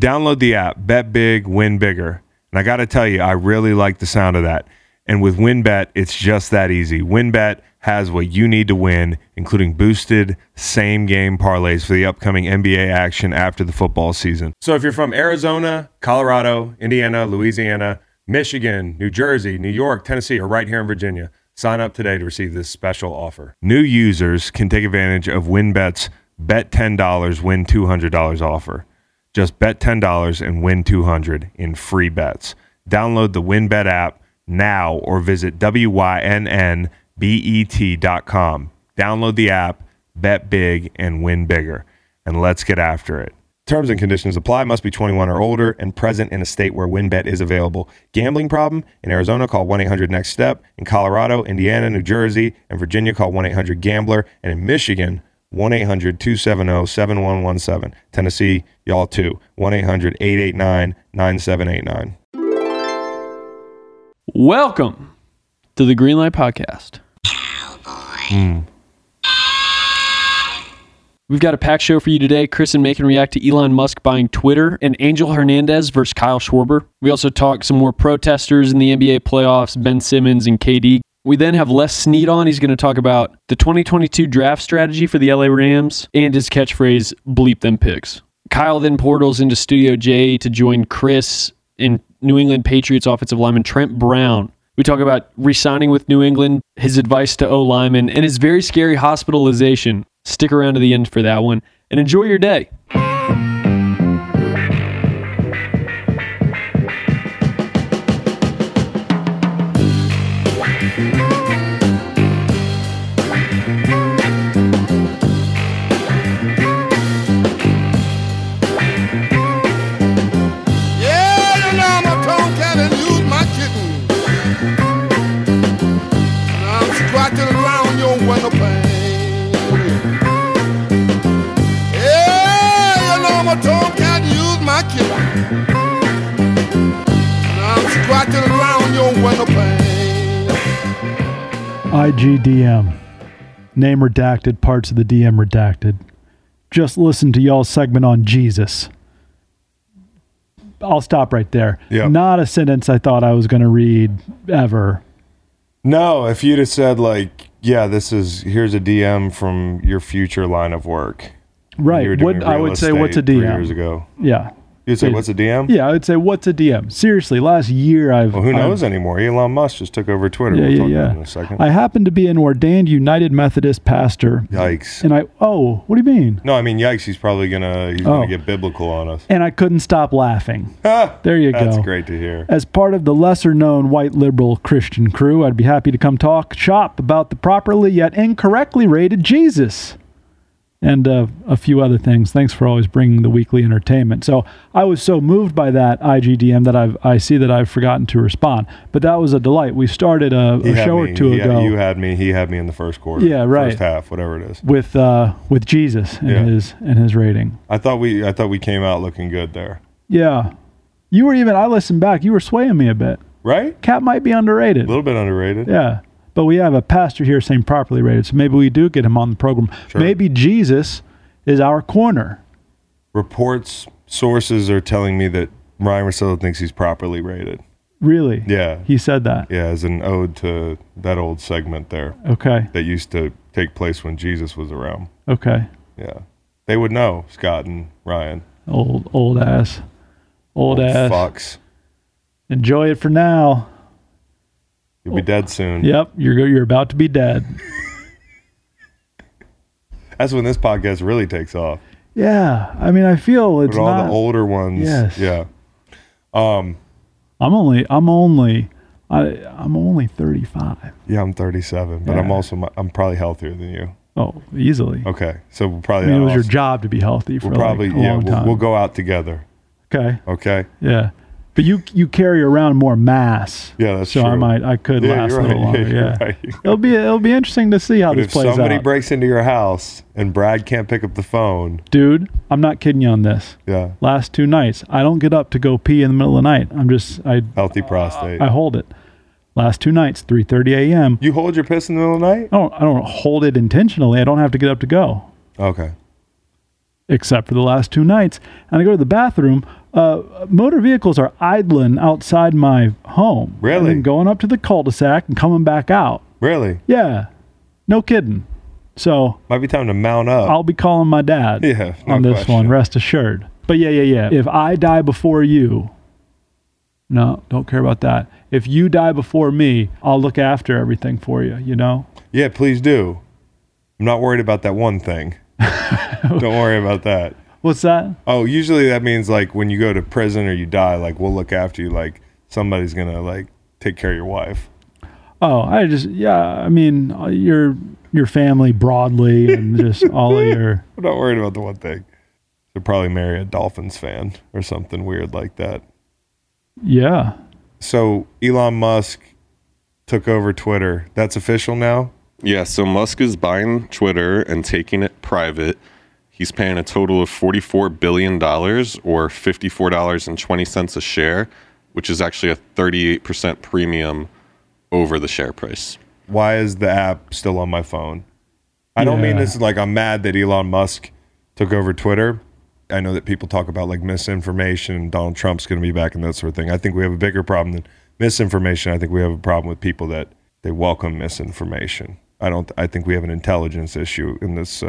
Download the app, bet big, win bigger. And I got to tell you, I really like the sound of that. And with WynnBET, it's just that easy. WynnBET has what you need to win, including boosted same-game parlays for the upcoming NBA action after the football season. So if you're from Arizona, Colorado, Indiana, Louisiana, Michigan, New Jersey, New York, Tennessee, or right here in Virginia, sign up today to receive this special offer. New users can take advantage of WynnBET's Bet $10, Win $200 offer. Just bet $10 and win $200 in free bets. Download the WynnBET app now or visit WynnBET.com. Download the app, bet big, and win bigger. And let's get after it. Terms and conditions apply. Must be 21 or older and present in a state where WynnBET is available. Gambling problem? In Arizona, call 1-800-NEXT-STEP. In Colorado, Indiana, New Jersey, and Virginia, call 1-800-GAMBLER. And in Michigan, 1-800-270-7117. Tennessee, y'all too. 1-800-889-9789. Welcome to the Green Light Podcast. Cowboy. We've got a packed show for you today. Chris and May can react to Elon Musk buying Twitter and Ángel Hernández versus Kyle Schwarber. We also talk some more protesters in the NBA playoffs, Ben Simmons and KD. We then have Les Snead on. He's going to talk about the 2022 draft strategy for the LA Rams and his catchphrase, bleep them picks. Kyle then portals into Studio J to join Chris and New England Patriots offensive lineman Trent Brown. We talk about re-signing with New England, his advice to O linemen, and his very scary hospitalization. Stick around to the end for that one, and enjoy your day. IGDM. Name redacted, parts of the DM redacted. Just listen to y'all's segment on Jesus. I'll stop right there. Yep. Not a sentence I thought I was going to read ever. No, if you'd have said like, yeah, here's a DM from your future line of work. Right. I would say, what's a DM? 3 years ago. Yeah. You'd say, what's a DM? Yeah, I would say, what's a DM? Seriously, last year I've... Well, who knows anymore? Elon Musk just took over Twitter. We'll talk about it in a second. I happen to be an ordained United Methodist pastor. Yikes. And what do you mean? No, I mean, yikes, he's probably going to get biblical on us. And I couldn't stop laughing. There you go. That's great to hear. As part of the lesser-known white liberal Christian crew, I'd be happy to come talk shop about the properly yet incorrectly rated Jesus. And a few other things. Thanks for always bringing the weekly entertainment. So I was so moved by that IGDM that I see that I've forgotten to respond. But that was a delight. We started a show or two ago. You had me. He had me in the first quarter. Yeah, right. First half, whatever it is. With Jesus and his rating. I thought we came out looking good there. Yeah, you were even. I listened back. You were swaying me a bit. Right. Cat might be underrated. A little bit underrated. Yeah. But we have a pastor here saying properly rated, so maybe we do get him on the program. Sure. Maybe Jesus is our corner. Reports, sources are telling me that Ryan Russillo thinks he's properly rated. Really? Yeah. He said that? Yeah, as an ode to that old segment there. Okay. That used to take place when Jesus was around. Okay. Yeah. They would know, Scott and Ryan. Old ass. Old ass. Fucks. Enjoy it for now. You'll be dead soon. Yep, you're about to be dead. That's when this podcast really takes off. Yeah, I mean, I feel it's all the older ones. Yes. Yeah. I'm only 35. Yeah, I'm 37, but yeah. I'm probably healthier than you. Oh, easily. Okay, so we'll probably. It was your job to be healthy for a long time. We'll go out together. Okay. Okay. Yeah. But you carry around more mass. Yeah, that's true. So I could last a little longer. Yeah, right. It'll be interesting to see how this plays out. If somebody breaks into your house and Brad can't pick up the phone, dude, I'm not kidding you on this. Yeah. Last two nights, I don't get up to go pee in the middle of the night. Healthy prostate. I hold it. Last two nights, 3:30 a.m. You hold your piss in the middle of the night? I don't hold it intentionally. I don't have to get up to go. Okay. Except for the last two nights, and I go to the bathroom. motor vehicles are idling outside my home. Really? And going up to the cul-de-sac and coming back out. Really? Yeah. No kidding. So might be time to mount up. I'll be calling my dad on this one, rest assured. But yeah. If I die before you, no, don't care about that. If you die before me, I'll look after everything for you, you know? Yeah, please do. I'm not worried about that one thing. Don't worry about that. What's that? Oh, usually that means like when you go to prison or you die, like we'll look after you, like somebody's going to like take care of your wife. Oh, your family broadly and just all of your... I'm not worried about the one thing. They'll probably marry a Dolphins fan or something weird like that. Yeah. So Elon Musk took over Twitter. That's official now? Yeah, so Musk is buying Twitter and taking it private. He's paying a total of $44 billion or $54.20 a share, which is actually a 38% premium over the share price. Why is the app still on my phone? I don't mean this like I'm mad that Elon Musk took over Twitter. I know that people talk about like misinformation and Donald Trump's going to be back and that sort of thing. I think we have a bigger problem than misinformation. I think we have a problem with people that they welcome misinformation. I think we have an intelligence issue in this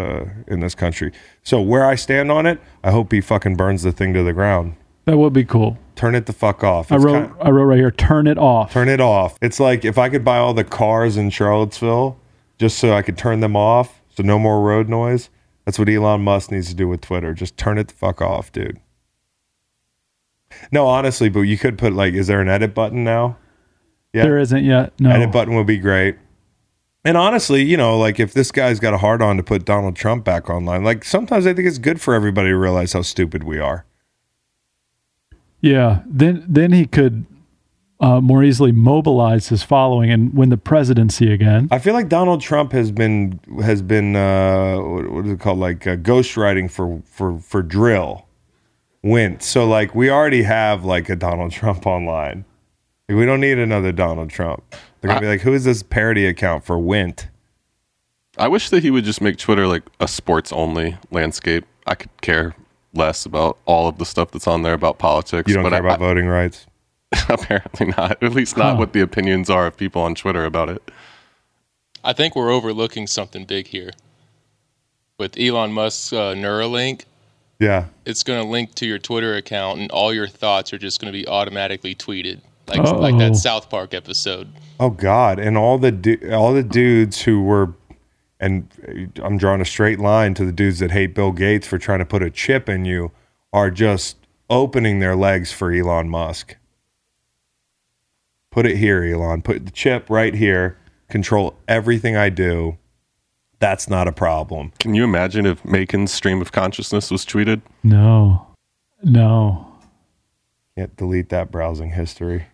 country. So where I stand on it, I hope he fucking burns the thing to the ground. That would be cool. Turn it the fuck off. I wrote right here, turn it off. Turn it off. It's like if I could buy all the cars in Charlottesville just so I could turn them off, so no more road noise, that's what Elon Musk needs to do with Twitter. Just turn it the fuck off, dude. No, honestly, but you could put like, is there an edit button now? Yeah. There isn't yet, no. Edit button would be great. And honestly, you know, like if this guy's got a hard-on to put Donald Trump back online, like sometimes I think it's good for everybody to realize how stupid we are. Yeah, then he could more easily mobilize his following and win the presidency again. I feel like Donald Trump has been what is it called, like ghostwriting for drill, Wint. So like we already have like a Donald Trump online. Like, we don't need another Donald Trump. They're gonna be like, who is this parody account for Wint? I wish that he would just make Twitter like a sports only landscape. I could care less about all of the stuff that's on there about politics. You don't care about voting rights? Apparently not. At least not what the opinions are of people on Twitter about it. I think we're overlooking something big here. With Elon Musk's Neuralink, it's going to link to your Twitter account and all your thoughts are just going to be automatically tweeted. Like that South Park episode. Oh, God. And all the dudes who were... and I'm drawing a straight line to the dudes that hate Bill Gates for trying to put a chip in you are just opening their legs for Elon Musk. Put it here, Elon. Put the chip right here. Control everything I do. That's not a problem. Can you imagine if Macon's stream of consciousness was tweeted? No. Can't delete that browsing history.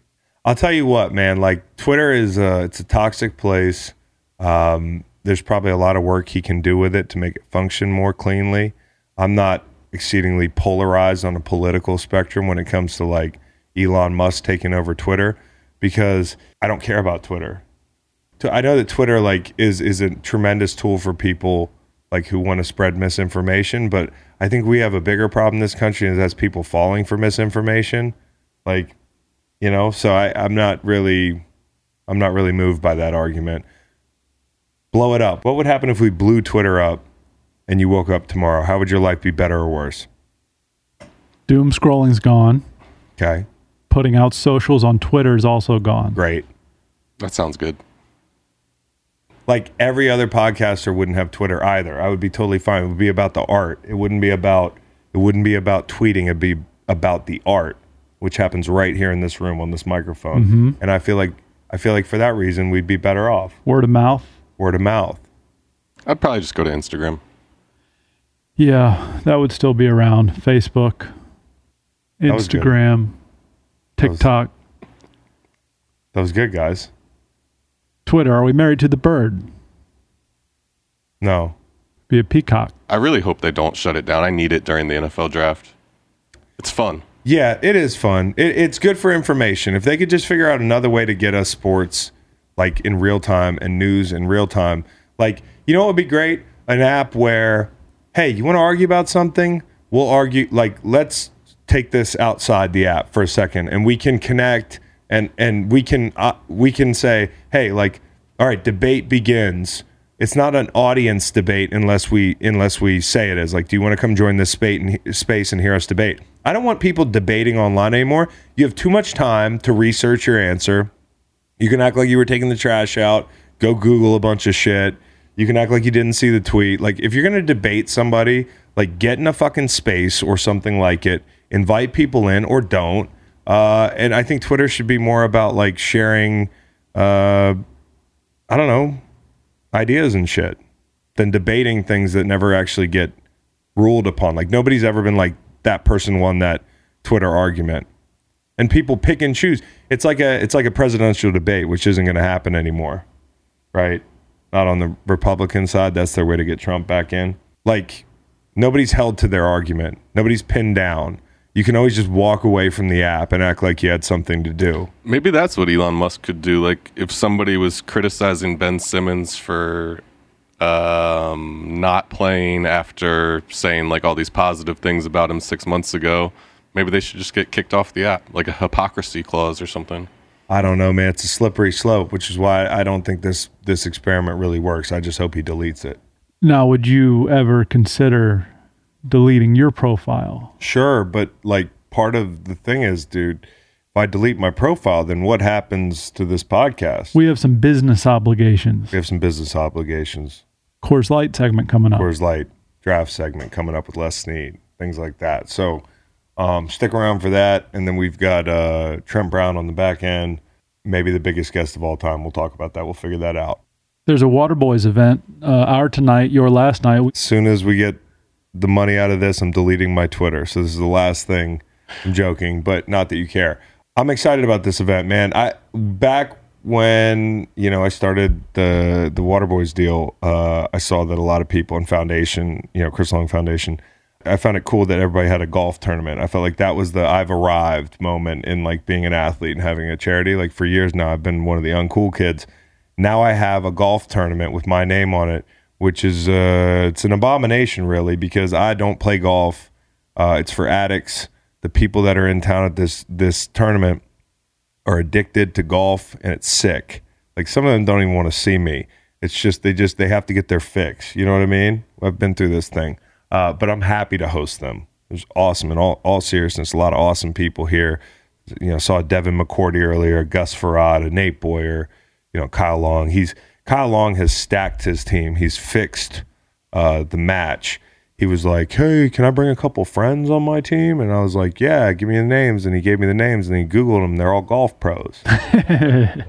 I'll tell you what, man. Like, Twitter is it's a toxic place. There's probably a lot of work he can do with it to make it function more cleanly. I'm not exceedingly polarized on a political spectrum when it comes to like Elon Musk taking over Twitter because I don't care about Twitter. I know that Twitter like is a tremendous tool for people like who want to spread misinformation, but I think we have a bigger problem in this country and that's people falling for misinformation. Like, you know, so I'm not really moved by that argument. Blow it up. What would happen if we blew Twitter up and you woke up tomorrow? How would your life be better or worse? Doom scrolling's gone. Okay. Putting out socials on Twitter is also gone. Great. That sounds good. Like every other podcaster wouldn't have Twitter either. I would be totally fine. It would be about the art. It wouldn't be about tweeting. It'd be about the art, which happens right here in this room on this microphone. Mm-hmm. And I feel like for that reason we'd be better off. Word of mouth. I'd probably just go to Instagram. Yeah, that would still be around. Facebook, Instagram, TikTok. That was good, guys. Twitter, are we married to the bird? No. Be a peacock. I really hope they don't shut it down. I need it during the NFL draft. It's fun. Yeah, it is fun. It's good for information. If they could just figure out another way to get us sports like in real time and news in real time. Like, you know what would be great? An app where, hey, you want to argue about something? We'll argue. Like, let's take this outside the app for a second and we can connect and we can say, hey, like, all right, debate begins. It's not an audience debate unless we say it as like, do you want to come join this space and hear us debate? I don't want people debating online anymore. You have too much time to research your answer. You can act like you were taking the trash out. Go Google a bunch of shit. You can act like you didn't see the tweet. Like, if you're going to debate somebody, like, get in a fucking space or something like it. Invite people in or don't. And I think Twitter should be more about, like, sharing, I don't know, ideas and shit than debating things that never actually get ruled upon. Like, nobody's ever been like, that person won that Twitter argument. And people pick and choose. It's like a presidential debate, which isn't going to happen anymore, right? Not on the Republican side. That's their way to get Trump back in. Like, nobody's held to their argument. Nobody's pinned down. You can always just walk away from the app and act like you had something to do. Maybe that's what Elon Musk could do. Like, if somebody was criticizing Ben Simmons for not playing after saying, like, all these positive things about him 6 months ago, maybe they should just get kicked off the app, like a hypocrisy clause or something. I don't know, man. It's a slippery slope, which is why I don't think this experiment really works. I just hope he deletes it. Now, would you ever consider deleting your profile? Sure, but like, part of the thing is, dude, if I delete my profile, then what happens to this podcast? We have some business obligations. Coors Light segment coming up. Coors Light draft segment coming up with Les Snead, things like that. So stick around for that, and then we've got Trent Brown on the back end, maybe the biggest guest of all time. We'll talk about that. We'll figure that out. There's a Waterboys event, our tonight, your last night. As soon as we get the money out of this, I'm deleting my Twitter. So this is the last thing. I'm joking, but not that you care. I'm excited about this event, man. Back when, you know, I started the Waterboys deal, I saw that a lot of people in Foundation, you know, Chris Long Foundation, I found it cool that everybody had a golf tournament. I felt like that was the I've arrived moment in, like, being an athlete and having a charity. Like, for years now, I've been one of the uncool kids. Now I have a golf tournament with my name on it, which is it's an abomination, really, because I don't play golf. It's for addicts. The people that are in town at this tournament are addicted to golf, and it's sick. Like, some of them don't even want to see me. It's just they have to get their fix. You know what I mean? I've been through this thing. But I'm happy to host them. It was awesome. In all seriousness, a lot of awesome people here. You know, saw Devin McCourty earlier, Gus Farad, Nate Boyer, you know, Kyle Long. Kyle Long has stacked his team. He's fixed the match. He was like, hey, can I bring a couple friends on my team? And I was like, yeah, give me the names. And he gave me the names, and he Googled them. They're all golf pros. It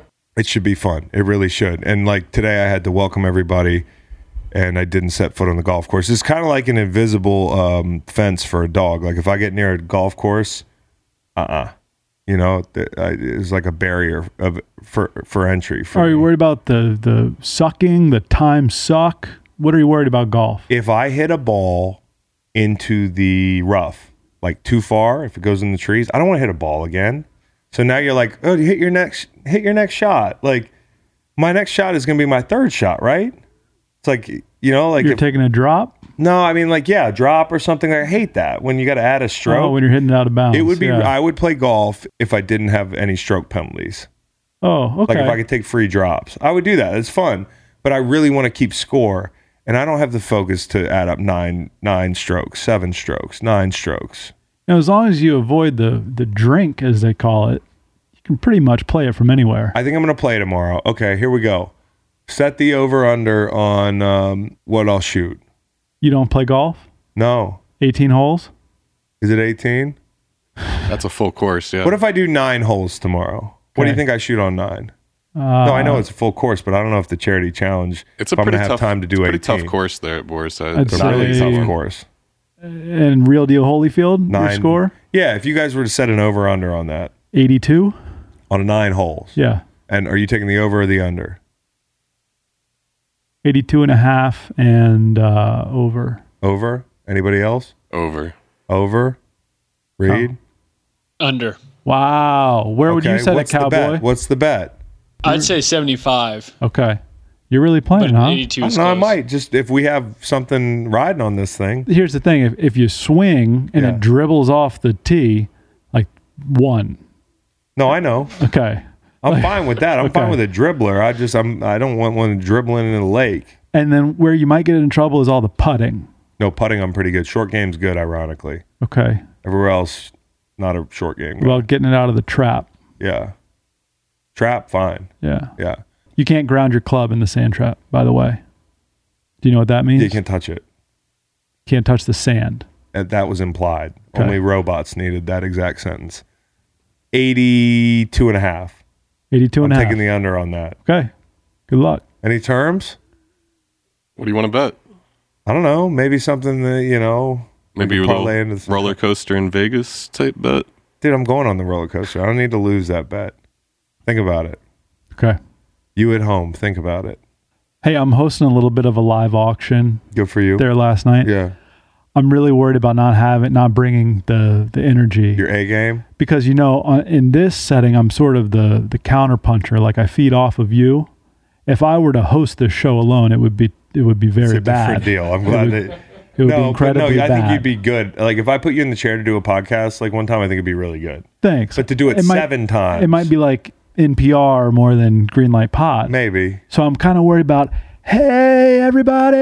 should be fun. It really should. And, like, today I had to welcome everybody, and I didn't set foot on the golf course. It's kind of like an invisible fence for a dog. Like, if I get near a golf course, you know, it's like a barrier for entry. Are you worried about the sucking, the time suck? What are you worried about golf? If I hit a ball into the rough, like too far, if it goes in the trees, I don't want to hit a ball again. So now you're like, oh, hit your next shot. Like, my next shot is going to be my third shot, right? It's like, you know, like... You're taking a drop? No, I mean, like, yeah, a drop or something. I hate that when you got to add a stroke. Oh, when you're hitting it out of bounds. It would be... Yeah. I would play golf if I didn't have any stroke penalties. Oh, okay. Like, if I could take free drops, I would do that. It's fun. But I really want to keep score, and I don't have the focus to add up nine strokes, seven strokes. Now, as long as you avoid the drink, as they call it, you can pretty much play it from anywhere. I think I'm going to play tomorrow. Okay, here we go. Set the over-under on what I'll shoot. You don't play golf? No. 18 holes? Is it 18? That's a full course, yeah. What if I do 9 holes tomorrow? Okay. What do you think I shoot on 9? No, I know it's a full course, but I don't know if the charity challenge, it's a pretty tough, time to do 18. It's a pretty tough course there at Boris. It's a really tough course. And real deal Holyfield, 9, your score? Yeah, if you guys were to set an over-under on that. 82? On 9 holes? Yeah. And are you taking the over or the under? 82.5 and over. Over? Anybody else? Over. Over? Reed? Oh. Under. Wow. Where would you set it, Cowboy? What's the bet? I'd say 75. Okay. You're really playing, huh? I don't know, I might, just if we have something riding on this thing. Here's the thing. If you swing and it dribbles off the tee, like one. No, I know. Okay. I'm fine with that. I'm fine with a dribbler. I don't want one dribbling in the lake. And then where you might get in trouble is all the putting. No, putting I'm pretty good. Short game's good, ironically. Okay. Everywhere else, not a short game. Well, getting it out of the trap. Yeah. Trap, fine. Yeah. Yeah. You can't ground your club in the sand trap, by the way. Do you know what that means? You can't touch it. Can't touch the sand. And that was implied. Okay. Only robots needed that exact sentence. 82.5. 82.5. I'm taking the under on that. Okay. Good luck. Any terms? What do you want to bet? I don't know. Maybe something that, you know. Maybe a little roller coaster in Vegas type bet. Dude, I'm going on the roller coaster. I don't need to lose that bet. Think about it. Okay. You at home, think about it. Hey, I'm hosting a little bit of a live auction. Good for you. There last night. Yeah. I'm really worried about not bringing the energy. Your A game? Because, you know, in this setting, I'm sort of the counterpuncher. Like, I feed off of you. If I were to host this show alone, it would be very bad. It's a different deal. I'm glad that... It would be incredibly bad. I think you'd be good. Like, if I put you in the chair to do a podcast, like, one time, I think it'd be really good. Thanks. But to do it seven times. It might be like NPR more than Greenlight Pod. Maybe. So I'm kind of worried about, hey, everybody.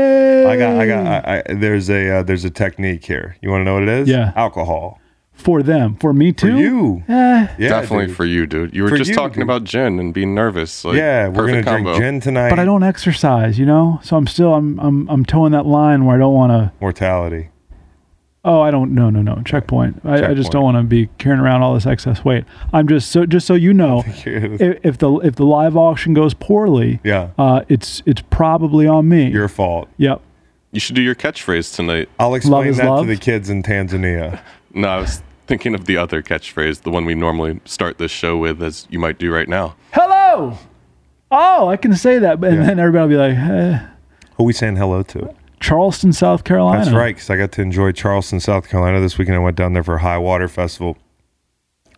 There's a technique here. You want to know what it is? Yeah. Alcohol. For them. For me, too? For you. Yeah, definitely dude. For you, dude. You were talking about gin and being nervous. Like, yeah, we're going to drink gin tonight. But I don't exercise, you know? So I'm towing that line where I don't want to... Mortality. Oh, I don't... No. Checkpoint. I just don't want to be carrying around all this excess weight. I'm just so you know, if the live auction goes poorly, yeah, it's probably on me. Your fault. Yep. You should do your catchphrase tonight. I'll explain that to the kids in Tanzania. No, I was... thinking of the other catchphrase, the one we normally start this show with, as you might do right now. Hello! Oh, I can say that. And then everybody will be like, eh. Who are we saying hello to? Charleston, South Carolina. That's right, because I got to enjoy Charleston, South Carolina this weekend. I went down there for a high water festival.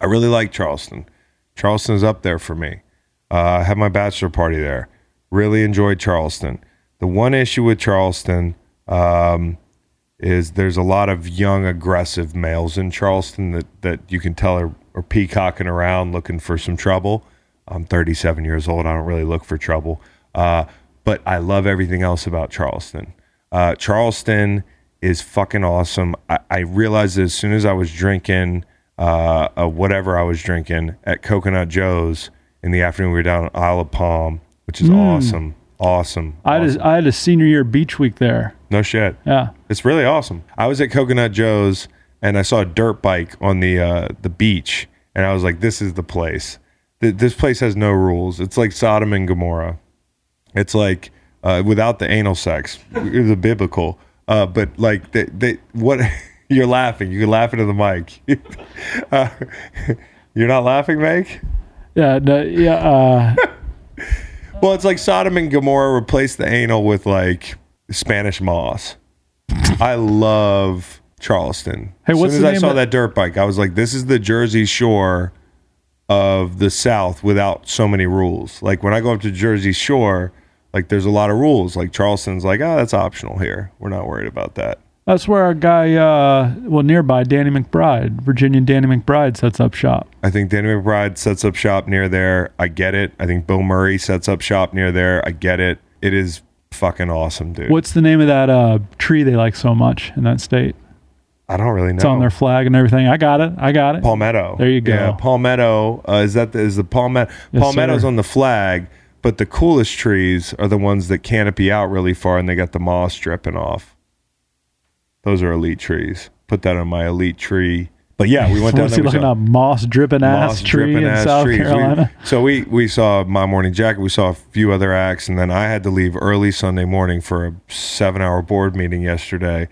I really like Charleston. Charleston is up there for me. I had my bachelor party there. Really enjoyed Charleston. The one issue with Charleston... is there's a lot of young, aggressive males in Charleston that you can tell are peacocking around looking for some trouble. I'm 37 years old. I don't really look for trouble. But I love everything else about Charleston. Charleston is fucking awesome. I realized that as soon as I was drinking whatever I was drinking at Coconut Joe's in the afternoon, we were down at Isle of Palm, which is awesome. I had a senior year beach week there. No shit. Yeah. It's really awesome. I was at Coconut Joe's and I saw a dirt bike on the beach and I was like, this is the place. This place has no rules. It's like Sodom and Gomorrah. It's like without the anal sex. It was biblical. But like what you're laughing. You can laugh into the mic. You're not laughing, Meg? Yeah, well, it's like Sodom and Gomorrah replaced the anal with like Spanish moss. I love Charleston. Hey, what's the name? As soon as I saw that dirt bike, I was like, this is the Jersey Shore of the South without so many rules. Like when I go up to Jersey Shore, like there's a lot of rules. Like Charleston's like, oh, that's optional here. We're not worried about that. That's where our guy, nearby, Danny McBride, Virginian Danny McBride, sets up shop. I think Danny McBride sets up shop near there. I get it. I think Bill Murray sets up shop near there. I get it. It is fucking awesome, dude. What's the name of that tree they like so much in that state? I don't really know. It's on their flag and everything. I got it. Palmetto. There you go. Yeah, palmetto. Is the palmetto? Yes, palmetto's sir. On the flag, but the coolest trees are the ones that canopy out really far and they got the moss dripping off. Those are elite trees. Put that on my elite tree. But yeah, we went down there. Looking at moss dripping ass tree in South Carolina. So we saw My Morning Jacket. We saw a few other acts, and then I had to leave early Sunday morning for a 7-hour board meeting yesterday.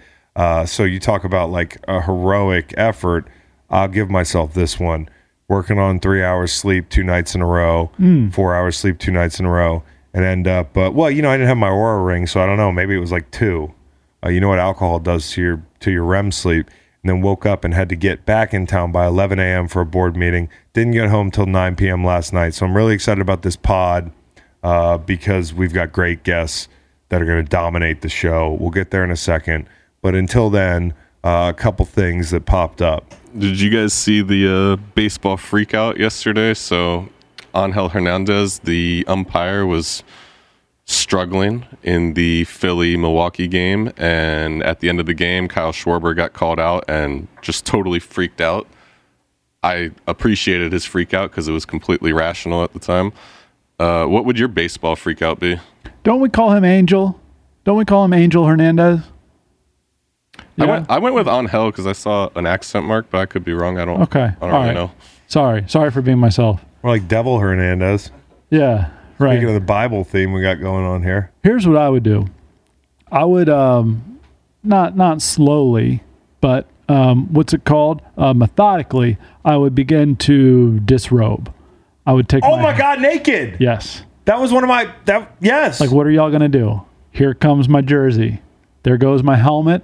So you talk about like a heroic effort. I'll give myself this one. Working on 3 hours sleep 2 nights in a row, 4 hours sleep 2 nights in a row, and end up. Well, you know, I didn't have my Oura Ring, so I don't know. Maybe it was like 2. You know what alcohol does to your REM sleep, and then woke up and had to get back in town by 11 a.m. for a board meeting. Didn't get home till 9 p.m. last night, so I'm really excited about this pod. because we've got great guests that are going to dominate the show. We'll get there in a second. But until then, a couple things that popped up. Did you guys see the baseball freakout yesterday? So Ángel Hernández, the umpire, was struggling in the Philly-Milwaukee game. And at the end of the game, Kyle Schwarber got called out and just totally freaked out. I appreciated his freakout because it was completely rational at the time. What would your baseball freakout be? Don't we call him Angel? Don't we call him Ángel Hernández? Yeah. I went with Ángel because I saw an accent mark, but I could be wrong. I don't really know. Sorry for being myself. We're like Devil Hernandez. Yeah, right. Speaking of the Bible theme we got going on here. Here's what I would do. I would not slowly, but what's it called? Methodically, I would begin to disrobe. I would take. Oh my God! Naked. Yes. That was one of my. Yes. Like, what are y'all gonna do? Here comes my jersey. There goes my helmet.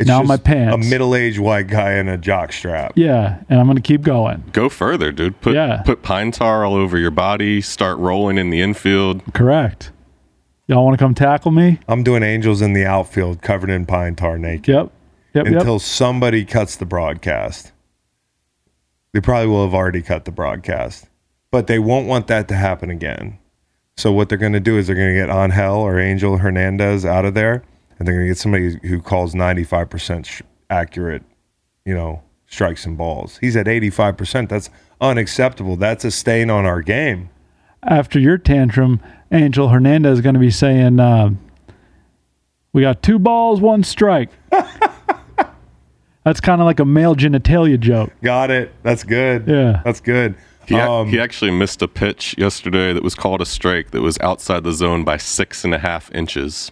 It's now just my pants. A middle-aged white guy in a jock strap. Yeah, and I'm going to keep going. Go further, dude. Put pine tar all over your body. Start rolling in the infield. Correct. Y'all want to come tackle me? I'm doing Angels in the outfield covered in pine tar naked. Yep. Until somebody cuts the broadcast. They probably will have already cut the broadcast. But they won't want that to happen again. So what they're going to do is they're going to get Ángel or Ángel Hernández out of there. And they're going to get somebody who calls 95% accurate, strikes and balls. He's at 85%. That's unacceptable. That's a stain on our game. After your tantrum, Ángel Hernández is going to be saying, we got 2 balls, 1 strike. That's kind of like a male genitalia joke. Got it. That's good. Yeah. That's good. He actually missed a pitch yesterday that was called a strike that was outside the zone by 6.5 inches.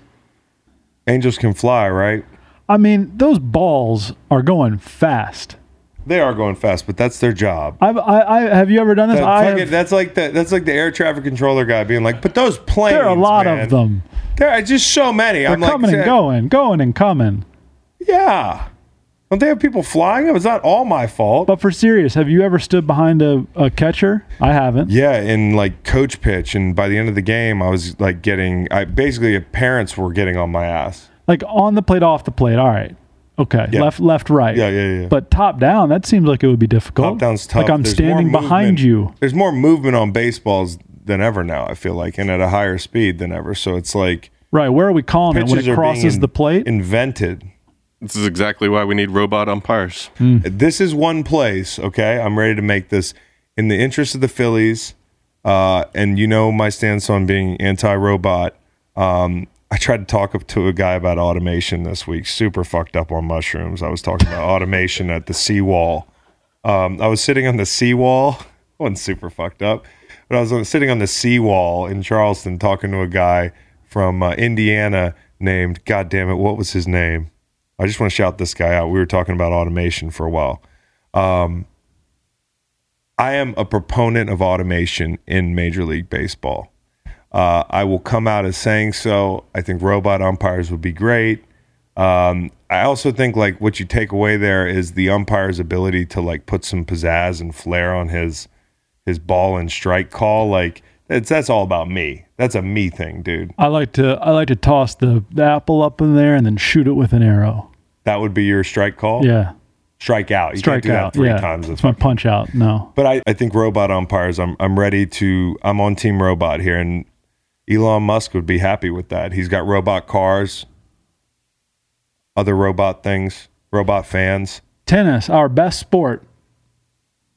Angels can fly, right? I mean, those balls are going fast. They are going fast, but that's their job. Have you ever done this? That's like the air traffic controller guy being like, "But those planes, there are a lot of them. There are just so many. They're coming and going and coming." Yeah, don't they have people flying them? It's not all my fault. But for serious, have you ever stood behind a catcher? I haven't. Yeah, in like coach pitch, and by the end of the game, I was like parents were getting on my ass. Like on the plate, off the plate. All right, okay, yeah. Left, right. Yeah. But top down, that seems like it would be difficult. Top down's tough. Like I'm standing behind you. There's more movement on baseballs than ever now. I feel like, and at a higher speed than ever. So it's like right. Where are we calling it when it crosses the plate? Invented. This is exactly why we need robot umpires. Mm. This is one place, okay? I'm ready to make this in the interest of the Phillies, and my stance on being anti-robot. I tried to talk to a guy about automation this week, super fucked up on mushrooms. I was talking about automation at the seawall. I was sitting on the seawall. I wasn't super fucked up, but I was sitting on the seawall in Charleston talking to a guy from Indiana named, God damn it, what was his name? I just want to shout this guy out. We were talking about automation for a while. I am a proponent of automation in Major League Baseball. I will come out as saying so. I think robot umpires would be great. I also think like what you take away there is the umpire's ability to like put some pizzazz and flair on his ball and strike call. Like that's all about me. That's a me thing, dude. I like to toss the apple up in there and then shoot it with an arrow. That would be your strike call? Yeah. Strike out. You can't do that three times. It's my punch out, no. But I think robot umpires, I'm on Team Robot here, and Elon Musk would be happy with that. He's got robot cars, other robot things, robot fans. Tennis, our best sport.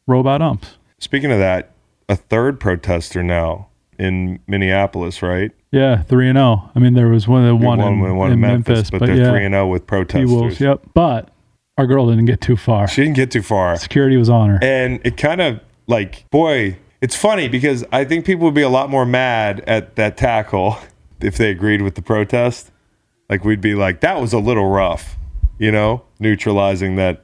Robot umps. Speaking of that, a third protester now. In Minneapolis, right? Yeah, 3-0. I mean, there was one in Memphis, but they're 3-0 with protesters. Wolves, yep. But our girl didn't get too far. She didn't get too far. Security was on her. And it kind of like, boy, it's funny because I think people would be a lot more mad at that tackle if they agreed with the protest. Like we'd be like, that was a little rough, neutralizing that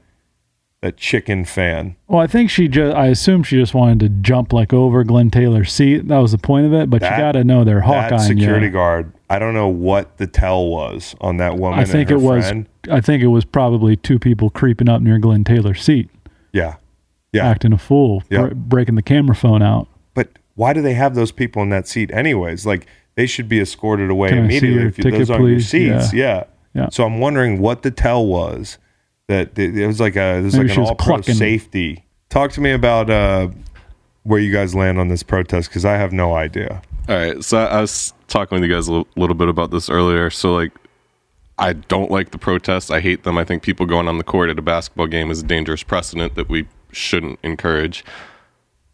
chicken fan. Well, I think I assume she just wanted to jump like over Glenn Taylor's seat. That was the point of it, but you got to know they're Hawkeye. That security guard, I don't know what the tell was on that woman. I think it was probably 2 people creeping up near Glenn Taylor's seat. Yeah. Acting a fool, breaking the camera phone out. But why do they have those people in that seat anyways? Like, they should be escorted away immediately if those aren't your seats. Yeah. So I'm wondering what the tell was. That it was like a, there's like an all-pro safety. Talk to me about where you guys land on this protest, because I have no idea. All right, so I was talking with you guys a little bit about this earlier. So, like, I don't like the protests. I hate them. I think people going on the court at a basketball game is a dangerous precedent that we shouldn't encourage.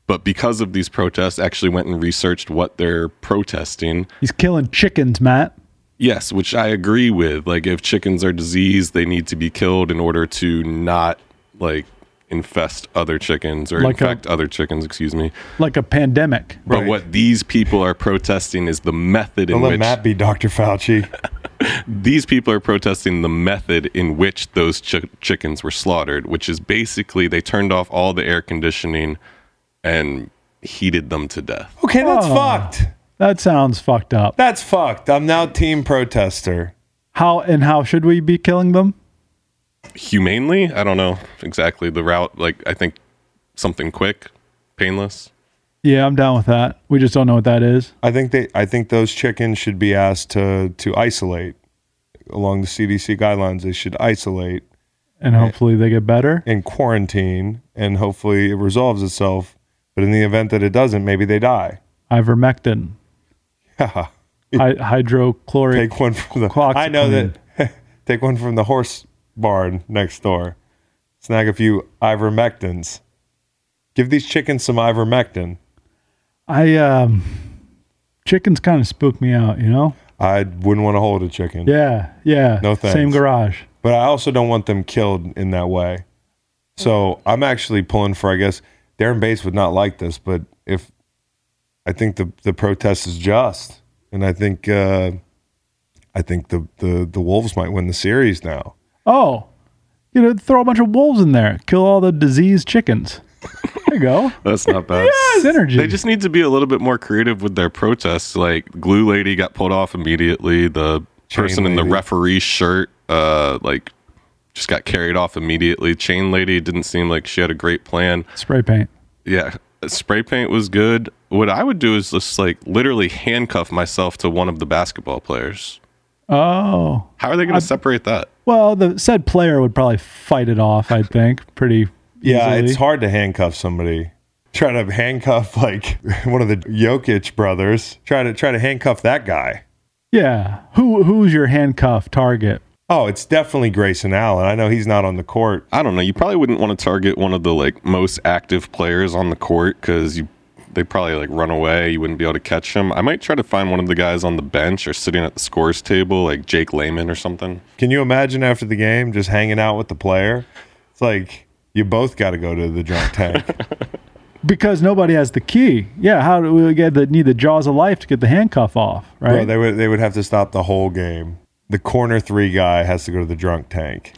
But because of these protests, I actually went and researched what they're protesting. He's killing chickens, Matt. Yes, which I agree with. Like, if chickens are diseased, they need to be killed in order to not, like, infest other chickens or like infect other chickens, excuse me. Like a pandemic. But what these people are protesting is the method in which... Don't let Matt be Dr. Fauci. These people are protesting the method in which those chickens were slaughtered, which is basically they turned off all the air conditioning and heated them to death. Okay, that's fucked. That sounds fucked up. That's fucked. I'm now team protester. How should we be killing them? Humanely? I don't know exactly the route. Like, I think something quick, painless. Yeah, I'm down with that. We just don't know what that is. I think those chickens should be asked to isolate along the CDC guidelines. They should isolate. And hopefully they get better. And quarantine, and hopefully it resolves itself. But in the event that it doesn't, maybe they die. Ivermectin. Yeah. Hydrochloric. Take one from the take one from the horse barn next door. Snag a few ivermectins. Give these chickens some ivermectin. Chickens kind of spook me out, you know? I wouldn't want to hold a chicken. Yeah. No thanks. Same garage. But I also don't want them killed in that way. So I'm actually pulling for, I guess, Darren Bates would not like this, but if I think the protest is just, and I think the Wolves might win the series now. Oh, you know, throw a bunch of wolves in there, kill all the diseased chickens. There you go. That's not bad. Yes! Synergy. They just need to be a little bit more creative with their protests. Like, Glue Lady got pulled off immediately. The person in the referee's shirt, just got carried off immediately. Chain Lady didn't seem like she had a great plan. Spray paint. Yeah, spray paint was good. What I would do is just, like, literally handcuff myself to one of the basketball players. Oh. How are they going to separate that? Well, the said player would probably fight it off, I think, pretty Yeah, easily. It's hard to handcuff somebody. Try to handcuff, like, one of the Jokic brothers. Try to handcuff that guy. Yeah. Who's your handcuff target? Oh, it's definitely Grayson Allen. I know he's not on the court. I don't know. You probably wouldn't want to target one of the, like, most active players on the court because they probably, like, run away. You wouldn't be able to catch them. I might try to find one of the guys on the bench or sitting at the scores table, like Jake Layman or something. Can you imagine after the game just hanging out with the player? It's like, you both got to go to the drunk tank. Because nobody has the key. Yeah, how do we need the jaws of life to get the handcuff off, right? Bro, they would have to stop the whole game. The corner three guy has to go to the drunk tank.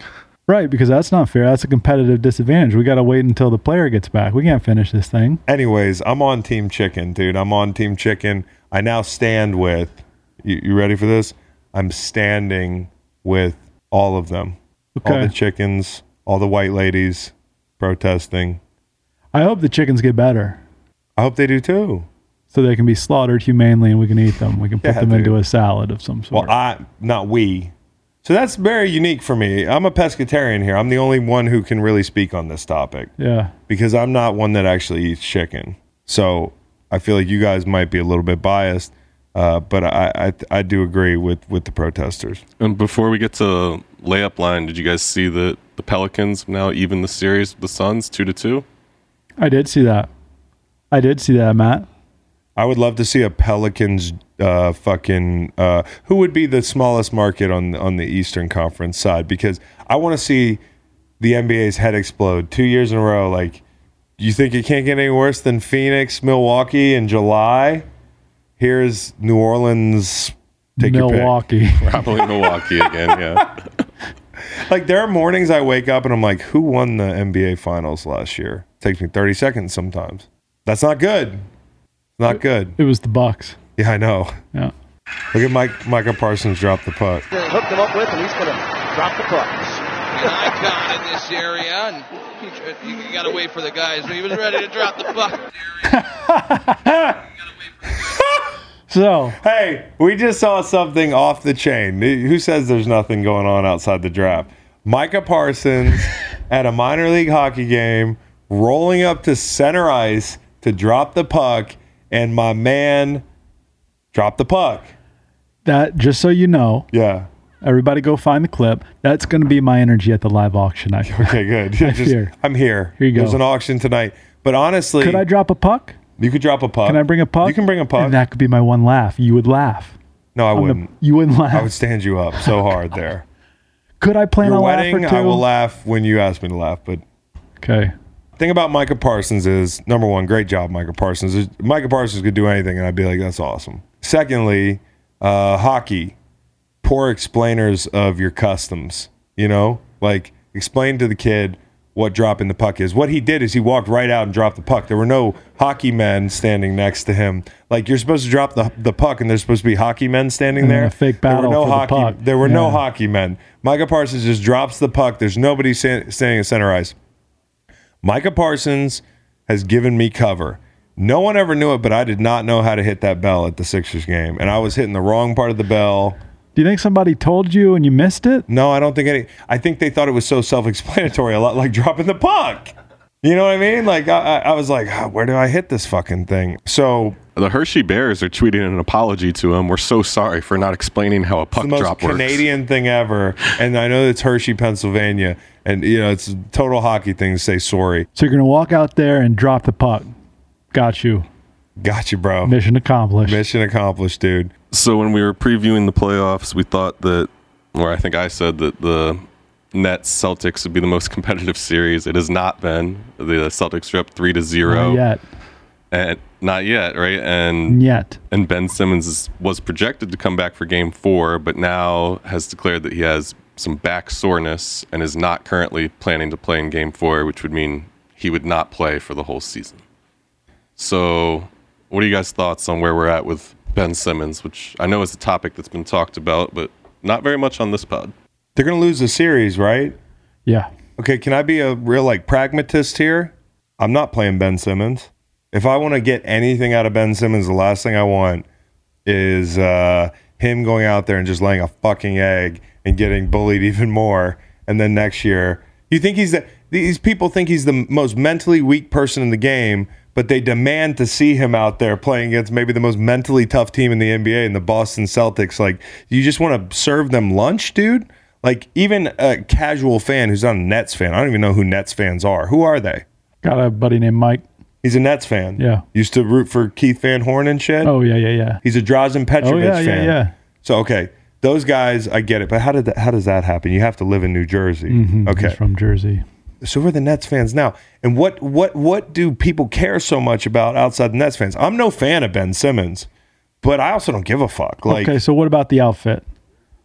Right, because that's not fair. That's a competitive disadvantage. We got to wait until the player gets back. We can't finish this thing. Anyways, I'm on Team Chicken, dude. I'm on Team Chicken. I now stand with, you ready for this? I'm standing with all of them. Okay. All the chickens, all the white ladies protesting. I hope the chickens get better. I hope they do too. So they can be slaughtered humanely and we can eat them. We can put them into a salad of some sort. Well, So that's very unique for me. I'm a pescatarian here. I'm the only one who can really speak on this topic. Yeah. Because I'm not one that actually eats chicken. So I feel like you guys might be a little bit biased, but I do agree with the protesters. And before we get to layup line, did you guys see the Pelicans now even the series with the Suns 2-2? I did see that, Matt. I would love to see a Pelicans who would be the smallest market on the Eastern Conference side, because I want to see the NBA's head explode 2 years in a row. Like, you think it can't get any worse than Phoenix, Milwaukee in July? Here's New Orleans. Take Milwaukee. Your pick. Probably Milwaukee again, yeah. Like, there are mornings I wake up and I'm like, who won the NBA Finals last year? It takes me 30 seconds sometimes. That's not good. Not good. It was the Bucks. Yeah, I know. Yeah. Look at Micah Parsons drop the puck. They hooked him up with, and he's going to drop the puck. An icon in this area, and you got to wait for the guys. He was ready to drop the puck. So hey, we just saw something off the chain. Who says there's nothing going on outside the draft? Micah Parsons at a minor league hockey game, rolling up to center ice to drop the puck, and my man dropped the puck. That, just so you know. Yeah. Everybody go find the clip. That's going to be my energy at the live auction. Okay, good. I'm here. Here you go. There's an auction tonight. But honestly. Could I drop a puck? You could drop a puck. Can I bring a puck? You can bring a puck. And that could be my one laugh. You would laugh. No, I wouldn't. You wouldn't laugh. I would stand you up so hard there. Could I plan a wedding, laugh or two? I will laugh when you ask me to laugh. But okay. The thing about Micah Parsons is, number one, great job, Micah Parsons. Micah Parsons could do anything, and I'd be like, that's awesome. Secondly, hockey. Poor explainers of your customs, you know? Like, explain to the kid what dropping the puck is. What he did is he walked right out and dropped the puck. There were no hockey men standing next to him. Like, you're supposed to drop the puck, and there's supposed to be hockey men standing there. A fake battle for the puck. There were no hockey men. Micah Parsons just drops the puck. There's nobody standing at center ice. Micah Parsons has given me cover. No one ever knew it, but I did not know how to hit that bell at the Sixers game, and I was hitting the wrong part of the bell. Do you think somebody told you and you missed it? No, I don't think any. I think they thought it was so self-explanatory, a lot like dropping the puck. You know what I mean? Like, I was like, oh, where do I hit this fucking thing? So the Hershey Bears are tweeting an apology to him. We're so sorry for not explaining how a puck drop works. It's the most Canadian thing ever. And I know it's Hershey, Pennsylvania. And, you know, it's a total hockey thing to say sorry. So you're going to walk out there and drop the puck. Got you. Got you, bro. Mission accomplished. Mission accomplished, dude. So when we were previewing the playoffs, we thought that, or I think I said that the Nets-Celtics would be the most competitive series. It has not been. The Celtics are up 3-0. Not yet. And, not yet, right? And yet. And Ben Simmons was projected to come back for Game 4, but now has declared that he has some back soreness and is not currently planning to play in Game 4, which would mean he would not play for the whole season. So what are you guys' thoughts on where we're at with Ben Simmons, which I know is a topic that's been talked about, but not very much on this pod. They're going to lose the series, right? Yeah. Okay, can I be a real pragmatist here? I'm not playing Ben Simmons. If I want to get anything out of Ben Simmons, the last thing I want is him going out there and just laying a fucking egg and getting bullied even more. And then next year, you think these people think he's the most mentally weak person in the game, but they demand to see him out there playing against maybe the most mentally tough team in the NBA and the Boston Celtics. Like, you just want to serve them lunch, dude? Like, even a casual fan who's not a Nets fan, I don't even know who Nets fans are. Who are they? Got a buddy named Mike. He's a Nets fan. Yeah. Used to root for Keith Van Horn and shit. Oh, yeah. He's a Drazen Petrovic fan. Yeah. So, okay, those guys, I get it. But how does that happen? You have to live in New Jersey. Mm-hmm. Okay. He's from Jersey. So we're the Nets fans now. And what do people care so much about outside the Nets fans? I'm no fan of Ben Simmons, but I also don't give a fuck. Okay, so what about the outfit?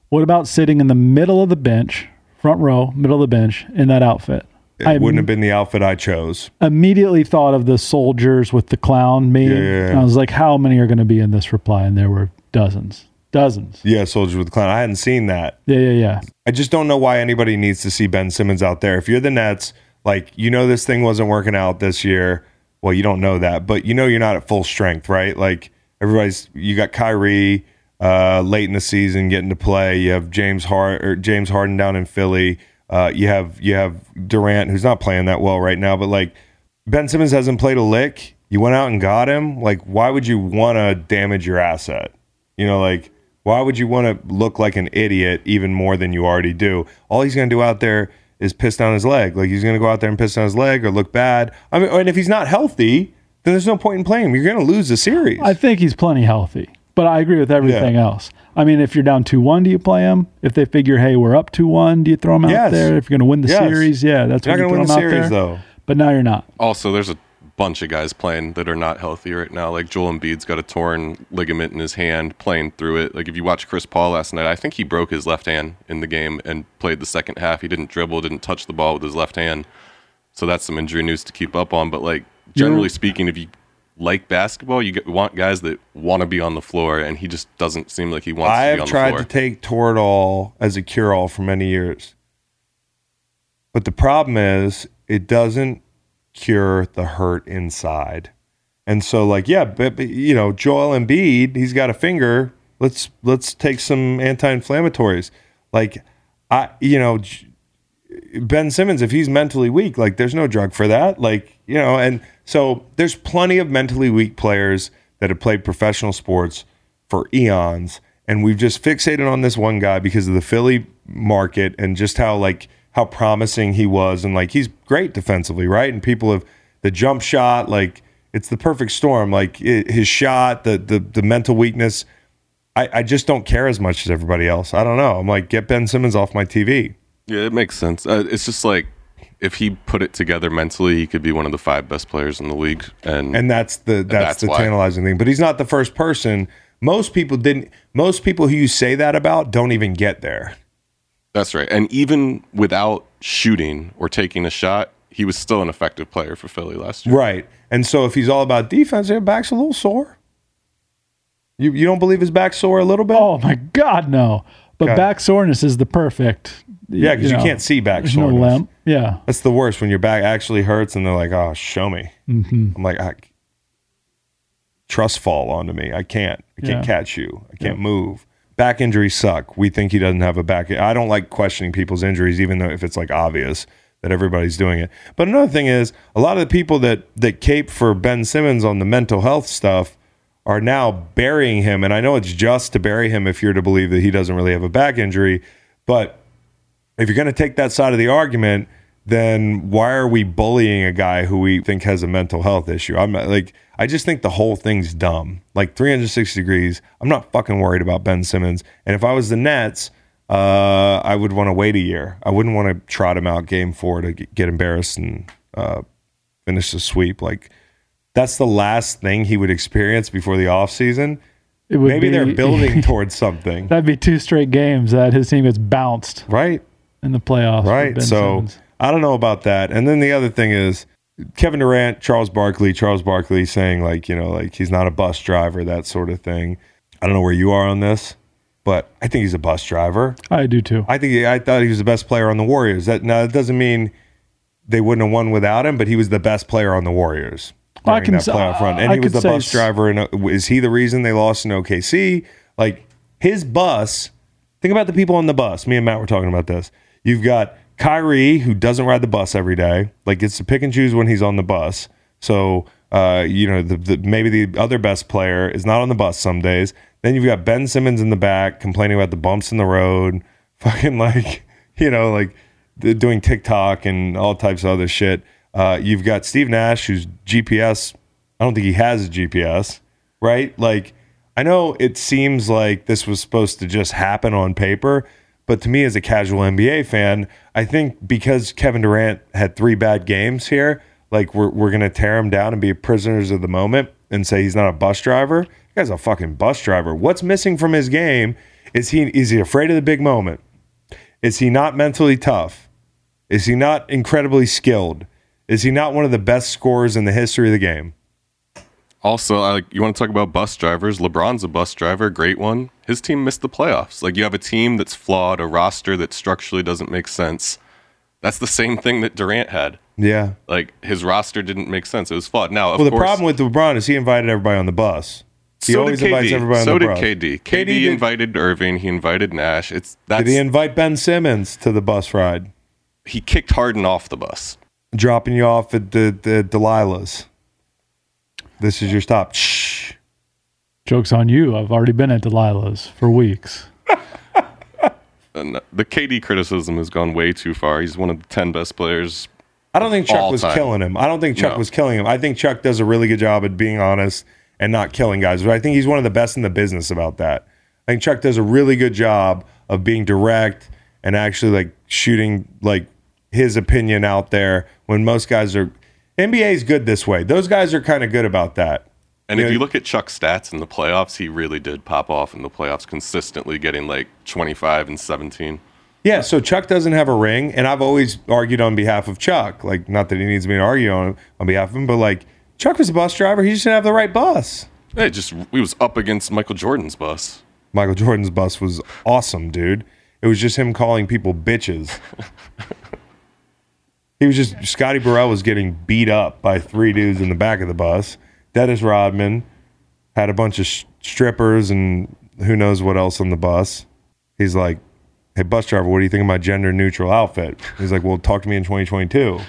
What about sitting in the middle of the bench, front row, middle of the bench, in that outfit? It wouldn't have been the outfit I chose. Immediately thought of the soldiers with the clown meme. Yeah. And I was like, how many are going to be in this reply? And there were dozens. Dozens. Yeah, soldiers with the clown. I hadn't seen that. Yeah. I just don't know why anybody needs to see Ben Simmons out there. If you're the Nets, you know this thing wasn't working out this year. Well, you don't know that, but you know you're not at full strength, right? Like, you got Kyrie late in the season getting to play. You have James Harden down in Philly. You have Durant, who's not playing that well right now, but Ben Simmons hasn't played a lick. You went out and got him. Why would you want to damage your asset? You know, why would you want to look like an idiot even more than you already do? All he's going to do out there is piss down his leg. He's going to go out there and piss down his leg or look bad. I mean, and if he's not healthy, then there's no point in playing him. You're going to lose the series. I think he's plenty healthy, but I agree with everything else. I mean, if you're down 2-1, do you play him? If they figure, hey, we're up 2-1, do you throw him out there? If you're going to win the series, that's what you're going to win the series, though. But now you're not. Also, there's a bunch of guys playing that are not healthy right now. Joel Embiid's got a torn ligament in his hand, playing through it. If you watch Chris Paul last night, I think he broke his left hand in the game and played the second half. He didn't dribble, didn't touch the ball with his left hand. So that's some injury news to keep up on. But generally speaking, if you like basketball, you want guys that want to be on the floor, and he just doesn't seem like he wants to be on the floor. I have tried to take Toradol as a cure-all for many years. But the problem is it doesn't cure the hurt inside. And so, like, yeah, but, you know, Joel Embiid, he's got a finger. Let's take some anti-inflammatories. Like, Ben Simmons, if he's mentally weak, like, there's no drug for that. Like, you know, and so there's plenty of mentally weak players that have played professional sports for eons. And we've just fixated on this one guy because of the Philly market and just how promising he was. And, like, he's great defensively, right? And people have the jump shot, like, it's the perfect storm. Like, his shot, the mental weakness. I just don't care as much as everybody else. I don't know. I'm like, get Ben Simmons off my TV. Yeah, it makes sense. It's just like, if he put it together mentally, he could be one of the 5 best players in the league. And that's the tantalizing thing. But he's not the first person. Most people who you say that about don't even get there. That's right. And even without shooting or taking a shot, he was still an effective player for Philly last year. Right. And so if he's all about defense, your back's a little sore. You don't believe his back's sore a little bit? Oh, my God, no. But back soreness is the perfect. Yeah, because you can't see back soreness. No limp. Yeah. That's the worst, when your back actually hurts and they're like, oh, show me. Mm-hmm. I'm like, trust fall onto me. I can't catch you. I can't move. Back injuries suck. We think he doesn't have a back. I don't like questioning people's injuries, even though if it's like obvious that everybody's doing it. But another thing is, a lot of the people that cape for Ben Simmons on the mental health stuff are now burying him. And I know it's just to bury him if you're to believe that he doesn't really have a back injury. But if you're going to take that side of the argument, then why are we bullying a guy who we think has a mental health issue? I just think the whole thing's dumb. Like, 360 degrees, I'm not fucking worried about Ben Simmons. And if I was the Nets, I would want to wait a year. I wouldn't want to trot him out Game 4 to get embarrassed and finish the sweep. Like, that's the last thing he would experience before the offseason. Maybe they're building towards something. That'd be 2 straight games that his team gets bounced. Right. In the playoffs. Right. So, I don't know about that. And then the other thing is Kevin Durant, Charles Barkley saying, like, you know, like, he's not a bus driver, that sort of thing. I don't know where you are on this, but I think he's a bus driver. I do too. I thought he was the best player on the Warriors. That doesn't mean they wouldn't have won without him, but he was the best player on the Warriors during that playoff run. And he was the bus driver. And is he the reason they lost in OKC? Like, his bus, think about the people on the bus. Me and Matt were talking about this. You've got Kyrie, who doesn't ride the bus every day, like, gets to pick and choose when he's on the bus. So, maybe the other best player is not on the bus some days. Then you've got Ben Simmons in the back complaining about the bumps in the road, fucking, like, you know, like, doing TikTok and all types of other shit. You've got Steve Nash, who's GPS. I don't think he has a GPS, right? Like, I know it seems like this was supposed to just happen on paper, but to me, as a casual NBA fan, I think because Kevin Durant had 3 bad games here, like, we're going to tear him down and be prisoners of the moment and say he's not a bus driver. That guy's a fucking bus driver. What's missing from his game? Is he afraid of the big moment? Is he not mentally tough? Is he not incredibly skilled? Is he not one of the best scorers in the history of the game? Also, you want to talk about bus drivers? LeBron's a bus driver, great one. His team missed the playoffs. Like, you have a team that's flawed, a roster that structurally doesn't make sense. That's the same thing that Durant had. Yeah. Like, his roster didn't make sense. It was flawed. Now, of course... Well, the problem with LeBron is he invited everybody on the bus. He always invites everybody on the bus. So did KD. KD invited Irving. He invited Nash. Did he invite Ben Simmons to the bus ride? He kicked Harden off the bus. Dropping you off at the Delilah's. This is your stop. Shh. Joke's on you. I've already been at Delilah's for weeks. And the KD criticism has gone way too far. He's one of the 10 best players. I don't think Chuck was killing him. I don't think Chuck was killing him. I think Chuck does a really good job at being honest and not killing guys. But I think he's one of the best in the business about that. I think Chuck does a really good job of being direct and actually, like, shooting, like, his opinion out there when most guys are... NBA's good this way. Those guys are kind of good about that. And if you look at Chuck's stats in the playoffs, he really did pop off in the playoffs, consistently getting like 25 and 17. Yeah, so Chuck doesn't have a ring, and I've always argued on behalf of Chuck. Like, not that he needs me to argue on behalf of him, but, like, Chuck was a bus driver. He just didn't have the right bus. Hey, we was up against Michael Jordan's bus. Michael Jordan's bus was awesome, dude. It was just him calling people bitches. Scotty Burrell was getting beat up by 3 dudes in the back of the bus. Dennis Rodman had a bunch of strippers and who knows what else on the bus. He's like, hey, bus driver, what do you think of my gender-neutral outfit? He's like, well, talk to me in 2022.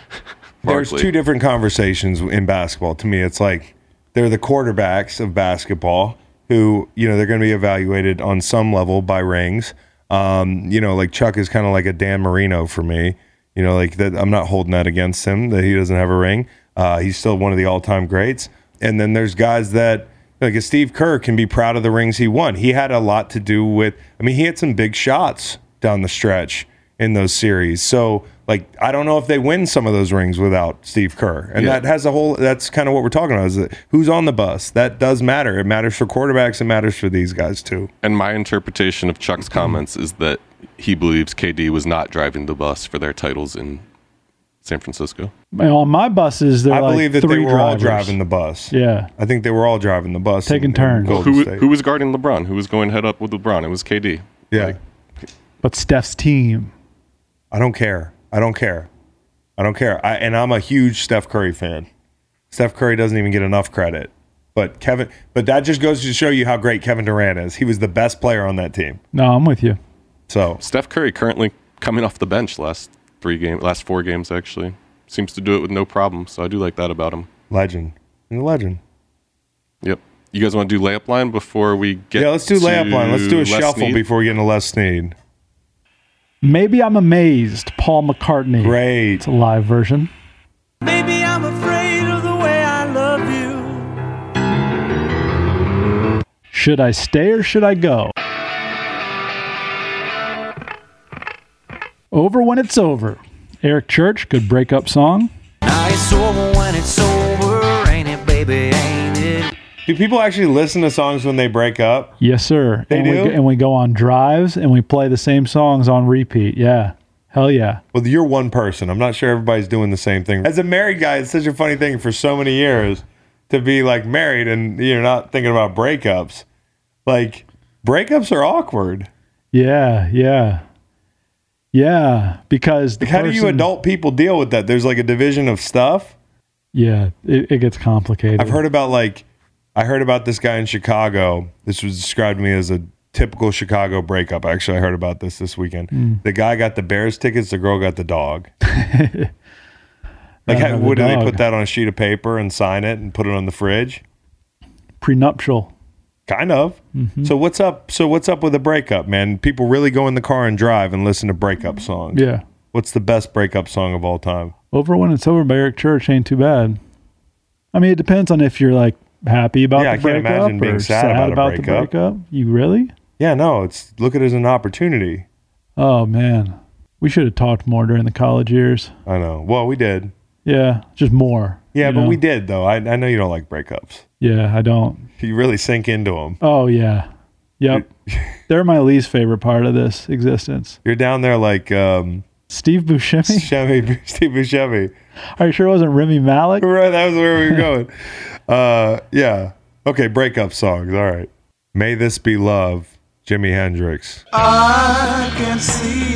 There's two different conversations in basketball. To me, it's like they're the quarterbacks of basketball who, you know, they're going to be evaluated on some level by rings. You know, like Chuck is kind of like a Dan Marino for me. You know, like that, I'm not holding that against him that he doesn't have a ring. He's still one of the all-time greats. And then there's guys that, like a Steve Kerr, can be proud of the rings he won. He had a lot to do with, I mean, he had some big shots down the stretch in those series. So, like, I don't know if they win some of those rings without Steve Kerr. And yeah. That has a whole, that's kind of what we're talking about, is that who's on the bus. That does matter. It matters for quarterbacks. It matters for these guys, too. And my interpretation of Chuck's comments is that he believes KD was not driving the bus for their titles in San Francisco. Man, on my buses, I believe that they were drivers. All driving the bus. Yeah. I think they were all driving the bus. Taking turns. Well, who was guarding LeBron? Who was going head up with LeBron? It was KD. Yeah. But Steph's team. I don't care. And I'm a huge Steph Curry fan. Steph Curry doesn't even get enough credit. But that just goes to show you how great Kevin Durant is. He was the best player on that team. No, I'm with you. So Steph Curry currently coming off the bench last four games actually. Seems to do it with no problem, so I do like that about him. Legend. He's a legend. Yep. You guys want to do layup line before we get to... Yeah, let's do layup line. Let's do a shuffle before we get into Les Snead. Maybe I'm amazed, Paul McCartney. Great. It's a live version. Maybe I'm afraid of the way I love you. Should I stay or should I go? Over When It's Over. Eric Church, good breakup song. Now it's over when it's over, ain't it, baby, ain't it? Do people actually listen to songs when they break up? Yes, sir. They do? We go on drives and we play the same songs on repeat. Yeah. Hell yeah. Well, you're one person. I'm not sure everybody's doing the same thing. As a married guy, it's such a funny thing for so many years to be like married and you're not thinking about breakups. Like, breakups are awkward. Yeah. Yeah, because how do you adult people deal with that? There's like a division of stuff. Yeah, it gets complicated. I heard about this guy in Chicago. This was described to me as a typical Chicago breakup. Actually, I heard about this weekend. Mm. The guy got the Bears tickets. The girl got the dog. Would they put that on a sheet of paper and sign it and put it on the fridge? Prenuptial. Kind of. Mm-hmm. So what's up with a breakup, man? People really go in the car and drive and listen to breakup songs. Yeah. What's the best breakup song of all time? Over When It's Over by Eric Church ain't too bad. I mean, it depends on if you're like happy about the breakup. Yeah, I can't imagine being sad about the breakup. You really? Yeah, no. Look at it as an opportunity. Oh, man. We should have talked more during the college years. I know. Well, we did. Yeah, just more. Yeah, but we did, though. I know you don't like breakups. Yeah, I don't. You really sink into them. Oh, yeah. Yep. They're my least favorite part of this existence. You're down there like... Steve Buscemi? Steve Buscemi. Are you sure it wasn't Remy Malek? Right, that was where we were going. Yeah. Okay, breakup songs. All right. May This Be Love, Jimi Hendrix. I can see.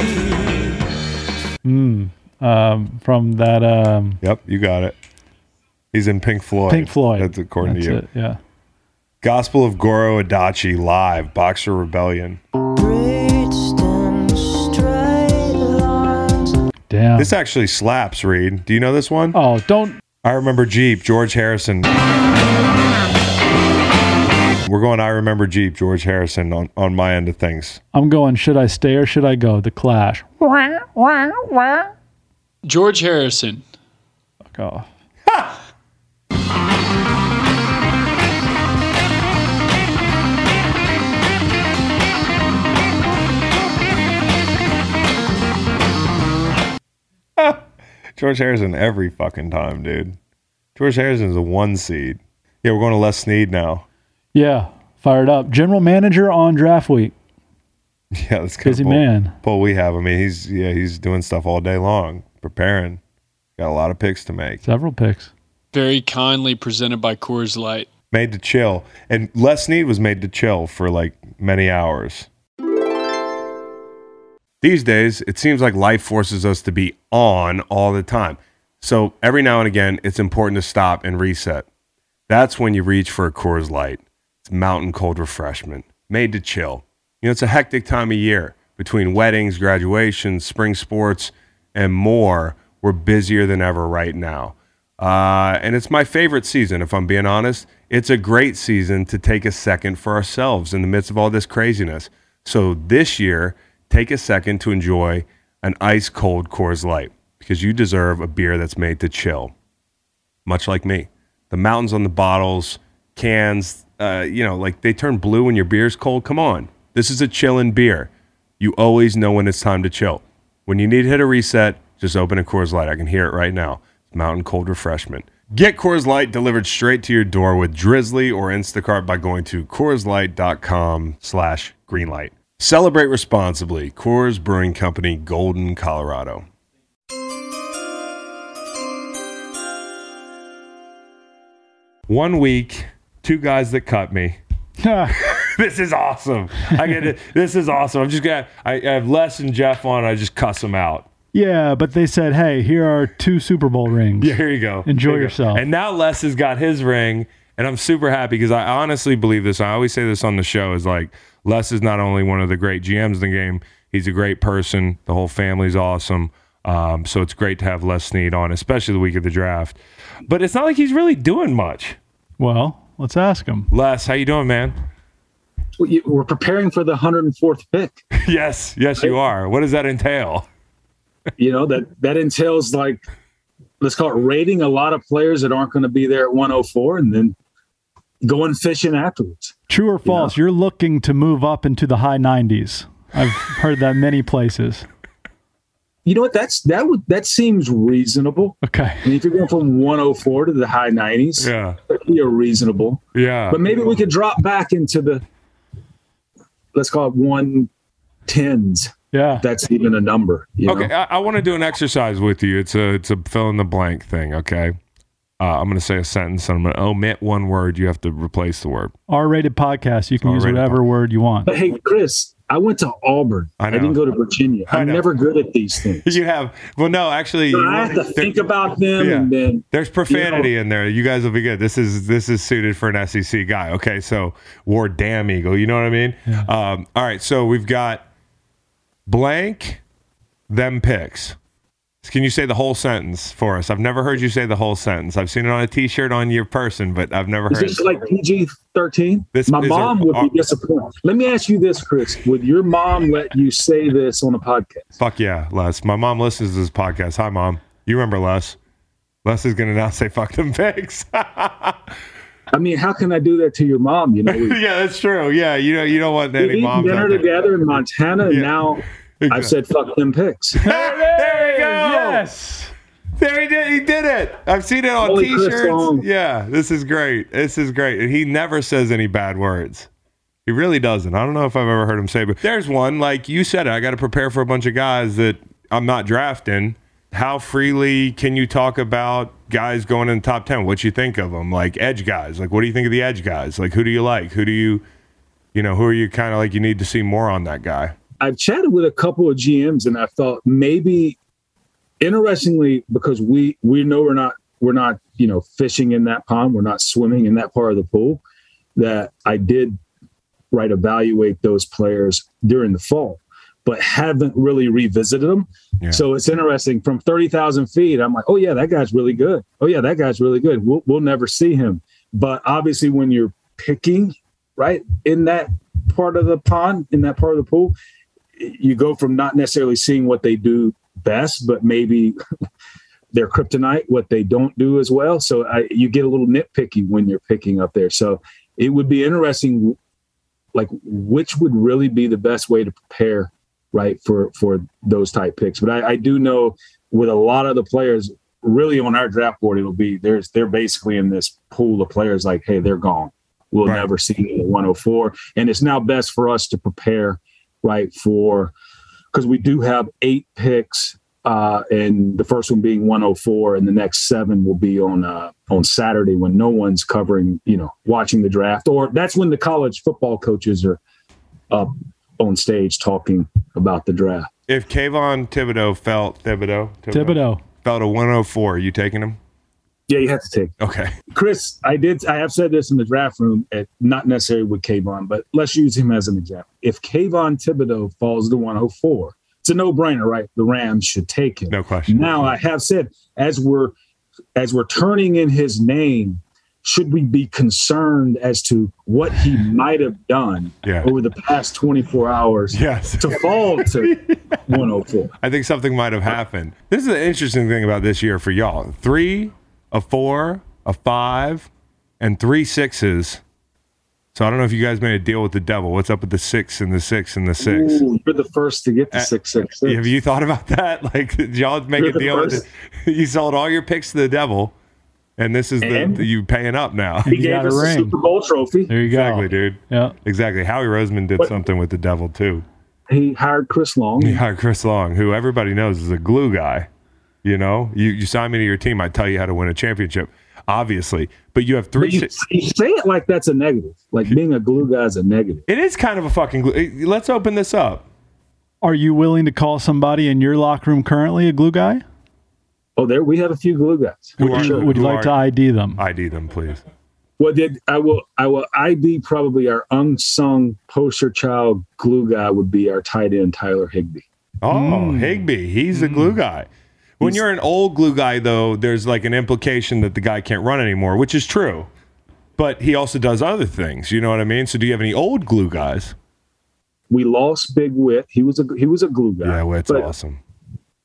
From that... Yep, you got it. He's in Pink Floyd. That's according to you. It, yeah. Gospel of Goro Adachi live, Boxer Rebellion. Damn. This actually slaps, Reed. Do you know this one? Oh, don't. I Remember Jeep, George Harrison. We're going I Remember Jeep, George Harrison on my end of things. I'm going Should I Stay or Should I Go? The Clash. George Harrison. Fuck off. Ha! George Harrison every fucking time, dude. George Harrison is a one seed. Yeah, we're going to Les Snead now. Yeah, fired up. General manager on draft week. Yeah, that's kind of busy man. Pull we have. I mean, he's doing stuff all day long, preparing. Got a lot of picks to make. Several picks. Very kindly presented by Coors Light. Made to chill, and Les Snead was made to chill for like many hours. These days, it seems like life forces us to be on all the time. So every now and again, it's important to stop and reset. That's when you reach for a Coors Light. It's mountain cold refreshment, made to chill. You know, it's a hectic time of year. Between weddings, graduations, spring sports, and more, we're busier than ever right now. And it's my favorite season, if I'm being honest. It's a great season to take a second for ourselves in the midst of all this craziness. So this year, take a second to enjoy an ice-cold Coors Light, because you deserve a beer that's made to chill, much like me. The mountains on the bottles, cans, like they turn blue when your beer's cold. Come on. This is a chillin' beer. You always know when it's time to chill. When you need to hit a reset, just open a Coors Light. I can hear it right now. It's mountain cold refreshment. Get Coors Light delivered straight to your door with Drizzly or Instacart by going to CoorsLight.com/greenlight. Celebrate responsibly. Coors Brewing Company, Golden, Colorado. One week, two guys that cut me. This is awesome. I get it. This is awesome. I'm just gonna. I have Les and Jeff on. I just cuss them out. Yeah, but they said, "Hey, here are two Super Bowl rings. Yeah, here you go. Enjoy yourself." And now Les has got his ring, and I'm super happy because I honestly believe this. I always say this on the show: is like Les is not only one of the great GMs in the game, he's a great person. The whole family's awesome. So it's great to have Les Snead on, especially the week of the draft. But it's not like he's really doing much. Well, let's ask him. Les, how you doing, man? We're preparing for the 104th pick. Yes, right? You are. What does that entail? That entails, like, let's call it rating a lot of players that aren't going to be there at 104 and then going fishing afterwards. True or false, You're looking to move up into the high 90s. I've heard that many places. You know what? That seems reasonable. Okay. I mean, if you're going from 104 to the high 90s, that'd be reasonable. Yeah. But maybe we could drop back into the, let's call it 110s. Yeah. That's even a number. Okay. I want to do an exercise with you. It's a fill in the blank thing. Okay. I'm going to say a sentence and I'm going to omit one word. You have to replace the word. R-rated podcast. You can use whatever word you want. But hey, Chris, I went to Auburn. I didn't go to Virginia. I'm never good at these things. You have. Well, no, actually. So I have to think about them. Yeah. And then there's profanity in there. You guys will be good. This is suited for an SEC guy. Okay, so war damn eagle. You know what I mean? Yeah. All right, so we've got blank, them picks. Can you say the whole sentence for us? I've never heard you say the whole sentence. I've seen it on a T-shirt on your person, but I've never heard it. Is this like PG-13? My mom would be disappointed. Let me ask you this, Chris. Would your mom let you say this on a podcast? Fuck yeah, Les. My mom listens to this podcast. Hi, Mom. You remember Les. Les is going to now say fuck them pigs. I mean, how can I do that to your mom? Yeah, that's true. Yeah, you don't want any moms. We dinner together in Montana, and now... I said, "Fuck them picks." There we go. Yes, there he did. He did it. I've seen it on Holy T-shirts. Yeah, this is great. And he never says any bad words. He really doesn't. I don't know if I've ever heard him say, but there's one like you said. I got to prepare for a bunch of guys that I'm not drafting. How freely can you talk about guys going in the top 10? What you think of them? Like edge guys. Like what do you think of the edge guys? Like who do you like? Who do you who are you kind of like? You need to see more on that guy. I've chatted with a couple of GMs and I thought maybe interestingly, because we know we're not, fishing in that pond. We're not swimming in that part of the pool, that I did evaluate those players during the fall, but haven't really revisited them. Yeah. So it's interesting from 30,000 feet. I'm like, oh yeah, that guy's really good. Oh yeah, that guy's really good. We'll never see him. But obviously when you're picking right in that part of the pond, in that part of the pool, you go from not necessarily seeing what they do best, but maybe their kryptonite, what they don't do as well. So you get a little nitpicky when you're picking up there. So it would be interesting, like which would really be the best way to prepare, right, for those type picks. But I do know with a lot of the players, really on our draft board, it'll be they're basically in this pool of players like, hey, they're gone. We'll never see it at 104, and it's now best for us to prepare. Right, because we do have 8 picks, and the first one being 104, and the next 7 will be on Saturday when no one's covering, watching the draft, or that's when the college football coaches are up on stage talking about the draft. If Kayvon Thibodeaux felt a 104, you taking him? Yeah, you have to take. Okay. Chris, I have said this in the draft room, not necessarily with Kayvon, but let's use him as an example. If Kayvon Thibodeaux falls to 104, it's a no-brainer, right? The Rams should take him. No question. Now, I have said, as we're turning in his name, should we be concerned as to what he might have done over the past 24 hours to fall to 104? I think something might have happened. This is the interesting thing about this year for y'all. 3, a 4, a 5, and 3 6s. So I don't know if you guys made a deal with the devil. What's up with the 6 and the 6 and the 6? Ooh, you're the first to get the 6, 6, 6. Have you thought about that? Like, did y'all make a deal with it? You sold all your picks to the devil, and this is you paying up now. He gave us a Super Bowl trophy. There you go. Exactly, dude. Yeah, exactly. Howie Roseman did something with the devil too. He hired Chris Long. Who everybody knows is a glue guy. You know, you sign me to your team, I tell you how to win a championship. Obviously, but you have 3. You say it like that's a negative. Like being a glue guy is a negative. It is kind of a fucking glue. Let's open this up. Are you willing to call somebody in your locker room currently a glue guy? Oh, there we have a few glue guys. Would you like to ID them? ID them, please. Well, I will ID probably our unsung poster child glue guy would be our tight end Tyler Higbee. Oh, Higbee, he's a glue guy. When you're an old glue guy, though, there's like an implication that the guy can't run anymore, which is true. But he also does other things. You know what I mean? So do you have any old glue guys? We lost Big Whit. He was a glue guy. Yeah, Whit's awesome.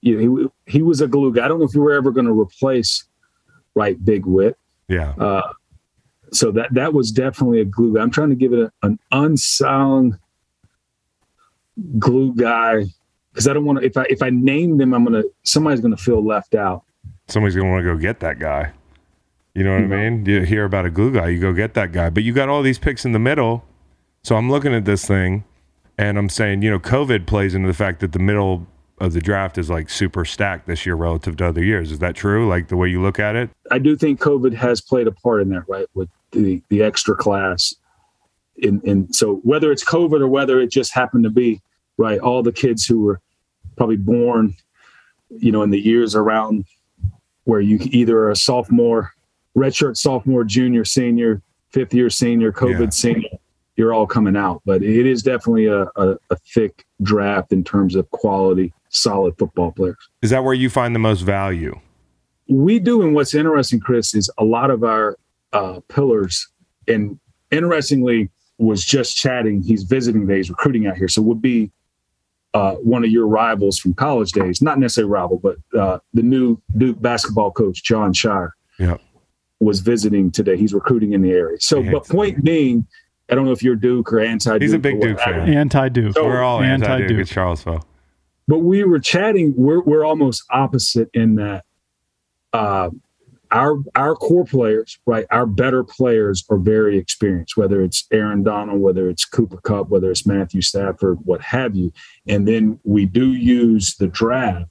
Yeah, he was a glue guy. I don't know if you were ever going to replace Big Whit. Yeah. So that was definitely a glue guy. I'm trying to give it an unsound glue guy. Because I don't want to. If I name them, somebody's gonna feel left out. Somebody's gonna want to go get that guy. You know what I mean? You hear about a glue guy, you go get that guy. But you got all these picks in the middle. So I'm looking at this thing, and I'm saying, you know, COVID plays into the fact that the middle of the draft is like super stacked this year relative to other years. Is that true? Like the way you look at it? I do think COVID has played a part in that, right? With the extra class, and so whether it's COVID or whether it just happened to be right, all the kids who were probably born, you know, in the years around where you either are a sophomore, redshirt sophomore, junior, senior, fifth year senior, COVID senior, you're all coming out. But it is definitely a thick draft in terms of quality, solid football players. Is that where you find the most value? We do. And what's interesting, Chris, is a lot of our pillars, and interestingly was just chatting, he's visiting days recruiting out here. So would be one of your rivals from college days, not necessarily rival, but the new Duke basketball coach, John Shire, was visiting today. He's recruiting in the area. So, but point being, I don't know if you're Duke or anti-Duke. He's a big Duke fan. Anti-Duke. So we're all anti-Duke at Charlottesville. But we were chatting. We're almost opposite in that our core players, right, our better players are very experienced, whether it's Aaron Donald, whether it's Cooper Kupp, whether it's Matthew Stafford, what have you. And then we do use the draft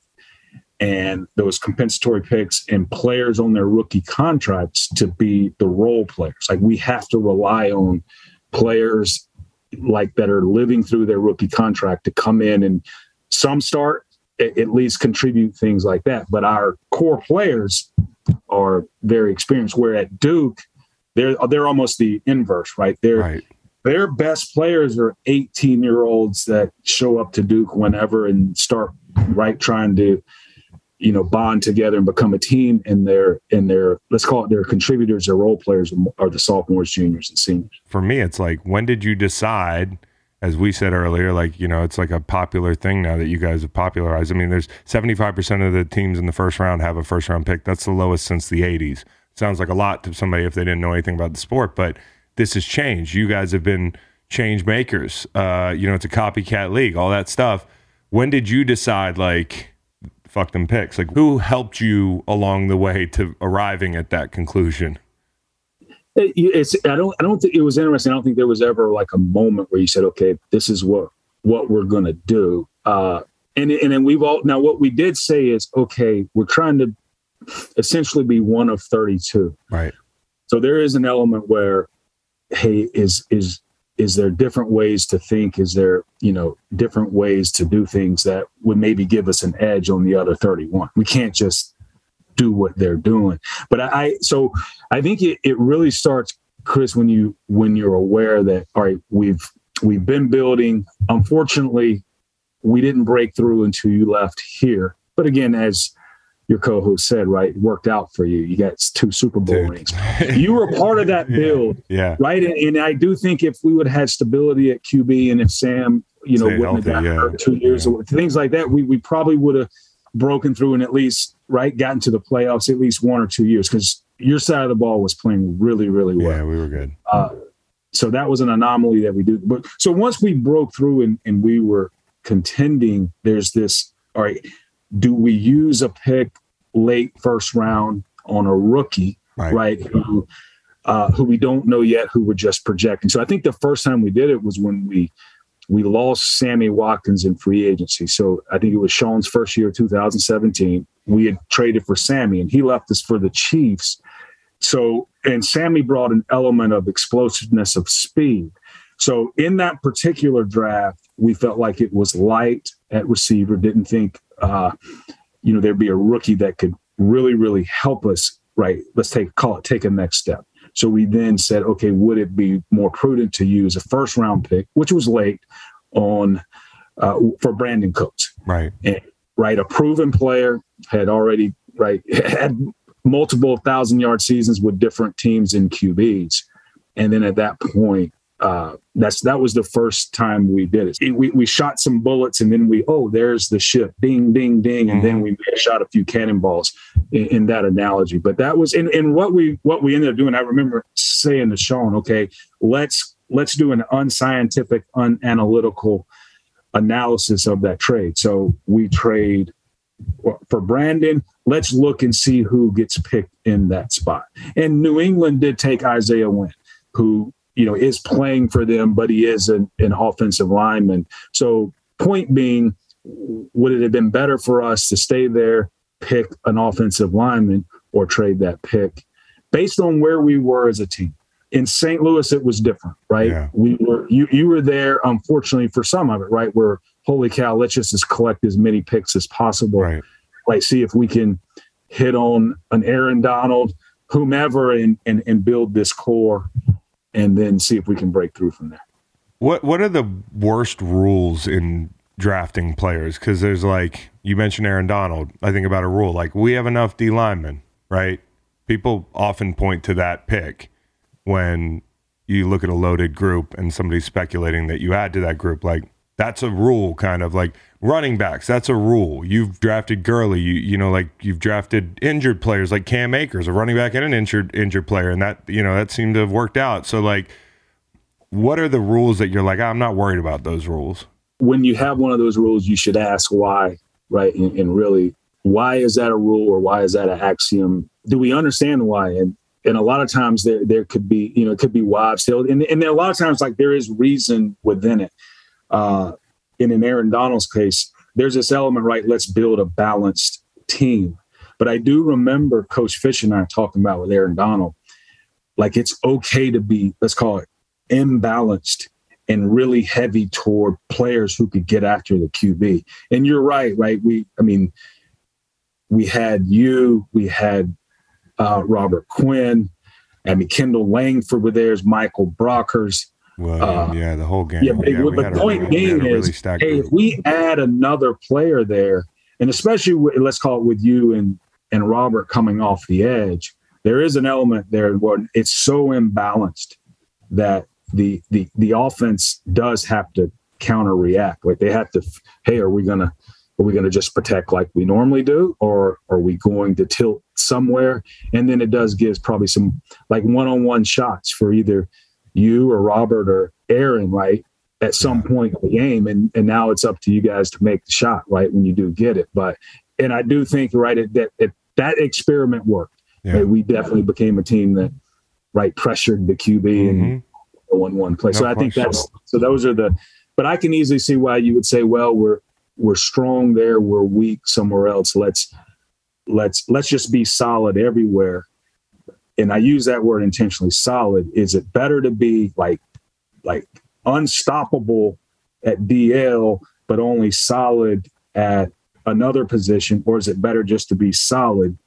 and those compensatory picks and players on their rookie contracts to be the role players. Like we have to rely on players like that are living through their rookie contract to come in and some start, at least contribute, things like that. But our core players are very experienced, where at Duke they're almost the inverse, right? Their best players are 18-year-olds that show up to Duke whenever and start trying to, you know, bond together and become a team, and their let's call it their contributors, their role players are the sophomores, juniors, and seniors. For me, it's like, when did you decide, as we said earlier, like, you know, it's like a popular thing now that you guys have popularized. I mean, there's 75% of the teams in the first round have a first round pick. That's the lowest since the 80s. Sounds like a lot to somebody if they didn't know anything about the sport, but this has changed. You guys have been change makers. You know, it's a copycat league, all that stuff. When did you decide, like, fuck them picks? Like, who helped you along the way to arriving at that conclusion? I don't think it was interesting. I don't think there was ever like a moment where you said, okay, this is what we're going to do. And then now what we did say is, okay, we're trying to essentially be one of 32. Right. So there is an element where, hey, is there different ways to think? Is there, you know, different ways to do things that would maybe give us an edge on the other 31? We can't just do what they're doing. But I think it really starts, Chris, when you're aware that, all right, we've been building. Unfortunately, we didn't break through until you left here. But again, as your co-host said, right, it worked out for you. You got 2 Super Bowl rings. You were part of that build, right? And I do think if we would have had stability at QB, and if Sam, wouldn't have gotten hurt 2 years or things like that, we probably would have broken through and at least, right, gotten to the playoffs at least 1 or 2 years, because your side of the ball was playing really, really well. Yeah, we were good. So that was an anomaly that we do. But so once we broke through and we were contending, there's this, all right, do we use a pick late first round on a rookie, right? Who we don't know yet, who we're just projecting. So I think the first time we did it was when we lost Sammy Watkins in free agency. So I think it was Sean's first year, 2017. We had traded for Sammy, and he left us for the Chiefs. So, and Sammy brought an element of explosiveness, of speed. So in that particular draft, we felt like it was light at receiver. Didn't think, there'd be a rookie that could really, really help us, right? Let's take a next step. So we then said, okay, would it be more prudent to use a first round pick, which was late on, for Brandon Cooks, right? And, right, a proven player, had already, right, had multiple 1,000-yard seasons with different teams and QBs. And then at that point, that was the first time we did it. We shot some bullets, and then there's the ship, ding, ding, ding, and then we shot a few cannonballs in that analogy. But that was in what we ended up doing. I remember saying to Sean, okay, let's do an unscientific, unanalytical analysis of that trade. So we trade for Brandon. Let's look and see who gets picked in that spot. And New England did take Isaiah Wynn, who, is playing for them, but he is an offensive lineman. So point being, would it have been better for us to stay there, pick an offensive lineman, or trade that pick based on where we were as a team? In St. Louis, it was different, right? Yeah. You were there, unfortunately, for some of it, right? Where, holy cow, let's just collect as many picks as possible. Right. Like, see if we can hit on an Aaron Donald, whomever, and build this core, and then see if we can break through from there. What are the worst rules in drafting players? Because there's, like, you mentioned Aaron Donald. I think about a rule, like, we have enough D linemen, right? People often point to that pick when you look at a loaded group and somebody's speculating that you add to that group. Like, that's a rule, kind of like running backs. That's a rule. You've drafted Gurley. You've drafted injured players like Cam Akers, a running back and an injured player. And that, that seemed to have worked out. So, like, what are the rules that you're like, I'm not worried about those rules? When you have one of those rules, you should ask why, right? And really, why is that a rule, or why is that an axiom? Do we understand why? And a lot of times there could be, it could be wives tale. And there are a lot of times, like, there is reason within it. In an Aaron Donald's case, there's this element, right? Let's build a balanced team. But I do remember Coach Fish and I talking about with Aaron Donald, like, it's okay to be, let's call it, imbalanced and really heavy toward players who could get after the QB. And you're right? We had you, Robert Quinn, Kendall Langford with theirs, Michael Brockers. Well, the whole game. Yeah, but the point being is, hey, if we add another player there, and especially let's call it with you and Robert coming off the edge, there is an element there where it's so imbalanced that the offense does have to counter react. Like, they have to, hey, are we going to just protect like we normally do, or are we going to tilt somewhere? And then it does give probably some, like, one-on-one shots for either you or Robert or Aaron, right, at some point in the game. And now it's up to you guys to make the shot, right, when you do get it. But, and I do think, right, that experiment worked. Yeah. Right? We definitely became a team that, right, pressured the QB and one play. No, so I think so those are but I can easily see why you would say, well, we're strong there, we're weak somewhere else. Let's just be solid everywhere. And I use that word intentionally, solid. Is it better to be like unstoppable at DL, but only solid at another position? Or is it better just to be solid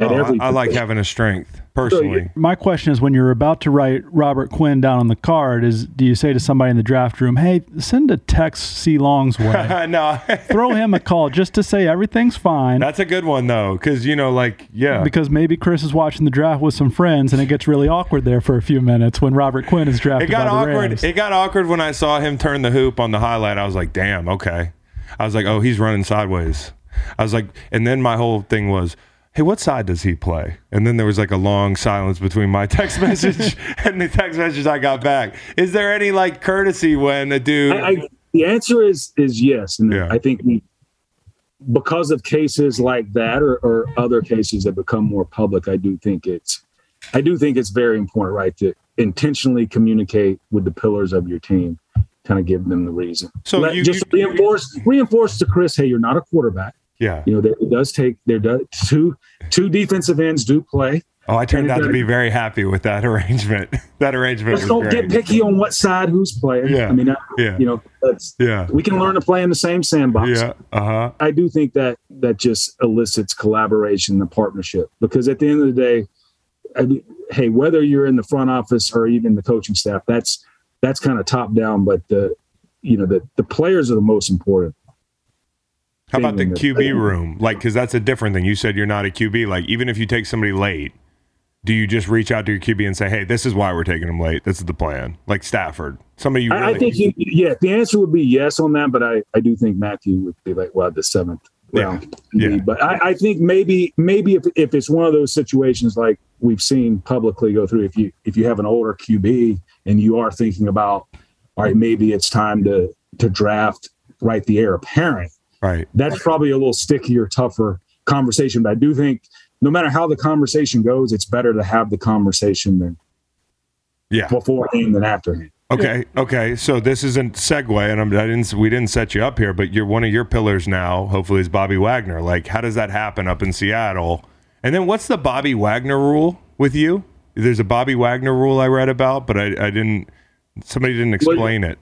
I like having a strength personally. My question is, when you're about to write Robert Quinn down on the card, do you say to somebody in the draft room, hey, send a text C. Long's way? No. Throw him a call just to say everything's fine. That's a good one, though, because, you know, like, yeah. Because maybe Chris is watching the draft with some friends, and it gets really awkward there for a few minutes when Robert Quinn is drafted by the Rams. It got awkward when I saw him turn the hoop on the highlight. I was like, damn, okay. I was like, oh, he's running sideways. I was like, and then my whole thing was, hey, what side does he play? And then there was like a long silence between my text message and the text message I got back. Is there any like courtesy when a dude? The answer is yes. And yeah. I think because of cases like that or other cases that become more public, I do think it's very important, right, to intentionally communicate with the pillars of your team, kind of give them the reason. So reinforce to Chris, hey, you're not a quarterback. Yeah, you know, two defensive ends do play. Oh, I turned out to be very happy with that arrangement. That arrangement. Just don't get picky on what side who's playing. Yeah, I mean, we can learn to play in the same sandbox. Yeah, I do think that just elicits collaboration and partnership, because at the end of the day, I mean, hey, whether you're in the front office or even the coaching staff, that's kind of top down, but the players are the most important. How about the QB room? Like, because that's a different thing. You said you're not a QB. Like, even if you take somebody late, do you just reach out to your QB and say, hey, this is why we're taking him late? This is the plan. Like Stafford. Somebody you really... I think, the answer would be yes on that, but I do think Matthew would be like, well, the seventh round. Yeah. But I think maybe if it's one of those situations like we've seen publicly go through, if you have an older QB and you are thinking about, all right, maybe it's time to draft, right, the heir apparent. Right. That's probably a little stickier, tougher conversation. But I do think no matter how the conversation goes, it's better to have the conversation beforehand than afterhand. Okay. Yeah. Okay. So this is a segue, and we didn't set you up here, but you're one of your pillars now, hopefully, is Bobby Wagner. Like, how does that happen up in Seattle? And then what's the Bobby Wagner rule with you? There's a Bobby Wagner rule I read about, but somebody didn't explain it.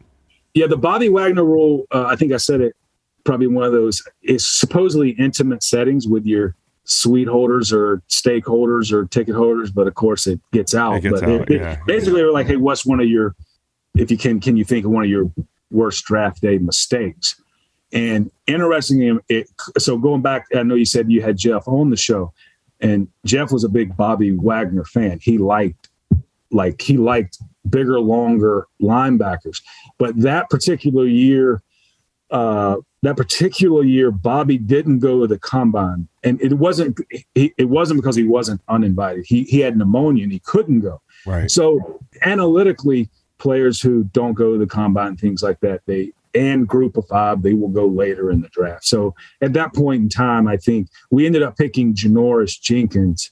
Yeah. The Bobby Wagner rule, I think I said it, probably one of those is supposedly intimate settings with your suite holders or stakeholders or ticket holders, but of course it gets out. Basically, we're like, hey, what's one of your, if you can you think of one of your worst draft day mistakes? And interestingly, so going back, I know you said you had Jeff on the show, and Jeff was a big Bobby Wagner fan. He liked bigger, longer linebackers, but that particular year, Bobby didn't go to the combine, and it wasn't because he wasn't uninvited. He had pneumonia and he couldn't go. Right. So analytically, players who don't go to the combine, things like that, and group of five, they will go later in the draft. So at that point in time, I think we ended up picking Janoris Jenkins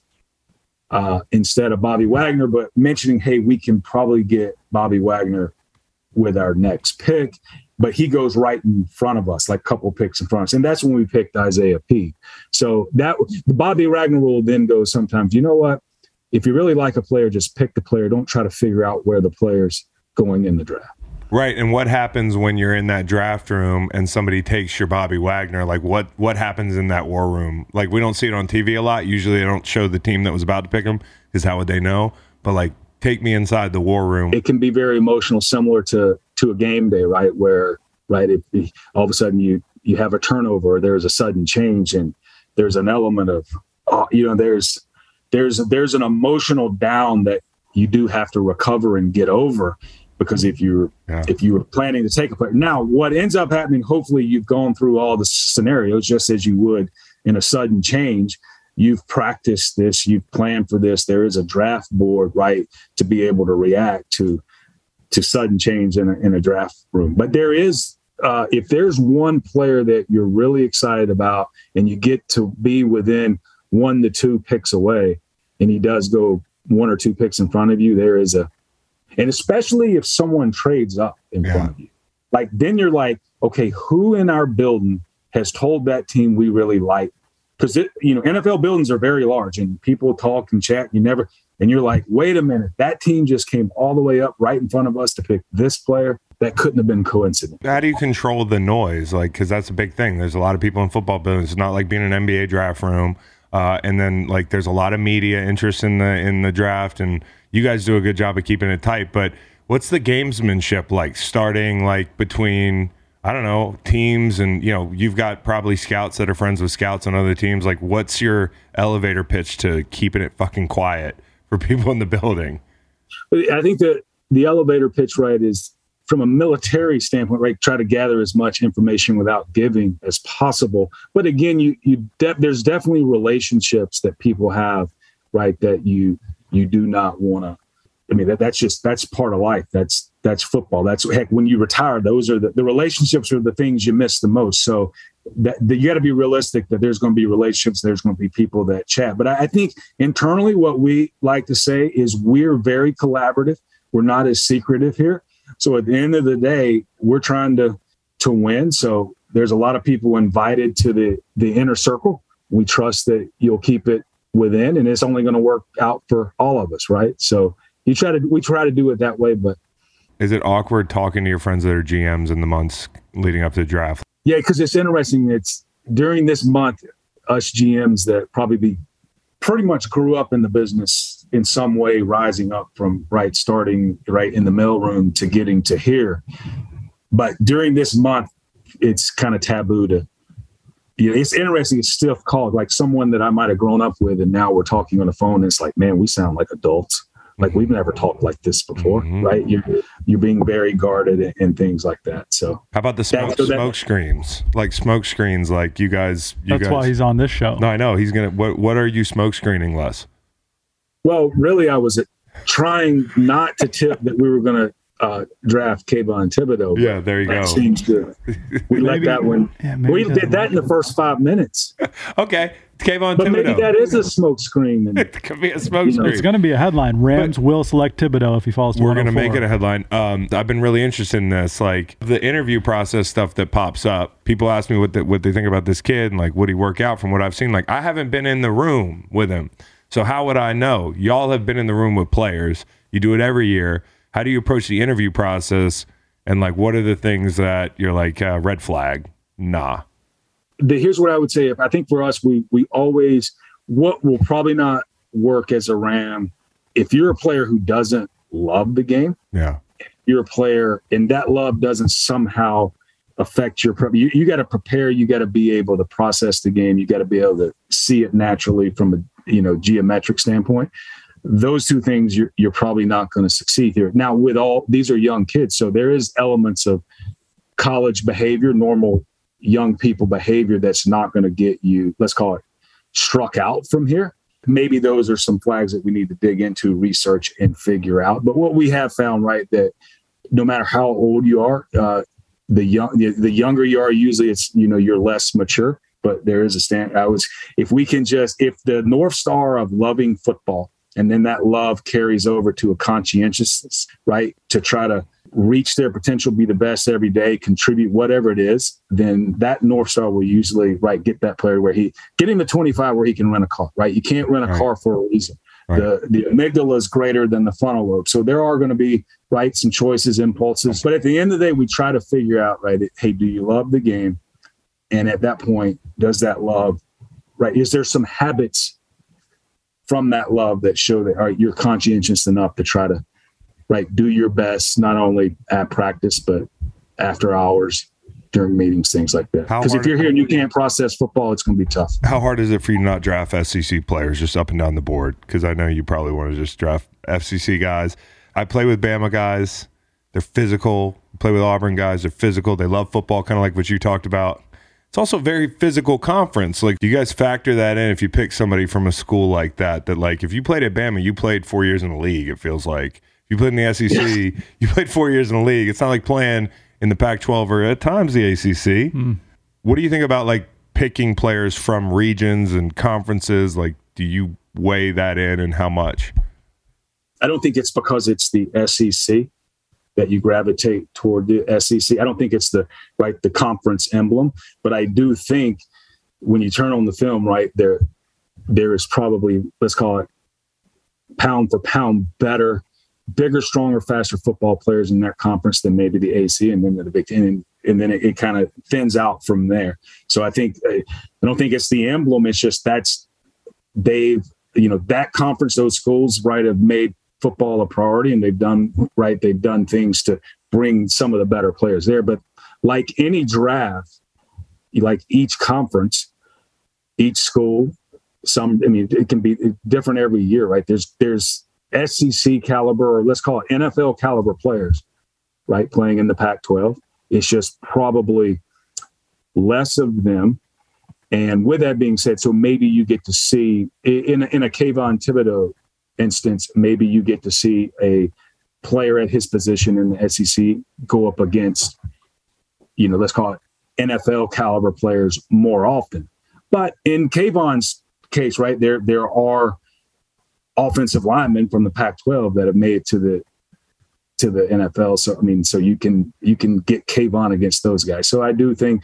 instead of Bobby Wagner, but mentioning, hey, we can probably get Bobby Wagner with our next pick. But he goes right in front of us, like a couple picks in front of us. And that's when we picked Isaiah Peay. So the Bobby Wagner rule then goes sometimes, you know what? If you really like a player, just pick the player. Don't try to figure out where the player's going in the draft. Right. And what happens when you're in that draft room and somebody takes your Bobby Wagner? Like, what happens in that war room? Like, we don't see it on TV a lot. Usually they don't show the team that was about to pick him, because how would they know? But, like, take me inside the war room. It can be very emotional, similar to a game day, right? Where, right, if all of a sudden you have a turnover, there's a sudden change, and there's an element of, there's an emotional down that you do have to recover and get over, because if you were planning to take a player. Now, what ends up happening, hopefully you've gone through all the scenarios just as you would in a sudden change. You've practiced this, you've planned for this. There is a draft board, right, to be able to react to sudden change in a draft room. But there is, if there's one player that you're really excited about and you get to be within 1 to 2 picks away, and he does go 1 or 2 picks in front of you, there is and especially if someone trades up in front of you, like, then you're like, okay, who in our building has told that team we really like? Because, NFL buildings are very large, and people talk and chat. And you're like, wait a minute, that team just came all the way up right in front of us to pick this player. That couldn't have been coincidence. How do you control the noise? Like, because that's a big thing. There's a lot of people in football buildings. It's not like being in an NBA draft room. And then like there's a lot of media interest in the draft, and you guys do a good job of keeping it tight. But what's the gamesmanship like starting like between, I don't know, teams, and you know, you've got probably scouts that are friends with scouts on other teams. Like, what's your elevator pitch to keeping it fucking quiet for people in the building? I think that the elevator pitch, right, is from a military standpoint, right, try to gather as much information without giving as possible. But again, there's definitely relationships that people have, right, that you do not want to. I mean, that's part of life. That's football. That's, heck, when you retire, those are the relationships are the things you miss the most. So you got to be realistic that there's going to be relationships. There's going to be people that chat. But I think internally what we like to say is we're very collaborative. We're not as secretive here. So at the end of the day, we're trying to win. So there's a lot of people invited to the inner circle. We trust that you'll keep it within, and it's only going to work out for all of us, right? So we try to do it that way. But is it awkward talking to your friends that are GMs in the months leading up to the draft? Yeah, because it's interesting. It's during this month, us GMs that pretty much grew up in the business in some way, rising up from starting right in the mailroom to getting to here. But during this month, it's kind of taboo to. You know, it's interesting. It's stiff called, like someone that I might have grown up with, and now we're talking on the phone. And it's like, man, we sound like adults. Like, we've never talked like this before, mm-hmm. right? You're being very guarded and things like that. So how about the smoke screens? Like you guys. That's why he's on this show. No, I know he's gonna. What are you smoke screening, Les? Well, really, I was trying not to tip that we were gonna draft Kayvon Thibodeaux. Yeah, there you go. That seems good. We let that one. Yeah, we did that in the first 5 minutes. Okay. Kayvon Thibodeaux. But maybe that is a smoke screen. It could be a smoke screen. It's going to be a headline. Rams will select Thibodeaux if he falls to 104. We're going to make it a headline. I've been really interested in this. Like the interview process stuff that pops up. People ask me what they think about this kid and like, would he work out from what I've seen? Like I haven't been in the room with him. So how would I know? Y'all have been in the room with players. You do it every year. How do you approach the interview process? And like, what are the things that you're like, red flag? Nah. Here's what I would say. I think for us, we always, what will probably not work as a Ram, if you're a player who doesn't love the game, yeah, if you're a player and that love doesn't somehow affect your prep, you got to prepare, you got to be able to process the game, you got to be able to see it naturally from a geometric standpoint. Those two things, you're probably not going to succeed here. Now, with all these are young kids, so there is elements of college behavior, normal young people behavior that's not going to get you, let's call it, struck out from here. Maybe those are some flags that we need to dig into, research, and figure out. But what we have found, right, that no matter how old you are, the younger you are, usually it's you're less mature. But there is a stand. If the North Star of loving football. And then that love carries over to a conscientiousness, right? To try to reach their potential, be the best every day, contribute, whatever it is, then that North Star will usually, right, get that player where get him to 25 where he can rent a car, right? You can't rent a car for a reason. Right. The amygdala is greater than the frontal lobe. So there are going to be, right, some choices, impulses. But at the end of the day, we try to figure out, right, hey, do you love the game? And at that point, does that love, right, is there some habits from that love that show that, all right, you're conscientious enough to try to, right, do your best, not only at practice, but after hours, during meetings, things like that. Because if you're here and you can't process football, it's going to be tough. How hard is it for you to not draft SEC players just up and down the board? Because I know you probably want to just draft FCC guys. I play with Bama guys. They're physical. I play with Auburn guys. They're physical. They love football, kind of like what you talked about. It's also a very physical conference. Like, you guys factor that in if you pick somebody from a school like that, that like if you played at Bama, you played 4 years in the league, it feels like. If you played in the SEC, you played 4 years in the league. It's not like playing in the Pac-12 or at times the ACC. Mm. What do you think about like picking players from regions and conferences? Like, do you weigh that in and how much? I don't think it's because it's the SEC that you gravitate toward the SEC. I don't think it's the conference emblem, but I do think when you turn on the film, right, there is probably, let's call it, pound for pound, better, bigger, stronger, faster football players in that conference than maybe the AC and then the Big Ten, and then it kind of thins out from there. So I don't think it's the emblem. It's just that's they've, you know, that conference, those schools, right, have made football a priority, and they've done, right, they've done things to bring some of the better players there. But like any draft, like each conference, each school, some, I mean, it can be different every year, right? There's SEC caliber, or let's call it NFL caliber players, right, playing in the Pac-12. It's just probably less of them. And with that being said, so maybe you get to see, in a Kayvon Thibodeaux instance, maybe you get to see a player at his position in the SEC go up against, you know, let's call it NFL caliber players more often. But in Kayvon's case, right, there are offensive linemen from the Pac-12 that have made it to the NFL. So, I mean, so you can get Kayvon against those guys. So I do think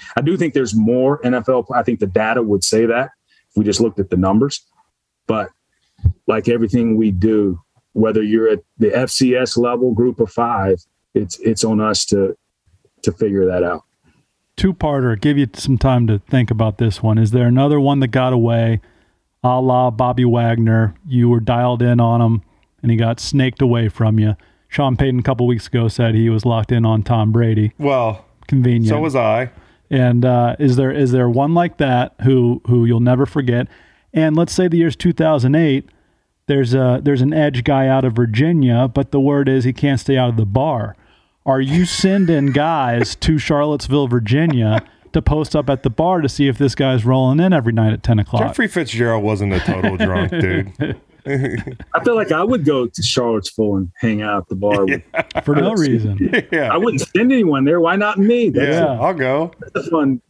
there's more NFL. I think the data would say that if we just looked at the numbers. But like everything we do, whether you're at the FCS level, group of five, it's on us to figure that out. Two-parter, give you some time to think about this one. Is there another one that got away, a la Bobby Wagner? You were dialed in on him and he got snaked away from you. Sean Payton a couple weeks ago said he was locked in on Tom Brady. Well, convenient. So was I. And is there one like that who you'll never forget? And let's say the year's 2008. There's an edge guy out of Virginia, but the word is he can't stay out of the bar. Are you sending guys to Charlottesville, Virginia, to post up at the bar to see if this guy's rolling in every night at 10:00? Jeffrey Fitzgerald wasn't a total drunk, dude. I feel like I would go to Charlottesville and hang out at the bar for no reason. Yeah. I wouldn't send anyone there. Why not me? I'll go. That's a fun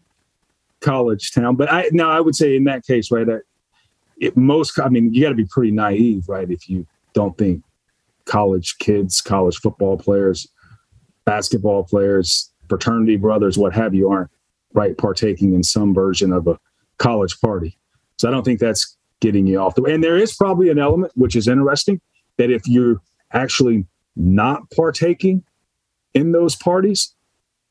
college town. But I would say in that case, right, you got to be pretty naive, right, if you don't think college kids, college football players, basketball players, fraternity brothers, what have you, aren't, right, partaking in some version of a college party. So I don't think that's getting you off the way. And there is probably an element, which is interesting, that if you're actually not partaking in those parties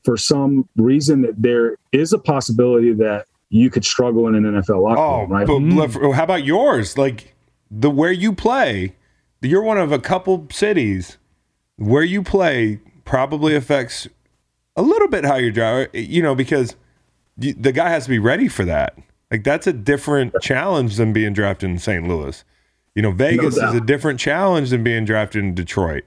for some reason, that there is a possibility that you could struggle in an NFL locker room, right? But how about yours? Like where you play, you're one of a couple cities where you play probably affects a little bit how you're driving, you know, because the guy has to be ready for that. Like, that's a different challenge than being drafted in St. Louis. You know, Vegas is a different challenge than being drafted in Detroit.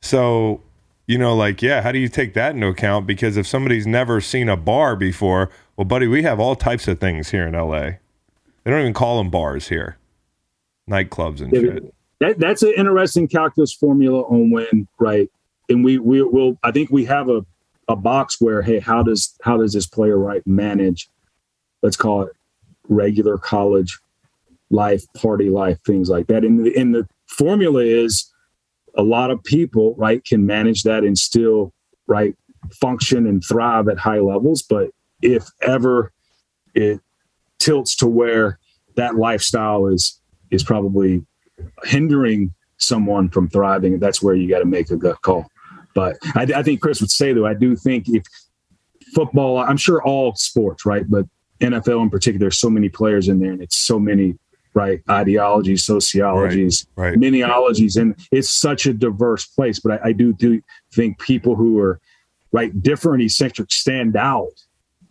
So, you know, like, yeah, how do you take that into account? Because if somebody's never seen a bar before, well, buddy, we have all types of things here in L.A. They don't even call them bars here. Nightclubs and shit. That's an interesting calculus formula on when, right? And we will, I think we have a box where, hey, how does this player, right, manage, let's call it, regular college life, party life, things like that. And the formula is a lot of people, right, can manage that and still, right, function and thrive at high levels. But if ever it tilts to where that lifestyle is probably hindering someone from thriving, that's where you got to make a gut call. But I think Chris would say, though, I do think if football, I'm sure all sports, right, but NFL in particular, there's so many players in there, and it's so many, right, ideologies, sociologies, right. Miniologies, and it's such a diverse place. But I do think people who are, right, different, eccentric, stand out.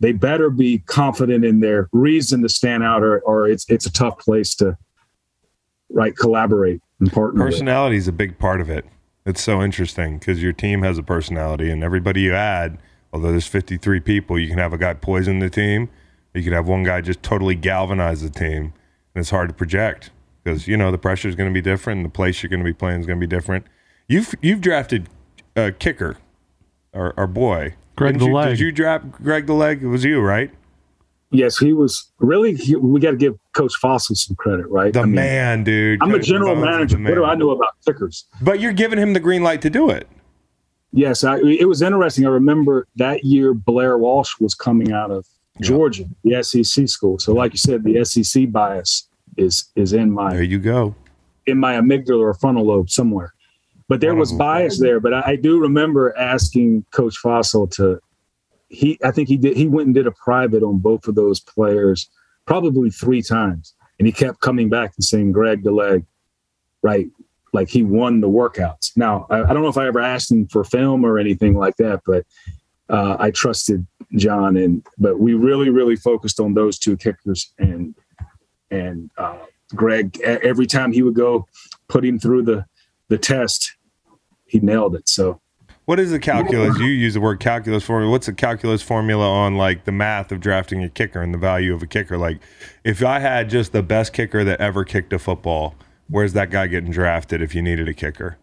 They better be confident in their reason to stand out, or it's a tough place to, right, collaborate and partner. Personality is a big part of it. It's so interesting because your team has a personality, and everybody you add, although there's 53 people, you can have a guy poison the team. You could have one guy just totally galvanize the team, and it's hard to project because, you know, the pressure is going to be different, and the place you're going to be playing is going to be different. You've drafted a kicker, our boy. Greg the Leg. Did you draft Greg the Leg? It was you, right? Yes, he was. Really, we got to give Coach Fossil some credit, right? Man, dude. I'm a general manager. What do I know about kickers? But you're giving him the green light to do it. Yes, it was interesting. I remember that year Blair Walsh was coming out of Georgia, the SEC school. So, like you said, the SEC bias is in my amygdala or frontal lobe somewhere. But there was bias there. But I do remember asking Coach Fossil I think he went and did a private on both of those players, probably 3 times. And he kept coming back and saying Greg the Leg, right? Like he won the workouts. Now, I don't know if I ever asked him for film or anything like that, but I trusted John. But we really, really focused on those two kickers and Greg, every time he would go put him through the test, he nailed it. So what is the calculus? You use the word calculus formula. What's the calculus formula on like the math of drafting a kicker and the value of a kicker? Like if I had just the best kicker that ever kicked a football, where's that guy getting drafted if you needed a kicker?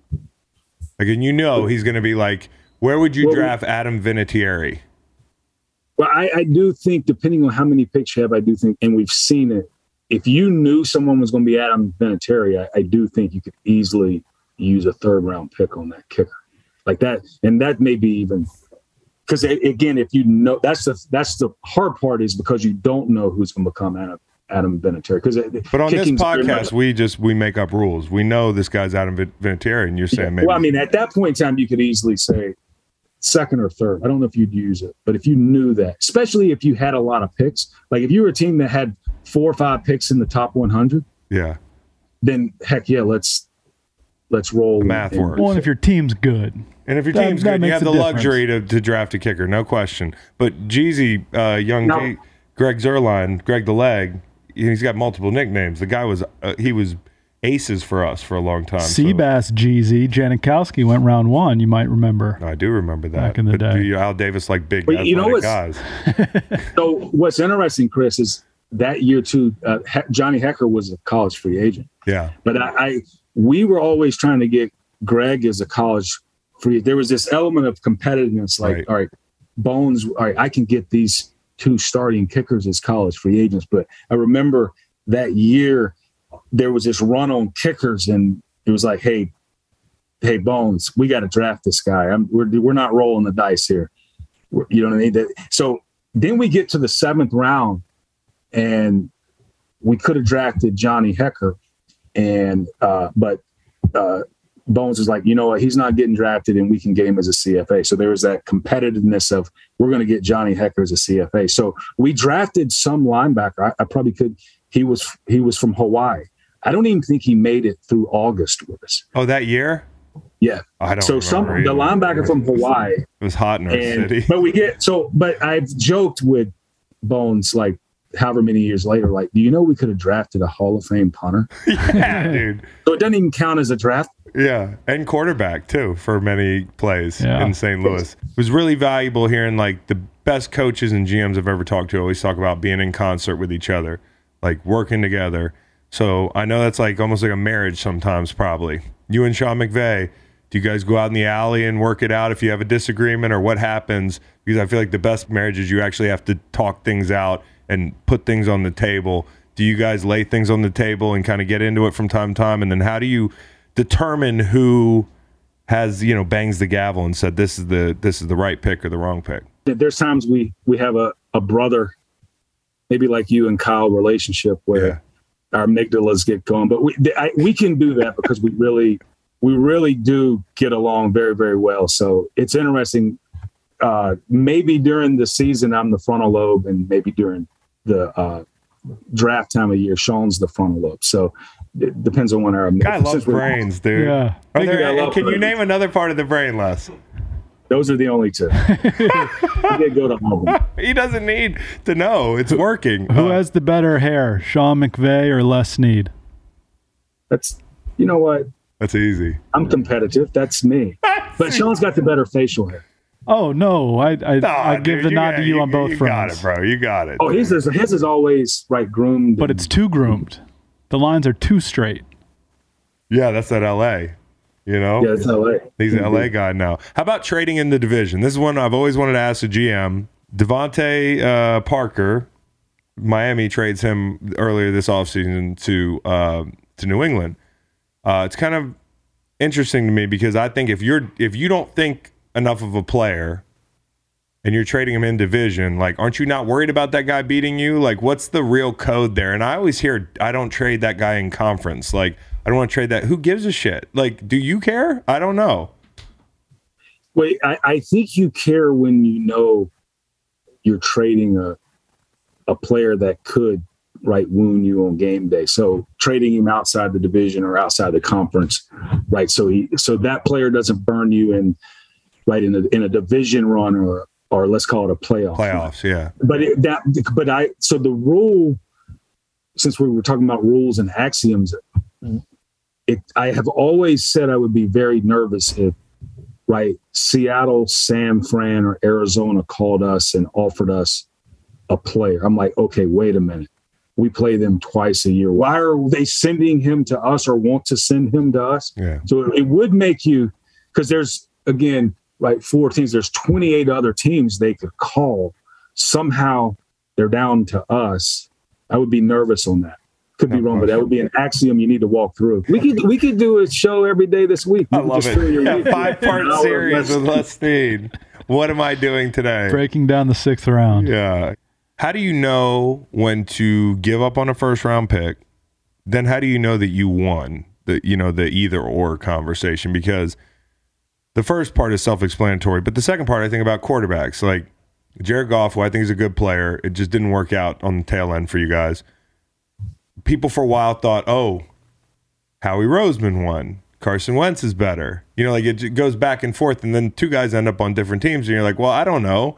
Like, and you know he's going to be like, where would you draft Adam Vinatieri? Well, I do think, depending on how many picks you have, I do think, and we've seen it, if you knew someone was going to be Adam Vinatieri, I do think you could easily use a third-round pick on that kicker. Like that, and that may be even because again, if you know, that's the hard part is because you don't know who's going to become Adam Vinatieri. But on this podcast, we make up rules. We know this guy's Adam Vinatieri, and you're saying maybe. Well, I mean, at that point in time, you could easily say second or third. I don't know if you'd use it, but if you knew that, especially if you had a lot of picks, like if you were a team that had 4 or 5 picks in the top 100, yeah, then heck yeah, let's roll. The math works. Well, and if your team's good. And if your team's good, you have the luxury to draft a kicker, no question. But Jeezy, Greg Zuerlein, Greg the Leg, he's got multiple nicknames. The guy was he was aces for us for a long time. Seabass so. Jeezy, Janikowski went round one, you might remember. I do remember that. Back in the day. Al Davis, like big athletic guys. So what's interesting, Chris, is that year too, Johnny Hecker was a college free agent. Yeah. But we were always trying to get Greg as a college free. There was this element of competitiveness, like, all right, I can get these two starting kickers as college free agents. But I remember that year there was this run on kickers, and it was like, hey, Bones, we got to draft this guy. We're not rolling the dice here. You know what I mean? So then we get to the 7th round, and we could have drafted Johnny Hecker. But Bones is like, you know what, he's not getting drafted and we can get him as a CFA. So there was that competitiveness of we're going to get Johnny Hecker as a CFA. So we drafted some linebacker. I probably could. He was from Hawaii. I don't even think he made it through August with us. Oh, that year? Yeah. I don't know. So the linebacker from Hawaii. It was hot in our city. But I've joked with Bones like, however many years later, like, do you know we could have drafted a Hall of Fame punter? Yeah, dude. So it doesn't even count as a draft. Yeah, and quarterback, too, for many plays in St. Louis. It was really valuable hearing, like, the best coaches and GMs I've ever talked to always talk about being in concert with each other, like, working together. So I know that's, like, almost like a marriage sometimes, probably. You and Sean McVay, do you guys go out in the alley and work it out if you have a disagreement or what happens? Because I feel like the best marriages, you actually have to talk things out and put things on the table. Do you guys lay things on the table and kind of get into it from time to time? And then how do you determine who has, bangs the gavel and said, this is the right pick or the wrong pick? There's times we have a brother, maybe like you and Kyle relationship where our amygdalas get going, but we can do that because we really do get along very, very well. So it's interesting. Maybe during the season, I'm the frontal lobe, and maybe during the draft time of year, Sean's the frontal lobe. So it depends on when our guy loves brains, dude. Yeah. Can you name another part of the brain, Les? Those are the only two. He did go to home. He doesn't need to know. It's working. Who has the better hair, Sean McVay or Les Snead? That's, you know what? That's easy. I'm competitive. That's me. But Sean's got the better facial hair. Oh, no, I give the nod to you on both fronts. You got it, bro. You got it. Oh, his is always, right, groomed. But it's too groomed. The lines are too straight. Yeah, that's at L.A., Yeah, it's L.A. He's an L.A. guy now. How about trading in the division? This is one I've always wanted to ask the GM. Devontae Parker, Miami trades him earlier this offseason to New England. It's kind of interesting to me because I think if you don't think enough of a player and you're trading him in division, like, aren't you not worried about that guy beating you? Like, what's the real code there? And I always hear, I don't trade that guy in conference. Like, I don't want to trade that. Who gives a shit? Like, do you care? I don't know. Wait, I think you care when you know you're trading a player that could right, wound you on game day. So trading him outside the division or outside the conference, right? So that player doesn't burn you in, right, in a division run or let's call it a playoff. Playoffs, yeah. But the rule, since we were talking about rules and axioms, I have always said I would be very nervous if, right, Seattle, San Fran, or Arizona called us and offered us a player. I'm like, okay, wait a minute. We play them twice a year. Why are they sending him to us or want to send him to us? Yeah. So it would make you, because there's, again, right, 4 teams, there's 28 other teams they could call. Somehow they're down to us. I would be nervous on that. Could be wrong, but that would be an axiom you need to walk through. We could do a show every day this week. I love it. Yeah, 5-part series with Les Snead. What am I doing today? Breaking down the 6th round. Yeah. How do you know when to give up on a first-round pick? Then how do you know that you won the either-or conversation? Because the first part is self-explanatory, but the second part, I think about quarterbacks. Like Jared Goff, who I think is a good player, it just didn't work out on the tail end for you guys. People for a while thought, oh, Howie Roseman won. Carson Wentz is better. It goes back and forth, and then 2 guys end up on different teams, and you're like, well, I don't know.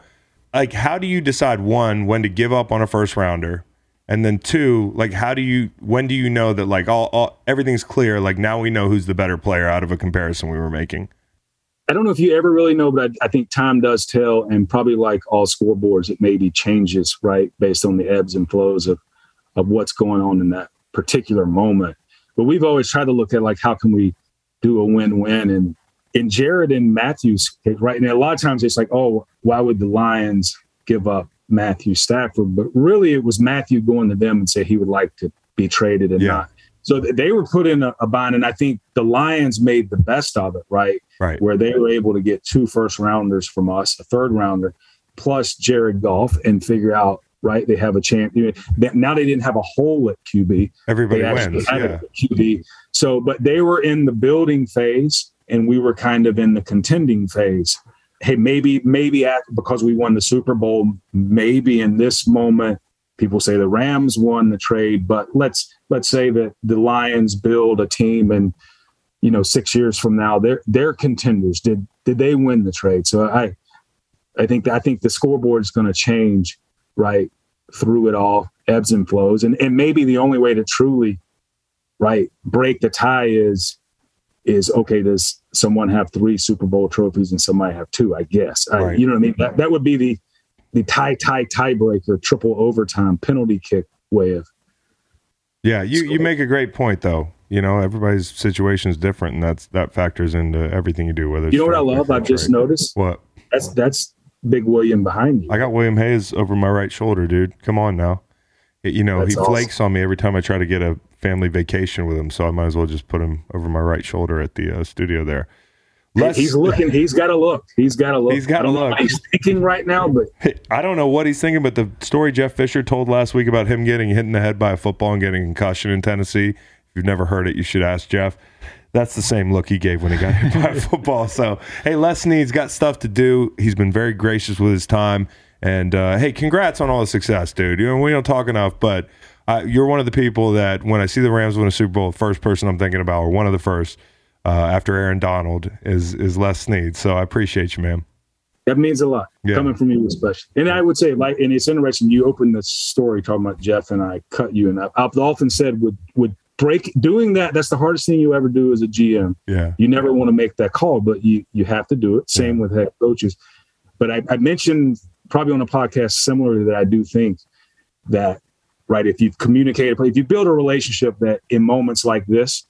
Like, how do you decide, 1, when to give up on a first-rounder, and then 2, like, when do you know that, like, all everything's clear, like, now we know who's the better player out of a comparison we were making? I don't know if you ever really know, but I think time does tell, and probably like all scoreboards, it maybe changes, right, based on the ebbs and flows of what's going on in that particular moment. But we've always tried to look at, like, how can we do a win-win? And in Jared and Matthew's case, right, and a lot of times it's like, oh, why would the Lions give up Matthew Stafford? But really it was Matthew going to them and say he would like to be traded and not. So they were put in a bind, and I think the Lions made the best of it, right? Where they were able to get 2 first-rounders from us, a third-rounder, plus Jared Goff, and figure out, right, they have a chance. Now they didn't have a hole at QB. Everybody wins. QB. So, but they were in the building phase, and we were kind of in the contending phase. Hey, maybe because we won the Super Bowl, maybe in this moment, people say the Rams won the trade, but let's say that the Lions build a team, and 6 years from now, they're contenders. Did they win the trade? So I think the scoreboard is going to change, right, through it all, ebbs and flows. And maybe the only way to truly, right, break the tie is, okay, does someone have 3 Super Bowl trophies and somebody have 2, I guess. Right. You know what I mean? That would be the tiebreaker, triple overtime, penalty kick way of. Yeah, you make a great point, though. Everybody's situation is different, and that factors into everything you do. Whether it's, you know what I love? I've just noticed. What? That's Big William behind you. I got William Hayes over my right shoulder, dude. Come on now. He flakes on me every time I try to get a family vacation with him, so I might as well just put him over my right shoulder at the studio there. He's looking. He's got a look. He's got a look. He's thinking right now, but I don't know what he's thinking. But the story Jeff Fisher told last week about him getting hit in the head by a football and getting a concussion in Tennessee, if you've never heard it, you should ask Jeff. That's the same look he gave when he got hit by football. So, hey, Les Snead's got stuff to do. He's been very gracious with his time. And, hey, congrats on all the success, dude. We don't talk enough, but you're one of the people that when I see the Rams win a Super Bowl, the first person I'm thinking about, or one of the first, after Aaron Donald, is Les Snead. So I appreciate you, man. That means a lot, coming from you especially. And I would say, like, and it's interesting, you opened the story talking about Jeff, and I cut you, and I've often said would doing that's the hardest thing you ever do as a GM. Yeah, you never want to make that call, but you have to do it. Same with head coaches. But I mentioned probably on a podcast similarly that I do think that, right, if you've communicated, if you build a relationship, that in moments like this,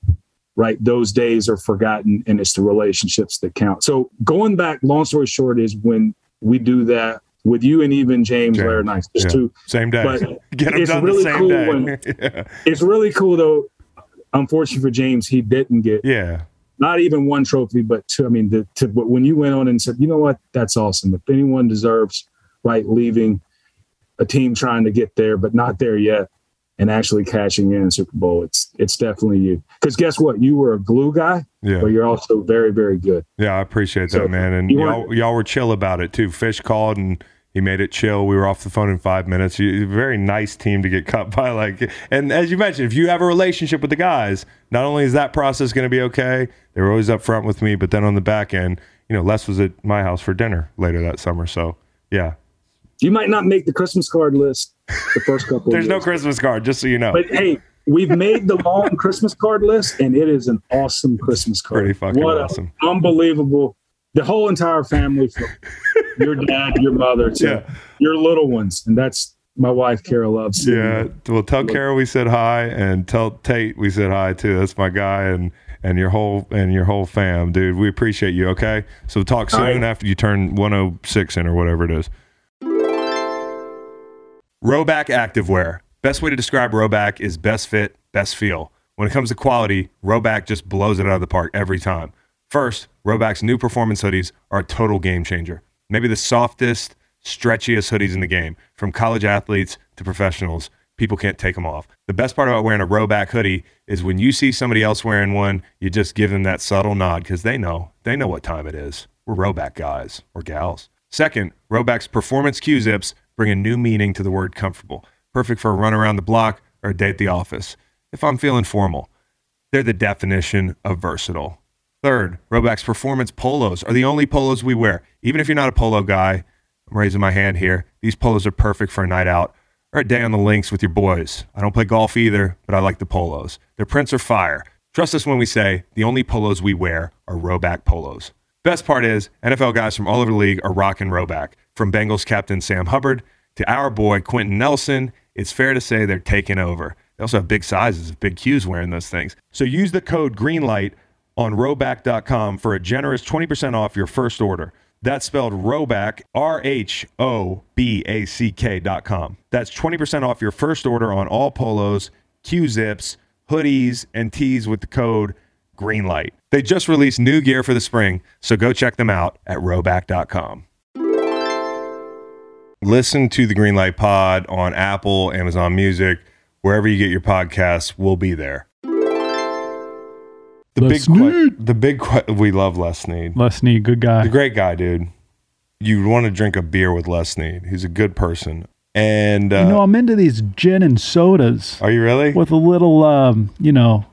right, those days are forgotten, and it's the relationships that count. So going back, long story short, is when we do that with you and even James. Larry Nice, just two same day. But get them done really the same cool day. It's really cool though. Unfortunately for James, he didn't get not even 1 trophy, but 2. I mean, but when you went on and said, you know what, that's awesome. If anyone deserves, right, leaving a team trying to get there but not there yet and actually cashing in Super Bowl, it's definitely you. Because guess what? You were a glue guy, but you're also very, very good. Yeah, I appreciate that, man. And y'all were chill about it, too. Fish called and He made it chill. We were off the phone in 5 minutes. Very nice team to get cut by. And as you mentioned, if you have a relationship with the guys, not only is that process going to be okay, they were always up front with me, but then on the back end, you know, Les was at my house for dinner later that summer. So, yeah. You might not make the Christmas card list the first couple of years. There's no Christmas card, just so you know. But, hey, we've made the long Christmas card list, and it is an awesome Christmas card. Pretty fucking awesome. Unbelievable. The whole entire family, your dad, your mother, too, your little ones. And that's my wife, Kara, loves. Yeah. Well, tell Kara we said hi, and tell Tate we said hi, too. That's my guy and your whole fam, dude. We appreciate you, okay? So talk soon after you turn 106 in or whatever it is. Roback Activewear. Best way to describe Roback is best fit, best feel. When it comes to quality, Roback just blows it out of the park every time. First, Roback's new performance hoodies are a total game changer. Maybe the softest, stretchiest hoodies in the game. From college athletes to professionals, people can't take them off. The best part about wearing a Roback hoodie is when you see somebody else wearing one, you just give them that subtle nod because they know what time it is. We're Roback guys or gals. Second, Roback's performance Q-zips bring a new meaning to the word comfortable. Perfect for a run around the block or a day at the office. If I'm feeling formal, they're the definition of versatile. Third, Roback's performance polos are the only polos we wear. Even if you're not a polo guy, I'm raising my hand here, these polos are perfect for a night out or a day on the links with your boys. I don't play golf either, but I like the polos. Their prints are fire. Trust us when we say the only polos we wear are Roback polos. Best part is, NFL guys from all over the league are rocking Roback. From Bengals captain Sam Hubbard to our boy Quentin Nelson, it's fair to say they're taking over. They also have big sizes of big Qs wearing those things. So use the code GREENLIGHT on Roback.com for a generous 20% off your first order. That's spelled Roback, RHOBACK.com. That's 20% off your first order on all polos, Q-zips, hoodies, and tees with the code GREENLIGHT. They just released new gear for the spring, so go check them out at Roback.com. Listen to the Greenlight Pod on Apple, Amazon Music, wherever you get your podcasts, we'll be there. We love Les Snead. Les Snead, good guy. The great guy, dude. You want to drink a beer with Les Snead. He's a good person. And I'm into these gin and sodas. Are you really? With a little, you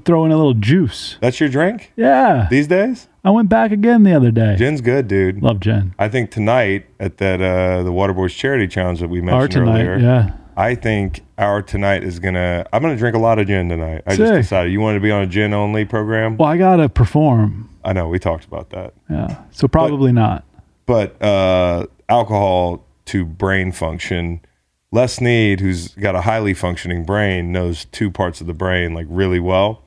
throw in a little juice. That's your drink? Yeah. These days? I went back again the other day. Gin's good, dude. Love gin. I think tonight at that the Waterboys Charity Challenge that we mentioned earlier. Yeah. I think our tonight is going to... I'm going to drink a lot of gin tonight. I just decided. You wanted to be on a gin-only program? Well, I got to perform. I know. We talked about that. Yeah. So probably not. But alcohol to brain function. Les Snead, who's got a highly functioning brain, knows two parts of the brain like really well.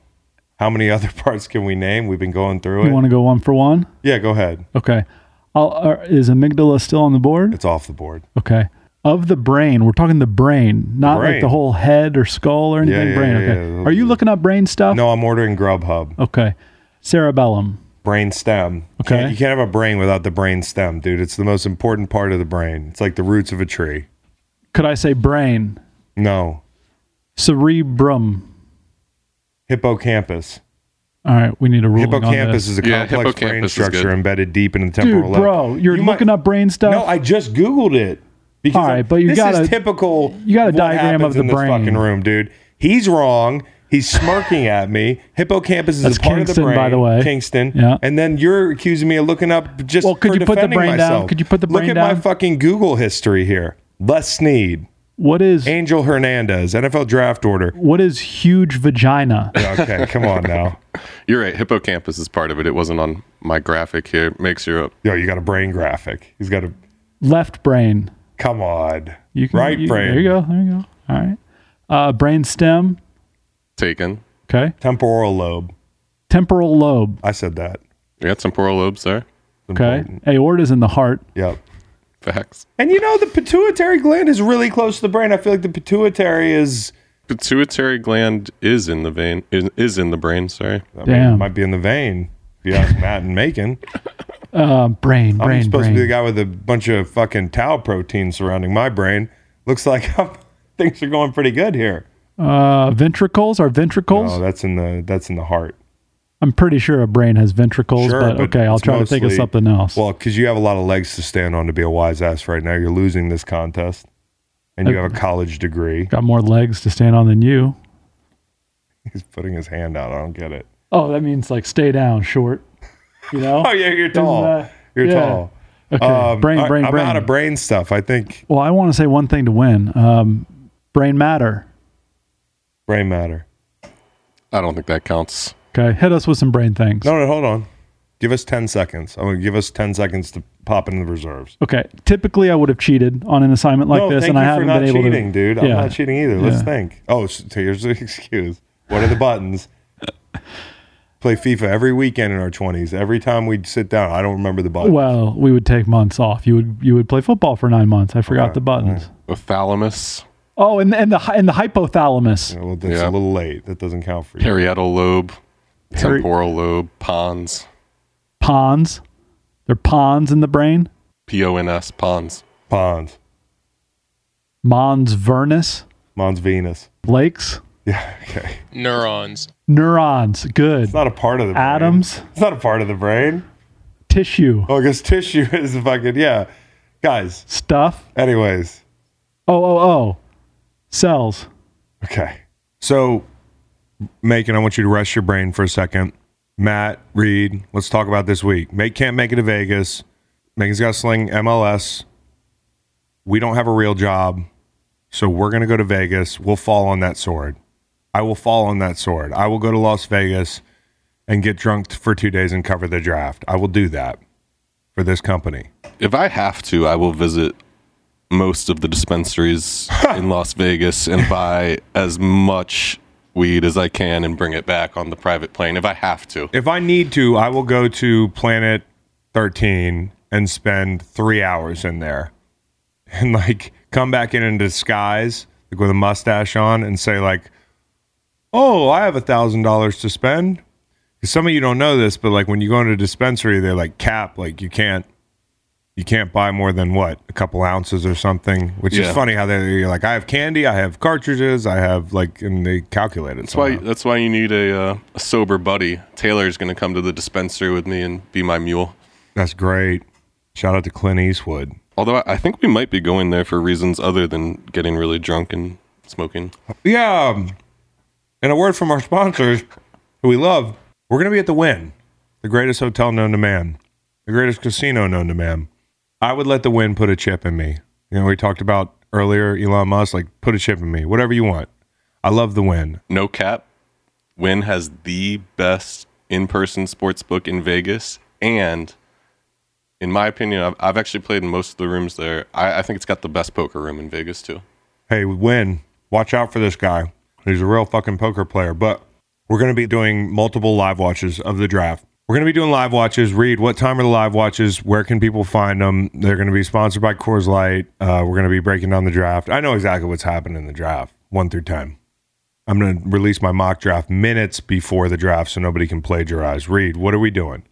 How many other parts can we name? We've been going through it. You want to go one for one? Yeah, go ahead. Okay. Is amygdala still on the board? It's off the board. Okay. Of the brain, we're talking the brain, not like the whole head or skull or anything. Brain. Okay. Yeah. Are you looking up brain stuff? No, I'm ordering Grubhub. Okay. Cerebellum. Brain stem. Okay. You can't have a brain without the brain stem, dude. It's the most important part of the brain. It's like the roots of a tree. Could I say brain? No. Cerebrum. Hippocampus. All right, we need a ruling on this. Hippocampus is a complex brain structure embedded deep in the temporal lobe. Dude, bro, you're looking up brain stuff? No, I just Googled it. Because all right, but you got a diagram of the brain. This fucking room, dude. He's wrong. He's smirking at me. Hippocampus is a part of the brain, by the way. Kingston. Yeah. And then you're accusing me of looking up just Could you put the brain down? Look at my fucking Google history here. Les Snead. What is Ángel Hernández, NFL draft order? What is huge vagina? Okay, come on now. You're right. Hippocampus is part of it. It wasn't on my graphic here. It makes you up. Yo, you got a brain graphic. He's got a left brain. Come on. Brain. There you go. All right. Brain stem. Taken. Okay. Temporal lobe. I said that. Yeah, temporal lobes there. Okay. Aorta's in the heart. Yep. Facts. And the pituitary gland is really close to the brain. I feel like the pituitary gland is in the vein. Is in the brain, sorry. It might be in the vein. If you ask Matt and Macon. I'm supposed to be the guy with a bunch of fucking tau protein surrounding my brain. Looks like things are going pretty good here. Ventricles? Are ventricles? No, that's in the heart. I'm pretty sure a brain has ventricles, sure, but okay, I'll try to think of something else. Well, because you have a lot of legs to stand on to be a wise ass right now. You're losing this contest, and you have a college degree. Got more legs to stand on than you. He's putting his hand out. I don't get it. Oh, that means like stay down, short. You know? Oh, yeah, you're tall. You're tall. Okay, brain. I'm out of brain stuff, I think. Well, I want to say one thing to win. Brain matter. Brain matter. I don't think that counts. Okay, hit us with some brain things. No, hold on. Give us 10 seconds. I'm going to give us 10 seconds to pop into the reserves. Okay. Typically, I would have cheated on an assignment like this, and I haven't been able to. Cheating, dude. Yeah. I'm not cheating either. Let's think. Oh, so here's the excuse. What are the buttons? Play FIFA every weekend in our 20s. Every time we'd sit down, I don't remember the buttons. Well, we would take months off. You would play football for 9 months. I forgot the buttons. Right. Thalamus. Oh, and the hypothalamus. Yeah, well, that's a little late. That doesn't count for you. Parietal lobe, temporal lobe, pons. Pons? They're pons in the brain? P-O-N-S, pons. Pons. Mons Vernus? Mons Venus. Lakes? Yeah, okay. Neurons, good. It's not a part of the brain. Atoms? It's not a part of the brain. Tissue. Oh, I guess tissue is fucking, yeah. Guys. Stuff. Anyways. Oh. Cells. Okay. So, Macon, I want you to rest your brain for a second. Matt, Reed, let's talk about this week. Macon can't make it to Vegas. Macon's got to sling MLS. We don't have a real job, so we're going to go to Vegas. We'll fall on that sword. I will fall on that sword. I will go to Las Vegas and get drunk for 2 days and cover the draft. I will do that for this company. If I have to, I will visit most of the dispensaries in Las Vegas and buy as much weed as I can and bring it back on the private plane if I have to. If I need to, I will go to Planet 13 and spend 3 hours in there and like come back in disguise, like with a mustache on, and say like, oh, I have $1,000 to spend. Because some of you don't know this, but like when you go into a dispensary, they like cap, like you can't buy more than what, a couple ounces or something, which is funny how they're like, I have candy, I have cartridges, I have like, and they calculate it. That's why you need a sober buddy. Taylor's going to come to the dispensary with me and be my mule. That's great. Shout out to Clint Eastwood. Although I think we might be going there for reasons other than getting really drunk and smoking. Yeah. And a word from our sponsors, who we love, we're going to be at the Wynn, the greatest hotel known to man, the greatest casino known to man. I would let the Wynn put a chip in me. You know, we talked about earlier, Elon Musk, like, put a chip in me, whatever you want. I love the Wynn. No cap. Wynn has the best in-person sports book in Vegas. And in my opinion, I've actually played in most of the rooms there. I think it's got the best poker room in Vegas, too. Hey, Wynn, watch out for this guy. He's a real fucking poker player. But we're going to be doing multiple live watches of the draft. We're going to be doing live watches. Reed, what time are the live watches? Where can people find them? They're going to be sponsored by Coors Light. We're going to be breaking down the draft. I know exactly what's happening in the draft, 1 through 10. I'm going to release my mock draft minutes before the draft so nobody can plagiarize. Reed, what are we doing?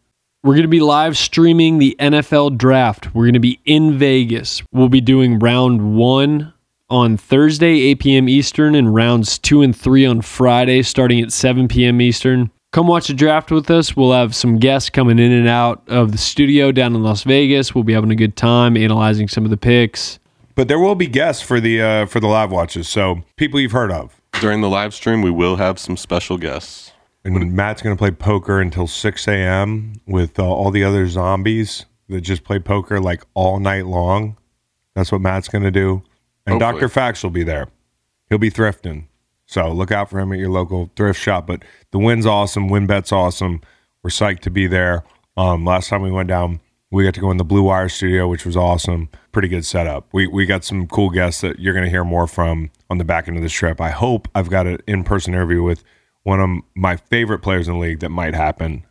We're going to be live streaming the NFL draft. We're going to be in Vegas. We'll be doing round 1. On Thursday, 8 p.m. Eastern, and rounds 2 and 3 on Friday, starting at 7 p.m. Eastern. Come watch the draft with us. We'll have some guests coming in and out of the studio down in Las Vegas. We'll be having a good time analyzing some of the picks. But there will be guests for the live watches, so people you've heard of. During the live stream, we will have some special guests. And Matt's going to play poker until 6 a.m. with all the other zombies that just play poker like all night long. That's what Matt's going to do. And hopefully. Dr. Fax will be there. He'll be thrifting. So look out for him at your local thrift shop. But the Wynn's awesome. WynnBET's awesome. We're psyched to be there. Last time we went down, we got to go in the Blue Wire studio, which was awesome. Pretty good setup. We got some cool guests that you're going to hear more from on the back end of this trip. I hope I've got an in-person interview with one of my favorite players in the league that might happen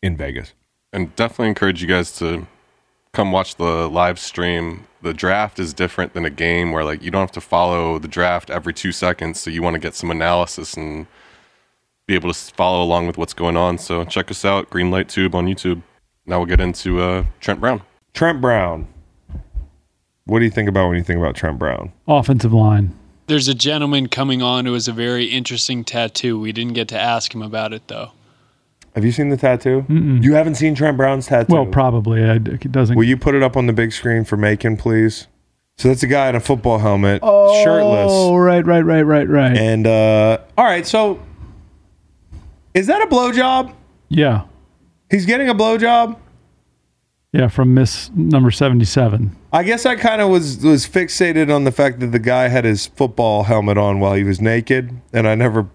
in Vegas. And definitely encourage you guys to come watch the live stream. The draft is different than a game where like you don't have to follow the draft every 2 seconds, so you want to get some analysis and be able to follow along with what's going on. So check us out, Green Light Tube on YouTube. Now we'll get into Trent Brown. Trent Brown. What do you think about when you think about Trent Brown? Offensive line. There's a gentleman coming on who has a very interesting tattoo. We didn't get to ask him about it, though. Have you seen the tattoo? Mm-mm. You haven't seen Trent Brown's tattoo? Well, probably. It doesn't. Will you put it up on the big screen for Macon, please? So that's a guy in a football helmet, shirtless. Oh, right. And, all right, so is that a blowjob? Yeah. He's getting a blowjob? Yeah, from Miss number 77. I guess I kind of was fixated on the fact that the guy had his football helmet on while he was naked, and I never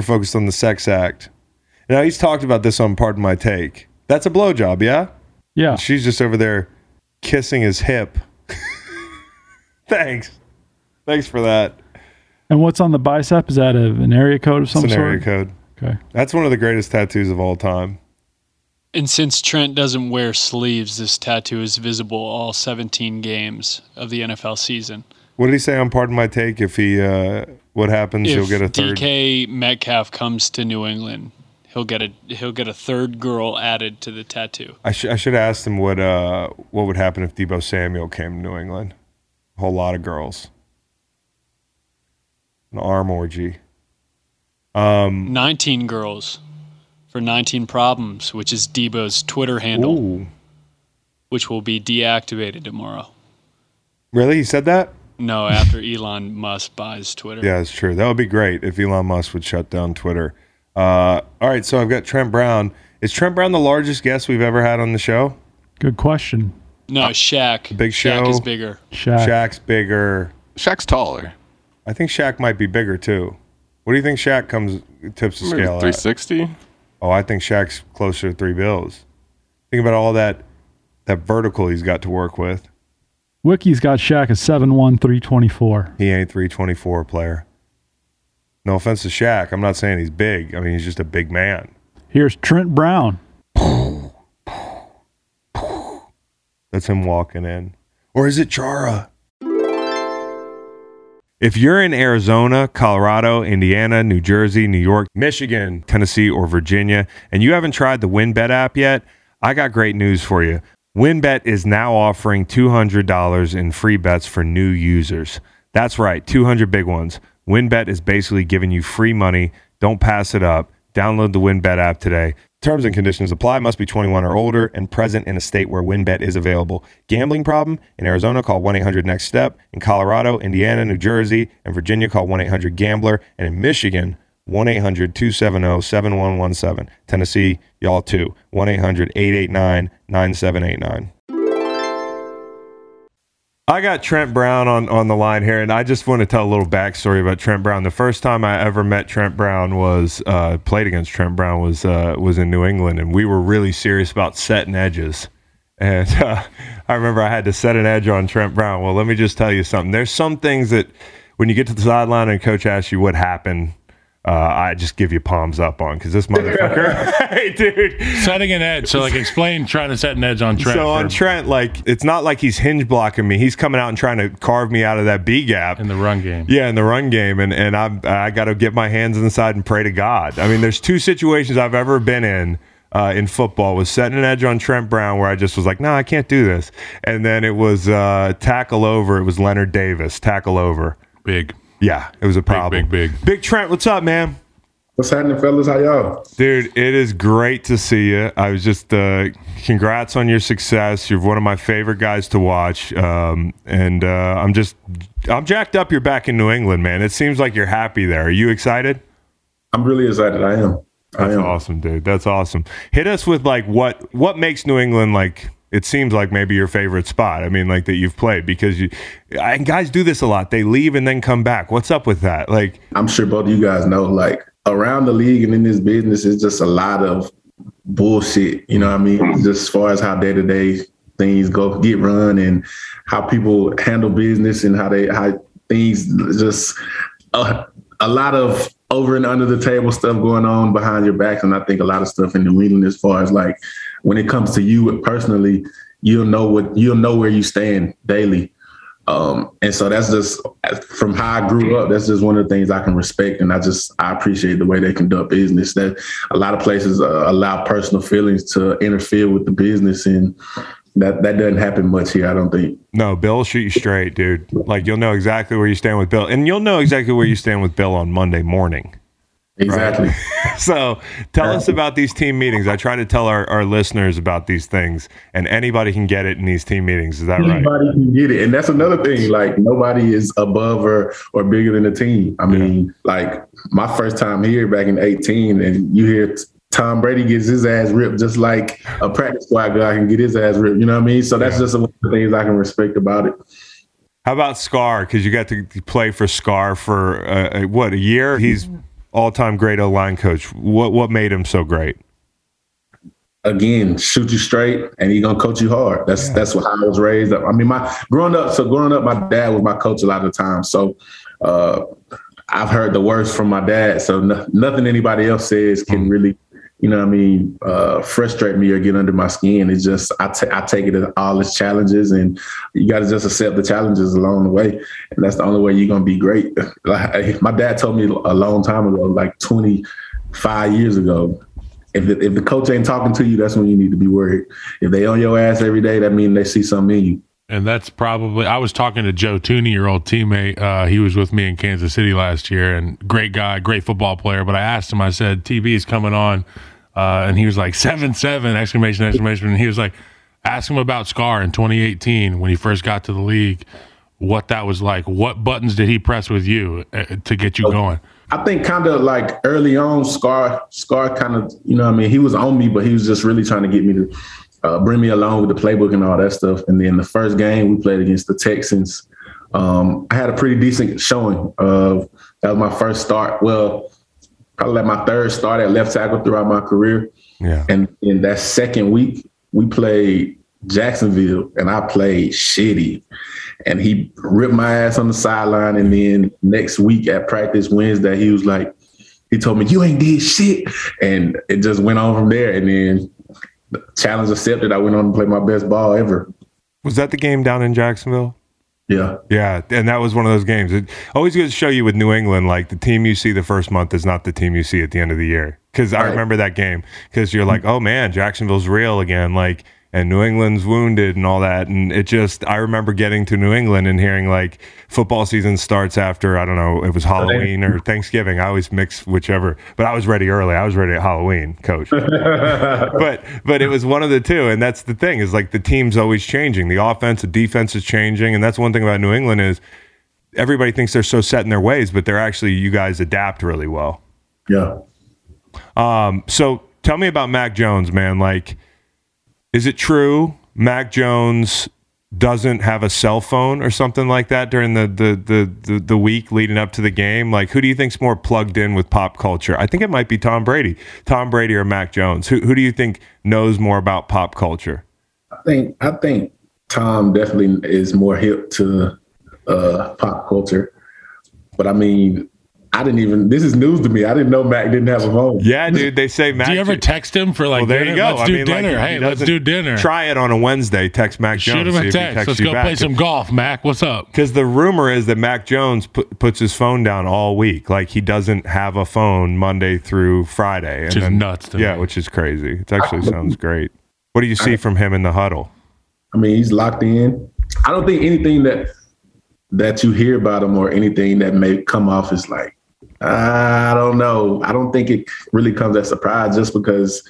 focused on the sex act. Now, he's talked about this on Pardon My Take. That's a blowjob, yeah? Yeah. And she's just over there kissing his hip. Thanks for that. And what's on the bicep? Is that an area code of some sort? It's an area code. Okay. That's one of the greatest tattoos of all time. And since Trent doesn't wear sleeves, this tattoo is visible all 17 games of the NFL season. What did he say on Pardon My Take? If he, what happens, if he'll get a third. DK Metcalf comes to New England, he'll get a third girl added to the tattoo. I should have asked him what would happen if Deebo Samuel came to New England. Whole lot of girls, an arm orgy, 19 girls for 19 problems, which is Debo's Twitter handle. Ooh. Which will be deactivated tomorrow. Really, he said that? No, after Elon Musk buys Twitter. Yeah, it's true. That would be great if Elon Musk would shut down Twitter. All right, so I've got Trent Brown. Is Trent Brown the largest guest we've ever had on the show? Good question. No, Shaq. Big Show. Shaq is bigger. Shaq's bigger. Shaq's taller. I think Shaq might be bigger too. What do you think Shaq tips the scale at? 360? Oh, I think Shaq's closer to 3 bills. Think about all that vertical he's got to work with. Wiki's got Shaq at 7'1", 324. He ain't 324 player. No offense to Shaq. I'm not saying he's big. I mean, he's just a big man. Here's Trent Brown. That's him walking in. Or is it Chara? If you're in Arizona, Colorado, Indiana, New Jersey, New York, Michigan, Tennessee, or Virginia, and you haven't tried the WynnBET app yet, I got great news for you. WynnBET is now offering $200 in free bets for new users. That's right, 200 big ones. WynnBET is basically giving you free money. Don't pass it up. Download the WynnBET app today. Terms and conditions apply. Must be 21 or older and present in a state where WynnBET is available. Gambling problem? In Arizona, call 1-800-NEXT-STEP. In Colorado, Indiana, New Jersey, and Virginia, call 1-800-GAMBLER. And in Michigan, 1-800-270-7117. Tennessee, y'all too. 1-800-889-9789. I got Trent Brown on the line here, and I just want to tell a little backstory about Trent Brown. The first time I ever met Trent Brown was in New England, and we were really serious about setting edges. And I remember I had to set an edge on Trent Brown. Well, let me just tell you something. There's some things that when you get to the sideline and coach asks you what happened, I just give you palms up on, because this motherfucker, hey, dude. Setting an edge. So, like, explain trying to set an edge on Trent. So, on Trent, like, it's not like he's hinge blocking me. He's coming out and trying to carve me out of that B gap. In the run game. Yeah, in the run game. And I got to get my hands inside and pray to God. I mean, there's two situations I've ever been in football, was setting an edge on Trent Brown, where I just was like, no, I can't do this. And then it was tackle over. It was Leonard Davis, tackle over. Big. Yeah, it was a problem. Big Trent, what's up, man? What's happening, fellas? How y'all? Dude, it is great to see you. I was just, congrats on your success. You're one of my favorite guys to watch. I'm jacked up you're back in New England, man. It seems like you're happy there. Are you excited? I'm really excited. I am. Awesome, dude. That's awesome. Hit us with, like, what makes New England, like, it seems like maybe your favorite spot. I mean, like, that you've played, because guys do this a lot. They leave and then come back. What's up with that? Like, I'm sure both of you guys know, like, around the league and in this business, it's just a lot of bullshit. You know what I mean? Just as far as how day-to-day things go, get run, and how people handle business, and how things just a lot of over and under the table stuff going on behind your back. And I think a lot of stuff in New England, as far as, like, when it comes to you personally, you'll know where you stand daily. And so that's just from how I grew up. That's just one of the things I can respect. And I appreciate the way they conduct business, that a lot of places allow personal feelings to interfere with the business. And that doesn't happen much here, I don't think. No, Bill will shoot you straight, dude. Like, you'll know exactly where you stand with Bill. And you'll know exactly where you stand with Bill on Monday morning. Exactly. Right? So tell us about these team meetings. I try to tell our listeners about these things, and anybody can get it in these team meetings. Is that right? Anybody can get it. And that's another thing. Like, nobody is above or bigger than the team. I mean, like, my first time here back in 18, and you hear Tom Brady gets his ass ripped just like a practice squad guy can get his ass ripped. You know what I mean? So that's just one of the things I can respect about it. How about Scar? Because you got to play for Scar for, a year? He's all-time great O-line coach. What made him so great? Again, shoot you straight, and he's going to coach you hard. That's what I was raised up. I mean, growing up, my dad was my coach a lot of the time. So I've heard the worst from my dad. So nothing anybody else says can really – you know what I mean, frustrate me or get under my skin. It's just, I take it as all its challenges, and you got to just accept the challenges along the way. And that's the only way you're going to be great. Like, my dad told me a long time ago, like 25 years ago, if the coach ain't talking to you, that's when you need to be worried. If they on your ass every day, that means they see something in you. And that's probably, I was talking to Joe Tooney, your old teammate. He was with me in Kansas City last year, and great guy, great football player. But I asked him, I said, TB is coming on. And he was like, 7-7, exclamation, exclamation. And he was like, ask him about Scar in 2018 when he first got to the league, what that was like. What buttons did he press with you to get you going? I think kind of like early on, Scar kind of, you know what I mean? He was on me, but he was just really trying to get me to bring me along with the playbook and all that stuff. And then the first game we played against the Texans, I had a pretty decent showing. That was my first start. Well, probably like my third start at left tackle throughout my career. Yeah. And in that second week, we played Jacksonville, and I played shitty. And he ripped my ass on the sideline. And then next week at practice Wednesday, he was like, he told me, you ain't did shit. And it just went on from there. And then challenge accepted. I went on to play my best ball ever. Was that the game down in Jacksonville? Yeah. Yeah, and that was one of those games. It always goes to show you with New England, like the team you see the first month is not the team you see at the end of the year. Because I remember that game, because you're like, oh man, Jacksonville's real again, like, and New England's wounded and all that. And it just, I remember getting to New England and hearing like football season starts after, I don't know, it was Halloween or Thanksgiving. I always mix whichever, but I was ready early. I was ready at Halloween, coach. But it was one of the two. And that's the thing, is like the team's always changing. The offense, the defense is changing. And that's one thing about New England is everybody thinks they're so set in their ways, but they're actually, you guys adapt really well. Yeah. So tell me about Mac Jones, man. Like, is it true Mac Jones doesn't have a cell phone or something like that during the week leading up to the game? Like, who do you think's more plugged in with pop culture? I think it might be Tom Brady or Mac Jones. Who do you think knows more about pop culture? I think Tom definitely is more hip to pop culture, but I mean, this is news to me. I didn't know Mac didn't have a phone. Yeah, dude, they say Mac. Do you ever text him for like, well, there dinner? You go. Let's do dinner. Like, hey, let's do dinner. Try it on a Wednesday. Text Mac Jones. Shoot him a text. Let's go play some golf, Mac. What's up? Because the rumor is that Mac Jones puts his phone down all week. Like, he doesn't have a phone Monday through Friday. Which is nuts to me. Yeah, which is crazy. It actually sounds great. What do you see from him in the huddle? I mean, he's locked in. I don't think anything that you hear about him or anything that may come off is like, I don't know. I don't think it really comes as a surprise, just because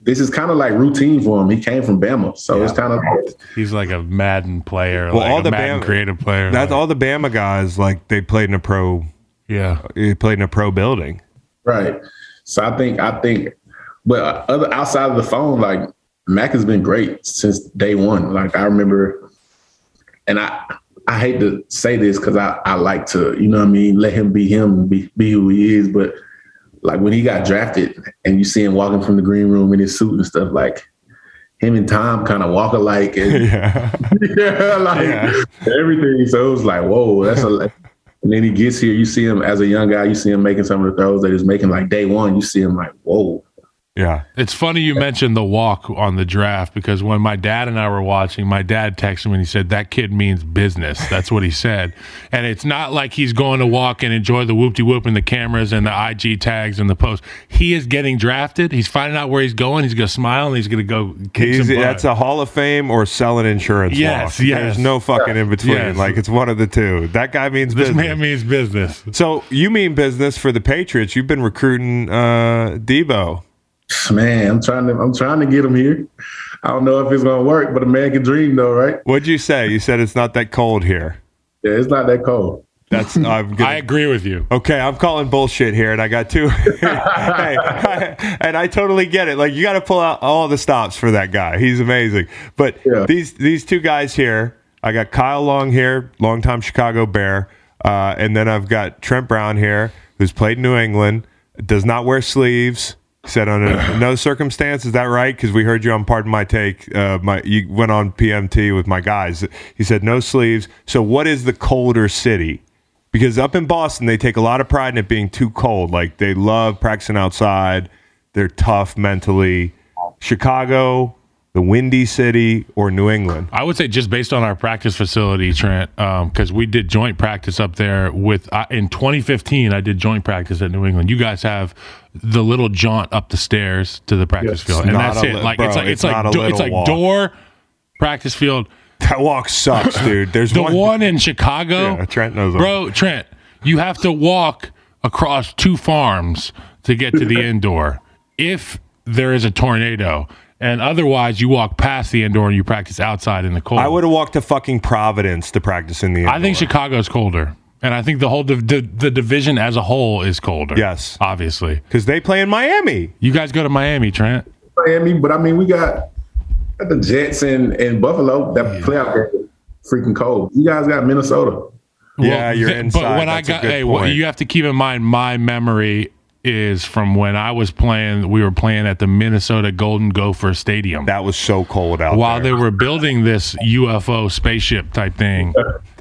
this is kind of like routine for him. He came from Bama, so it's kind of like, he's like a Madden player, well, like all the Madden Bama, creative player. That's like, all the Bama guys, like they played in a pro. Yeah, they played in a pro building, right? So I think, but outside of the phone, like Mac has been great since day one. Like I remember, and I hate to say this because I like to, you know what I mean, let him be him, be who he is. But like when he got drafted and you see him walking from the green room in his suit and stuff, like him and Tom kind of walk alike and everything. So it was like, whoa, that's a. And then he gets here, you see him as a young guy, you see him making some of the throws that he's making like day one. You see him like, whoa, Yeah. It's funny you mentioned the walk on the draft, because when my dad and I were watching, my dad texted me and he said, that kid means business. That's what he said. And it's not like he's going to walk and enjoy the whoop-de-whoop and the cameras and the IG tags and the posts. He is getting drafted. He's finding out where he's going. He's going to smile and he's going to go kick some butt. That's a Hall of Fame or selling insurance walk. Yes. There's no fucking in between. Yes. Like, it's one of the two. That guy means business. This man means business. So you mean business for the Patriots. You've been recruiting Debo. Man, I'm trying to get him here. I don't know if it's gonna work, but a man can dream, though, right? What'd you say? You said it's not that cold here. Yeah, it's not that cold. That's I agree with you. Okay, I'm calling bullshit here, and I got two. And I totally get it. Like, you got to pull out all the stops for that guy. He's amazing. But these two guys here, I got Kyle Long here, longtime Chicago Bear, and then I've got Trent Brown here, who's played in New England, does not wear sleeves. Said under no circumstance, is that right? Because we heard you on Pardon My Take. You went on PMT with my guys. He said no sleeves. So what is the colder city? Because up in Boston, they take a lot of pride in it being too cold. Like, they love practicing outside. They're tough mentally. Chicago, the windy city, or New England? I would say, just based on our practice facility, Trent, because we did joint practice up there with in 2015, I did joint practice at New England. You guys have the little jaunt up the stairs to the practice field, and that's it. Like, bro, it's like door, practice field. That walk sucks, dude. There's the one in Chicago. Yeah, Trent knows. Bro, Trent, you have to walk across two farms to get to the indoor if there is a tornado. And otherwise, you walk past the indoor and you practice outside in the cold. I would have walked to fucking Providence to practice in the indoor. I think Chicago's colder. And I think the whole the division as a whole is colder. Yes. Obviously. Because they play in Miami. You guys go to Miami, Trent. Miami, but I mean, we got the Jets and Buffalo that play out there freaking cold. You guys got Minnesota. Well, yeah, you're inside. But when that's well, you have to keep in mind, my memory is from when I was playing, we were playing at the Minnesota Golden Gopher Stadium. That was so cold out while there. While they were building this UFO spaceship type thing.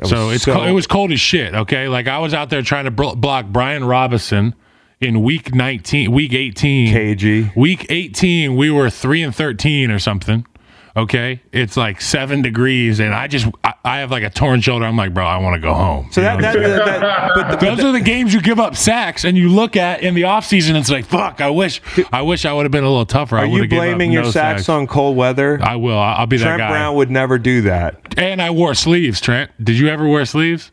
So it was cold as shit, okay? Like, I was out there trying to block Brian Robinson in week 18. KG. Week 18, we were 3-13 or something, okay? It's like 7 degrees, and I have like a torn shoulder. I'm like, bro, I want to go home. So those are the games you give up sacks, and you look at in the offseason, it's like, fuck, I wish I would have been a little tougher. Are you blaming your sacks on cold weather? I will. I'll be that guy. Trent Brown would never do that. And I wore sleeves, Trent. Did you ever wear sleeves?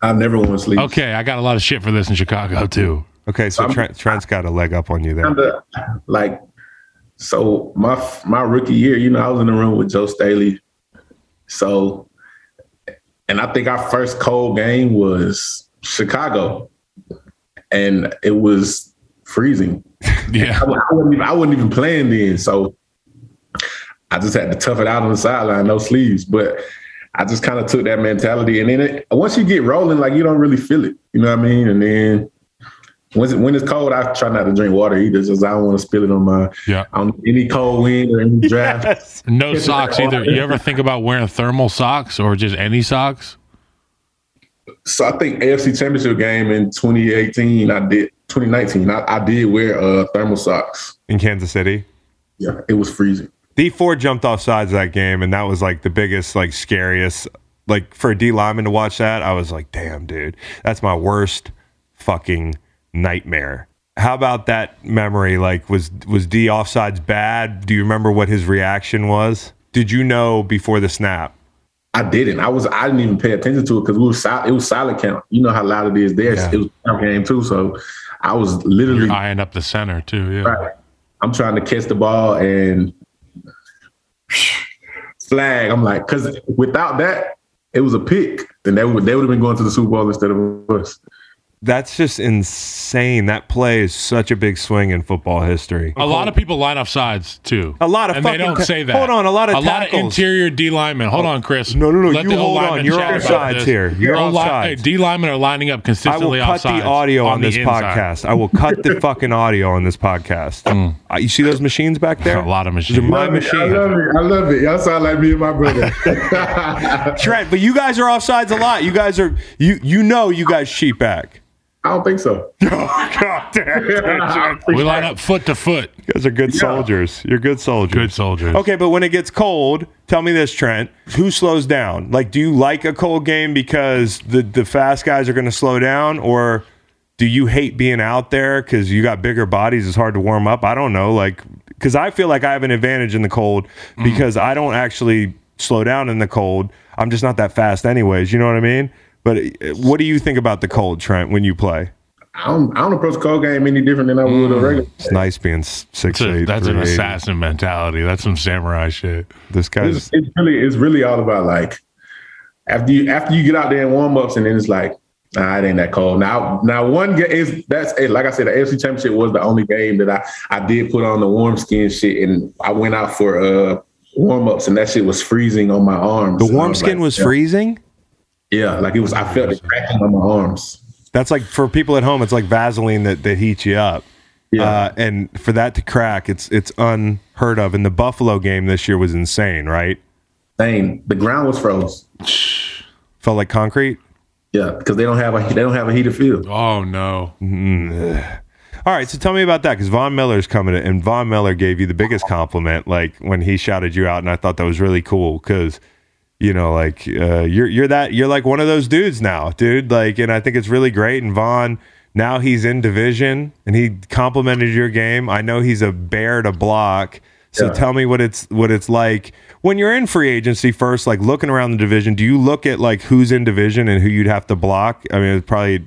I've never worn sleeves. Okay, I got a lot of shit for this in Chicago, too. Okay, so Trent's got a leg up on you there. So my rookie year, you know, I was in the room with Joe Staley. So... And I think our first cold game was Chicago, and it was freezing. Yeah, I wasn't even playing then, so I just had to tough it out on the sideline, no sleeves. But I just kind of took that mentality, and then once you get rolling, like, you don't really feel it, you know what I mean? And then when it's cold, I try not to drink water either, because I don't want to spill it on my on any cold wind or any draft. Yes. No socks either. You ever think about wearing thermal socks or just any socks? So I think AFC Championship game in 2018, 2019, I did wear thermal socks. In Kansas City? Yeah, it was freezing. D4 jumped off sides of that game, and that was like the biggest, like scariest, like for a D lineman to watch that, I was like, damn, dude, that's my worst fucking nightmare. How about that memory? Like, was D offsides bad? Do you remember what his reaction was? Did you know before the snap? I didn't. I didn't even pay attention to it because it was silent count. You know how loud it is there. Yeah. It was silent game too, so I was literally eyeing up the center too. Yeah, right. I'm trying to catch the ball and flag. I'm like, because without that, it was a pick. Then they would have been going to the Super Bowl instead of us. That's just insane. That play is such a big swing in football history. A lot of people line off sides, too. A lot of and fucking... And they don't say that. Hold on, a lot of interior D linemen. Hold on, Chris. No, let you hold on. You're on sides here. You're on sides. D linemen are lining up consistently off sides. I will cut the audio on this podcast. I will cut the fucking audio on this podcast. You see those machines back there? A lot of machines. They're my machine. I love it. Y'all sound like me and my brother. Trent, but you guys are off sides a lot. You guys are... You know you guys sheep back. I don't think so. Oh, God damn. We line up foot to foot. You guys are good soldiers. You're good soldiers. Good soldiers. Okay, but when it gets cold, tell me this, Trent. Who slows down? Like, do you like a cold game because the fast guys are going to slow down? Or do you hate being out there because you got bigger bodies? It's hard to warm up. I don't know. Like, because I feel like I have an advantage in the cold because I don't actually slow down in the cold. I'm just not that fast anyways. You know what I mean? But what do you think about the cold, Trent, when you play? I don't approach a cold game any different than I would a regular game. It's nice being 6'8". That's an assassin mentality. That's some samurai shit. This guy's it's really all about, like, after you get out there in warm ups and then it's like, nah, it ain't that cold. Now one game is like I said, the AFC Championship was the only game that I did put on the warm skin shit, and I went out for warm ups, and that shit was freezing on my arms. The warm skin was freezing? Yeah, like it was. I felt it cracking on my arms. That's like, for people at home, it's like Vaseline that heats you up. Yeah. And for that to crack, it's unheard of. And the Buffalo game this year was insane, right? Insane. The ground was frozen. Felt like concrete. Yeah, because they don't have a heated field. Oh no. All right, so tell me about that, because Von Miller's coming in, and Von Miller gave you the biggest compliment, like when he shouted you out, and I thought that was really cool because, you know, like you're like one of those dudes now, dude. Like, and I think it's really great. And Von, now he's in division, and he complimented your game. I know he's a bear to block. So tell me what it's like when you're in free agency first, like looking around the division. Do you look at like who's in division and who you'd have to block? I mean, it's probably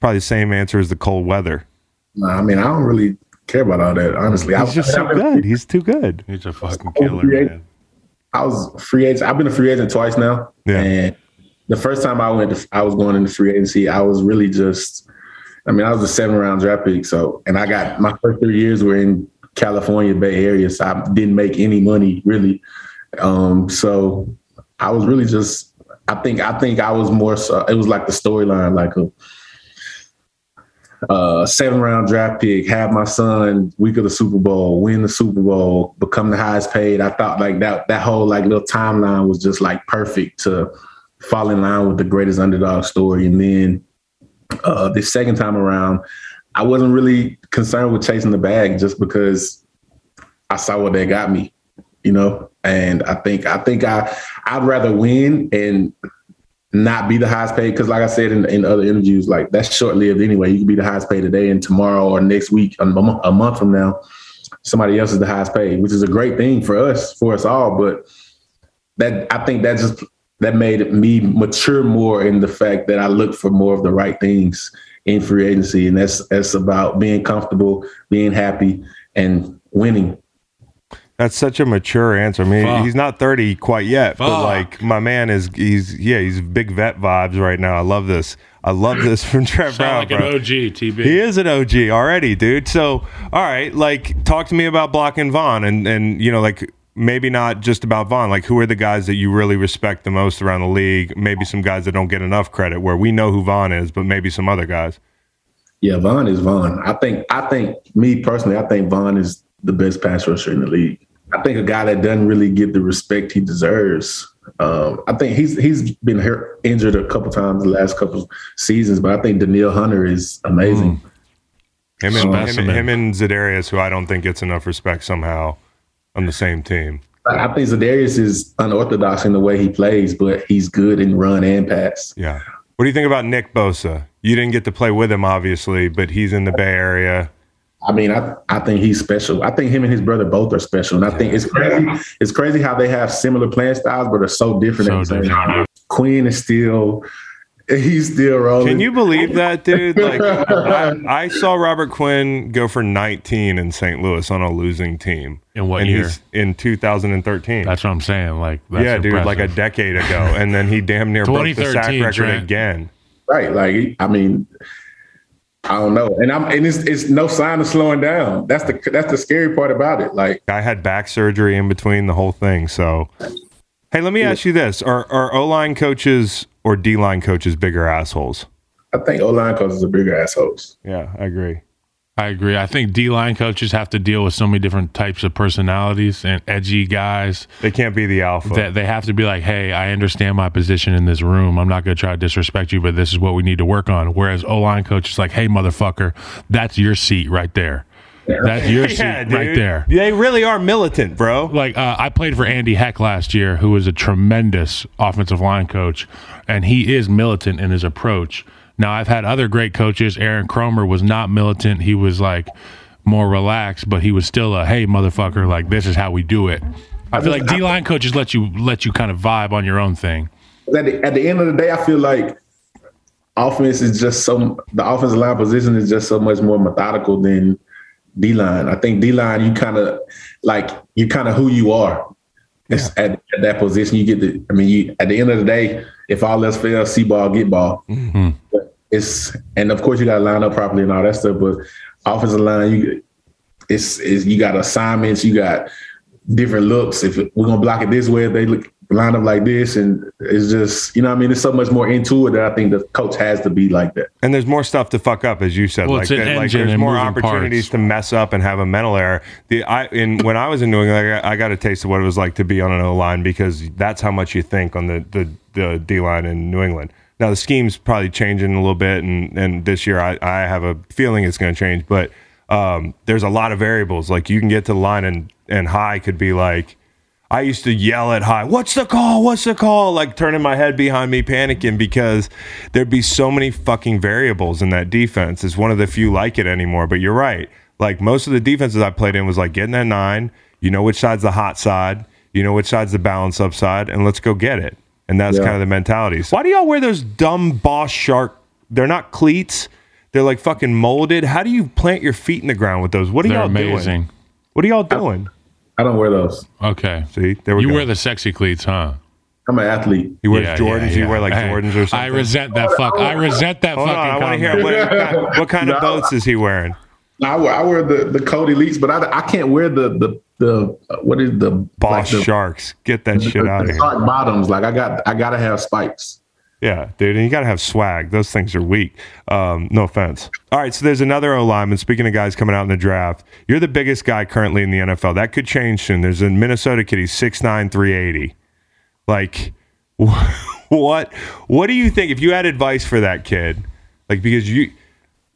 the same answer as the cold weather. No, I mean, I don't really care about all that, honestly. He's just so good. He's too good. He's a fucking killer, man. I was free agent. I've been a free agent twice now. Yeah. And the first time I was going into free agency, I was really just, I mean, I was a 7-round draft pick. So, and I got my first 3 years were in California Bay Area, so I didn't make any money really. So I was really just, I think I was more so, it was like the storyline, like a 7-round draft pick, have my son, week of the Super Bowl, win the Super Bowl, become the highest paid. I thought like that whole like little timeline was just like perfect to fall in line with the greatest underdog story. And then this second time around, I wasn't really concerned with chasing the bag just because I saw what they got me, you know? And I think I'd rather win and not be the highest paid, because like I said in other interviews, like that's short-lived anyway. You can be the highest paid today, and tomorrow or next week, a month from now, somebody else is the highest paid, which is a great thing for us all. But that, I think that made me mature more in the fact that I look for more of the right things in free agency. And that's about being comfortable, being happy, and winning. That's such a mature answer. I mean, He's not 30 quite yet, but like my man he's big vet vibes right now. I love this. I love this from Trent Brown. Like bro. An OG, TB. He is an OG already, dude. So, all right, like talk to me about blocking Von and you know, like maybe not just about Von, like who are the guys that you really respect the most around the league? Maybe some guys that don't get enough credit where we know who Von is, but maybe some other guys. Yeah, Von is Von. I think me personally, I think Von is the best pass rusher in the league. I think a guy that doesn't really get the respect he deserves. I think he's been injured a couple times the last couple seasons, but I think Danielle Hunter is amazing. Him and Za'Darius, who I don't think gets enough respect somehow, on the same team. I think Za'Darius is unorthodox in the way he plays, but he's good in run and pass. Yeah. What do you think about Nick Bosa? You didn't get to play with him, obviously, but he's in the Bay Area. I mean, I think he's special. I think him and his brother both are special. And I think it's crazy. It's crazy how they have similar playing styles, but are so different. Quinn is still, he's still rolling. Can you believe that, dude? Like I saw Robert Quinn go for 19 in St. Louis on a losing team. In what year? In 2013. That's what I'm saying. Like, that's impressive, dude, like a decade ago. And then he damn near broke the sack record again. Right. Like, I mean, I don't know, and it's no sign of slowing down. That's the scary part about it. Like I had back surgery in between the whole thing. So, hey, let me ask you this: Are O-line coaches or D-line coaches bigger assholes? I think O-line coaches are bigger assholes. Yeah, I agree. I agree. I think D-line coaches have to deal with so many different types of personalities and edgy guys. They can't be the alpha. They have to be like, hey, I understand my position in this room. I'm not going to try to disrespect you, but this is what we need to work on. Whereas O-line coach is like, hey, motherfucker, that's your seat right there. That's your seat right there. They really are militant, bro. Like, I played for Andy Heck last year, who was a tremendous offensive line coach, and he is militant in his approach. Now, I've had other great coaches. Aaron Cromer was not militant. He was, like, more relaxed, but he was still a, hey, motherfucker, like, this is how we do it. I feel like D-line coaches let you kind of vibe on your own thing. At the end of the day, I feel like the offensive line position is just so much more methodical than D-line. I think D-line, you're kind of who you are. Yeah. At that position, at the end of the day, if all else fails, see ball, get ball. Mm-hmm. And of course you got to line up properly and all that stuff. But offensive line, you got assignments, you got different looks. If we're gonna block it this way, if they line up like this, and it's just it's so much more into it that I think the coach has to be like that. And there's more stuff to fuck up, as you said. Well, there's more opportunities to mess up and have a mental error. When I was in New England, I got a taste of what it was like to be on an O line, because that's how much you think on the D line in New England. Now the scheme's probably changing a little bit, and this year I have a feeling it's going to change. But there's a lot of variables. Like, you can get to the line and high could be like, I used to yell at high, what's the call? What's the call? Like, turning my head behind me, panicking, because there'd be so many fucking variables in that defense. It's one of the few like it anymore. But you're right. Like, most of the defenses I played in was like, getting that 9. You know which side's the hot side. You know which side's the balance up side, and let's go get it. And that's kind of the mentality. So why do y'all wear those dumb Boss Shark? They're not cleats. They're like fucking molded. How do you plant your feet in the ground with those? What are y'all doing? What are y'all doing? I don't wear those. Okay. See, there we go. You wear the sexy cleats, huh? I'm an athlete. You wear Jordans. You wear like Jordans or something. I resent that fuck. I resent that fucking. I want to hear what kind of boats is he wearing. I wear the cold elites, but I can't wear the what is the Boss Sharks? Get that shit out of here. Shark bottoms. Like, I gotta have spikes. Yeah, dude, and you gotta have swag. Those things are weak. No offense. All right, so there's another O lineman. Speaking of guys coming out in the draft, you're the biggest guy currently in the NFL. That could change soon. There's a Minnesota kid. He's 6'9", 380. Like, what do you think? If you had advice for that kid, like, because you.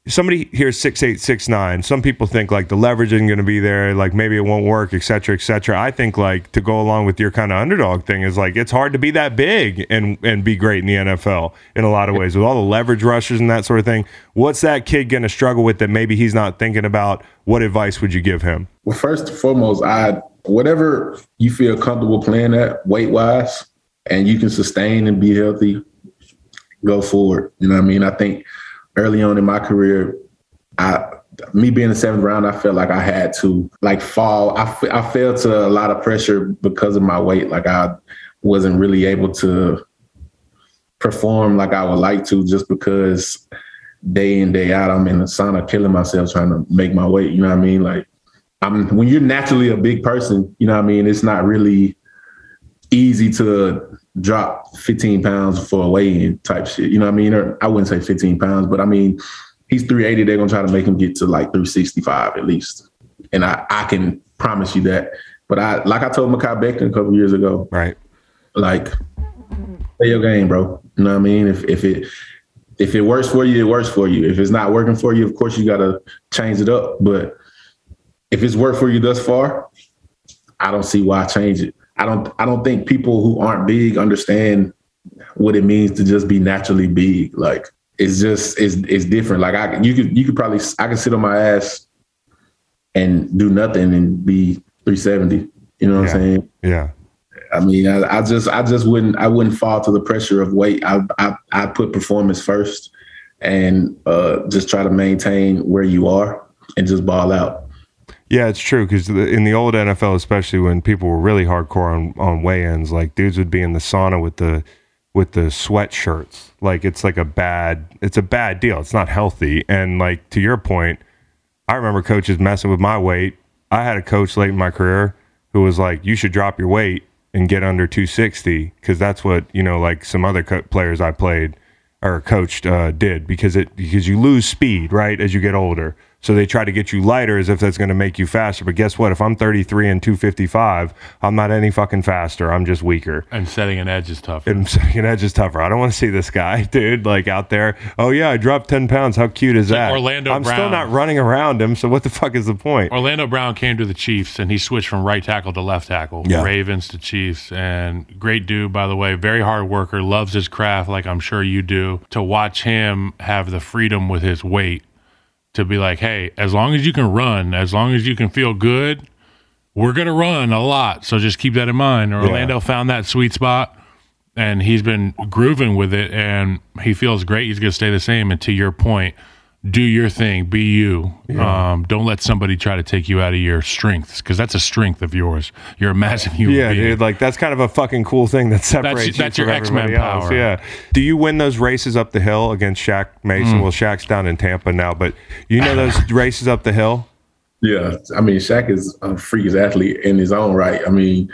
Somebody here is 6'8", 6'9". Some people think, like, the leverage isn't going to be there, like, maybe it won't work, et cetera, et cetera. I think, like, to go along with your kind of underdog thing is, like, it's hard to be that big and be great in the NFL in a lot of ways, with all the leverage rushers and that sort of thing. What's that kid going to struggle with that maybe he's not thinking about? What advice would you give him? Well, first and foremost, whatever you feel comfortable playing at weight-wise and you can sustain and be healthy, go forward. You know what I mean? I think early on in my career, me being the 7th round, I felt like I had to, like, fall. I fell to a lot of pressure because of my weight. Like, I wasn't really able to perform like I would like to, just because day in, day out, I'm in the sauna killing myself trying to make my weight. You know what I mean? Like, when you're naturally a big person, you know what I mean? It's not really easy to drop 15 pounds for a weigh-in type shit. You know what I mean? Or I wouldn't say 15 pounds, but I mean, he's 380. They're going to try to make him get to like 365 at least. And I can promise you that. But I told Micah Becton a couple years ago, right? Like, play your game, bro. You know what I mean? If it works for you, it works for you. If it's not working for you, of course you got to change it up. But if it's worked for you thus far, I don't see why change it. I don't think people who aren't big understand what it means to just be naturally big. Like, it's different. Like, I could sit on my ass and do nothing and be 370. You know what I'm saying? Yeah. I mean, I wouldn't fall to the pressure of weight. I put performance first and just try to maintain where you are and just ball out. Yeah, it's true, because in the old NFL, especially when people were really hardcore on weigh-ins, like, dudes would be in the sauna with the sweatshirts. Like, it's like a bad deal. It's not healthy. And, like, to your point, I remember coaches messing with my weight. I had a coach late in my career who was like, you should drop your weight and get under 260, because that's what, you know, like, some other players I played or coached did, because you lose speed, right, as you get older. So they try to get you lighter as if that's going to make you faster. But guess what? If I'm 33 and 255, I'm not any fucking faster. I'm just weaker. And setting an edge is tougher. And setting an edge is tougher. I don't want to see this guy, dude, like out there. Oh, yeah, I dropped 10 pounds. How cute is that? Orlando Brown. I'm still not running around him, so what the fuck is the point? Orlando Brown came to the Chiefs, and he switched from right tackle to left tackle. Yeah. Ravens to Chiefs. And great dude, by the way. Very hard worker. Loves his craft like I'm sure you do. To watch him have the freedom with his weight. To be like, hey, as long as you can run, as long as you can feel good, we're going to run a lot. So just keep that in mind. Orlando found that sweet spot, and he's been grooving with it, and he feels great. He's going to stay the same. And to your point, do your thing. Be you. Yeah. Don't let somebody try to take you out of your strengths, because that's a strength of yours. You're a massive human being. Yeah, dude. Like, that's kind of a fucking cool thing that separates you from everybody else. That's your X-Men power. Yeah. Do you win those races up the hill against Shaq Mason? Mm. Well, Shaq's down in Tampa now, but you know those races up the hill? Yeah. I mean, Shaq is a freakish athlete in his own right. I mean,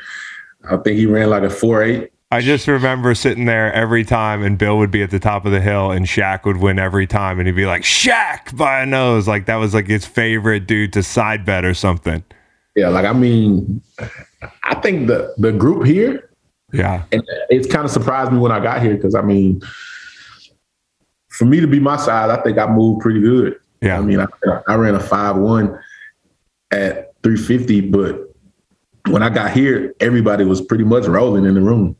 I think he ran like a 4.8. I just remember sitting there every time, and Bill would be at the top of the hill, and Shaq would win every time, and he'd be like, Shaq by a nose. Like, that was like his favorite dude to side bet or something. Yeah, like, I mean, I think the group here, and it's kind of surprised me when I got here, because, I mean, for me to be my size, I think I moved pretty good. Yeah. I mean, I ran a 5'1 at 350, but when I got here, everybody was pretty much rolling in the room.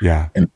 Yeah. And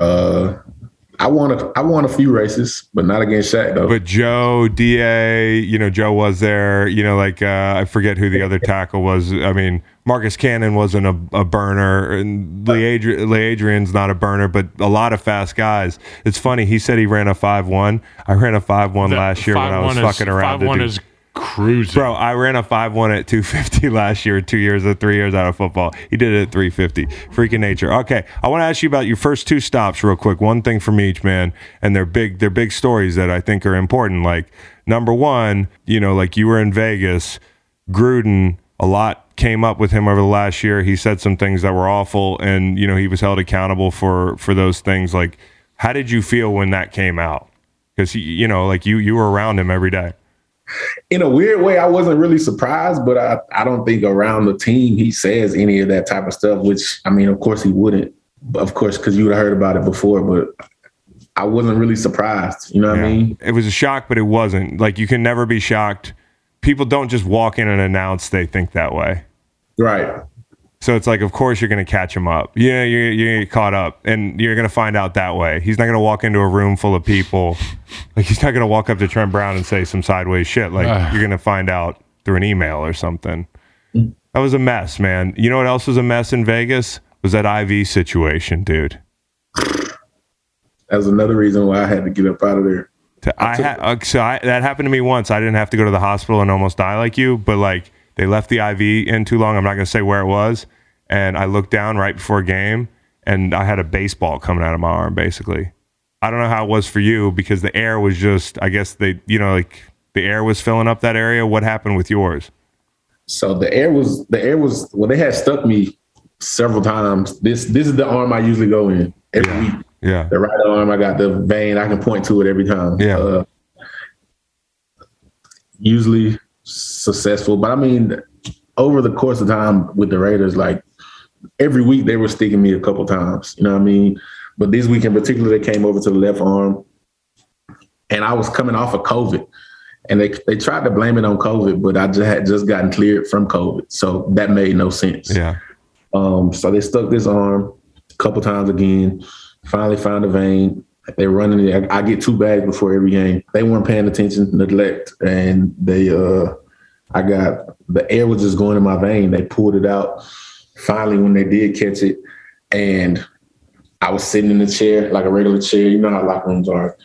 I won a few races, but not against Shaq, though. But Joe, D.A., you know, Joe was there. You know, like, I forget who the other tackle was. I mean, Marcus Cannon wasn't a burner. And LeAdrian's not a burner, but a lot of fast guys. It's funny. He said he ran a 5'1". I ran a 5'1 last year when I was fucking around. 5'1 is cruising. Bro, I ran a 5'1 at 250 last year, 2 years or 3 years out of football. He did it at 350. Freaking nature. Okay, I want to ask you about your first two stops real quick. One thing from each, man, and they're big stories that I think are important. Like, number one, you know, like, you were in Vegas, Gruden, a lot came up with him over the last year. He said some things that were awful, and, you know, he was held accountable for those things. Like, how did you feel when that came out? Because, you know, like, you were around him every day. In a weird way, I wasn't really surprised, but I don't think around the team he says any of that type of stuff, which, I mean, of course he wouldn't, of course, because you would have heard about it before, but I wasn't really surprised. You know what I mean? It was a shock, but it wasn't. Like, you can never be shocked. People don't just walk in and announce they think that way. Right. So it's like, of course you're going to catch him up. Yeah, you're going to get caught up, and you're going to find out that way. He's not going to walk into a room full of people. Like, he's not going to walk up to Trent Brown and say some sideways shit. Like, you're going to find out through an email or something. That was a mess, man. You know what else was a mess in Vegas? Was that IV situation, dude. That was another reason why I had to get up out of there. That happened to me once. I didn't have to go to the hospital and almost die like you, but, like, they left the IV in too long. I'm not going to say where it was. And I looked down right before a game, and I had a baseball coming out of my arm, basically. I don't know how it was for you, because the air was just, I guess they, you know, like, the air was filling up that area. What happened with yours? So the air was, well, they had stuck me several times. This is the arm I usually go in every week. Yeah. The right arm, I got the vein. I can point to it every time. Yeah. Usually successful, but I mean, over the course of time with the Raiders, like, every week they were sticking me a couple times, you know what I mean? But this week in particular, they came over to the left arm, and I was coming off of COVID, and they tried to blame it on COVID, but I had just gotten cleared from COVID, so that made no sense. Yeah. So they stuck this arm a couple times again, finally found a vein. They're running it. I get two bags before every game. They weren't paying attention, neglect, and they. I got the air was just going in my vein. They pulled it out. Finally, when they did catch it, and I was sitting in the chair like a regular chair. You know how locker rooms are,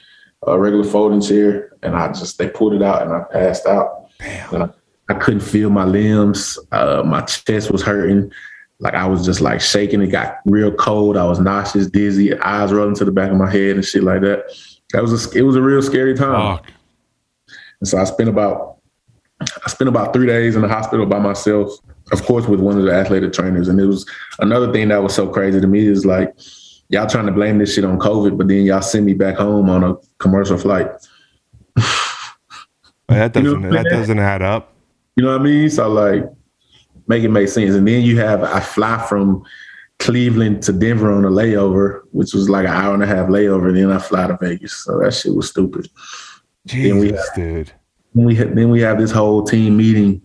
a regular folding chair, and they pulled it out, and I passed out. Damn. And I couldn't feel my limbs. My chest was hurting. Like, I was just, like, shaking. It got real cold. I was nauseous, dizzy, eyes rolling to the back of my head and shit like that. It was a real scary time. Fuck. And so I spent about 3 days in the hospital by myself, of course, with one of the athletic trainers. And it was another thing that was so crazy to me is, like, y'all trying to blame this shit on COVID, but then y'all send me back home on a commercial flight. That doesn't add up. You know what I mean? So like, make it make sense. And then you have, I fly from Cleveland to Denver on a layover, which was like an hour and a half layover. And then I fly to Vegas. So that shit was stupid. Jesus, then we have this whole team meeting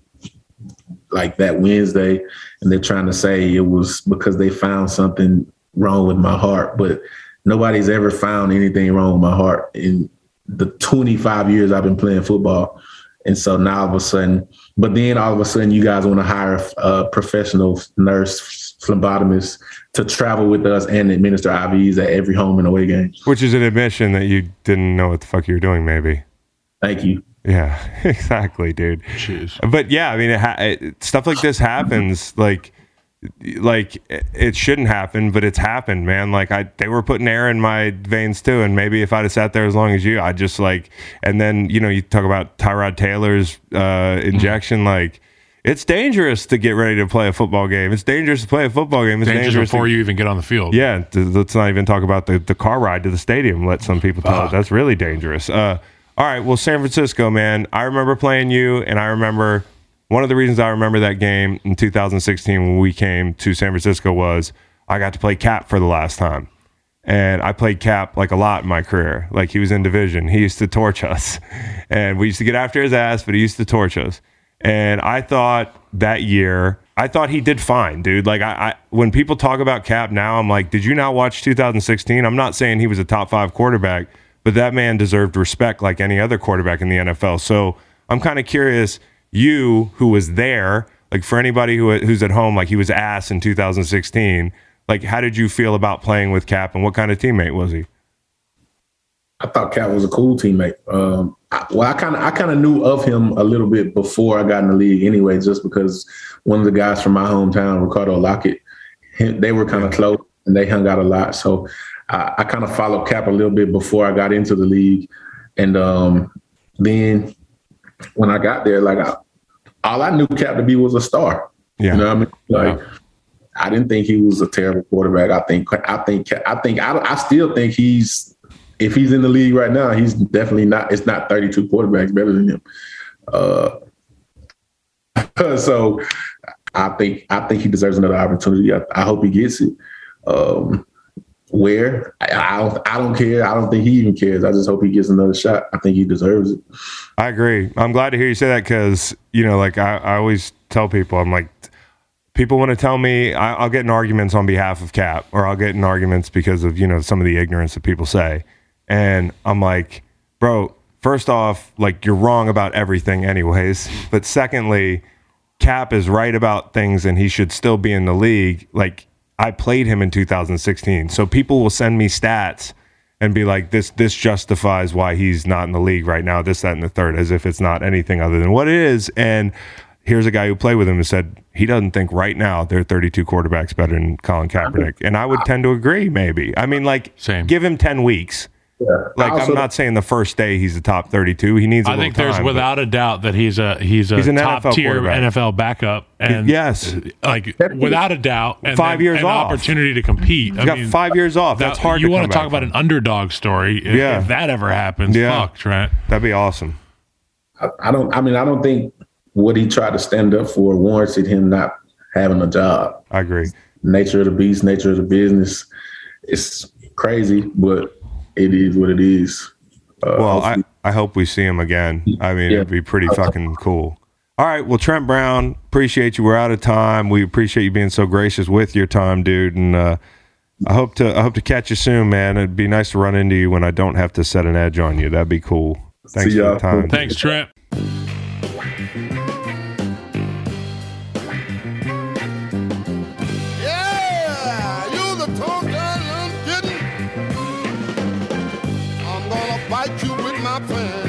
like that Wednesday, and they're trying to say it was because they found something wrong with my heart, but nobody's ever found anything wrong with my heart in the 25 years I've been playing football. And so now all of a sudden you guys want to hire a professional nurse, phlebotomist, to travel with us and administer IVs at every home and away game. Which is an admission that you didn't know what the fuck you were doing, maybe. Thank you. Yeah, exactly, dude. Jeez. But yeah, I mean, stuff like this happens. Like it shouldn't happen, but it's happened, man. Like they were putting air in my veins too, and maybe if I'd have sat there as long as you, I'd just like. And then you talk about Tyrod Taylor's injection, like. It's dangerous to get ready to play a football game. It's dangerous to play a football game. It's dangerous before you even get on the field. Yeah, let's not even talk about the car ride to the stadium. Let some people tell it. That's really dangerous. All right, well, San Francisco, man, I remember playing you, and I remember one of the reasons I remember that game in 2016 when we came to San Francisco was I got to play Cap for the last time. And I played Cap like a lot in my career. Like he was in division. He used to torch us. And we used to get after his ass, but he used to torch us. And I thought that year, I thought he did fine, dude. Like I when people talk about Cap now, I'm like, did you not watch 2016? I'm not saying he was a top 5 quarterback, but that man deserved respect like any other quarterback in the NFL. So I'm kind of curious, you who was there, like for anybody who's at home, like he was ass in 2016, like how did you feel about playing with Cap and what kind of teammate was he? I thought Cap was a cool teammate. I kind of knew of him a little bit before I got in the league anyway, just because one of the guys from my hometown, Ricardo Lockett, they were kind of close and they hung out a lot. So I kind of followed Cap a little bit before I got into the league. And then when I got there, like all I knew Cap to be was a star. Yeah. You know what I mean? Like. Yeah. I didn't think he was a terrible quarterback. I still think he's. If he's in the league right now, he's definitely not. It's not 32 quarterbacks better than him. So I think he deserves another opportunity. I hope he gets it. Where I don't care. I don't think he even cares. I just hope he gets another shot. I think he deserves it. I agree. I'm glad to hear you say that because like I always tell people, I'm like. People want to tell me I'll get in arguments on behalf of Cap or I'll get in arguments because of, some of the ignorance that people say. And I'm like, bro, first off, like you're wrong about everything anyways. But secondly, Cap is right about things and he should still be in the league. Like I played him in 2016. So people will send me stats and be like, this justifies why he's not in the league right now. This, that, and the third, as if it's not anything other than what it is. And here's a guy who played with him and said he doesn't think right now there are 32 quarterbacks better than Colin Kaepernick. And I would tend to agree, maybe. I mean, like, same. Give him 10 weeks. Yeah. Like, I'm not saying the first day he's the top 32. He needs a little time. I think there's without a doubt that he's a top-tier NFL backup. And yes. Like, without a doubt. And 5 years off. Opportunity to compete. He's got 5 years off. That's hard to come back. You want to talk about an underdog story. If that ever happens, fuck, Trent. That'd be awesome. I don't think what he tried to stand up for warranted him not having a job. I agree. Nature of the beast, nature of the business. It's crazy, but it is what it is. Well, I hope we see him again. I mean, it'd be pretty fucking cool. All right. Well, Trent Brown, appreciate you. We're out of time. We appreciate you being so gracious with your time, dude. And I hope to catch you soon, man. It'd be nice to run into you when I don't have to set an edge on you. That'd be cool. Thanks for your time. Thanks, Trent. Bite you with my pen.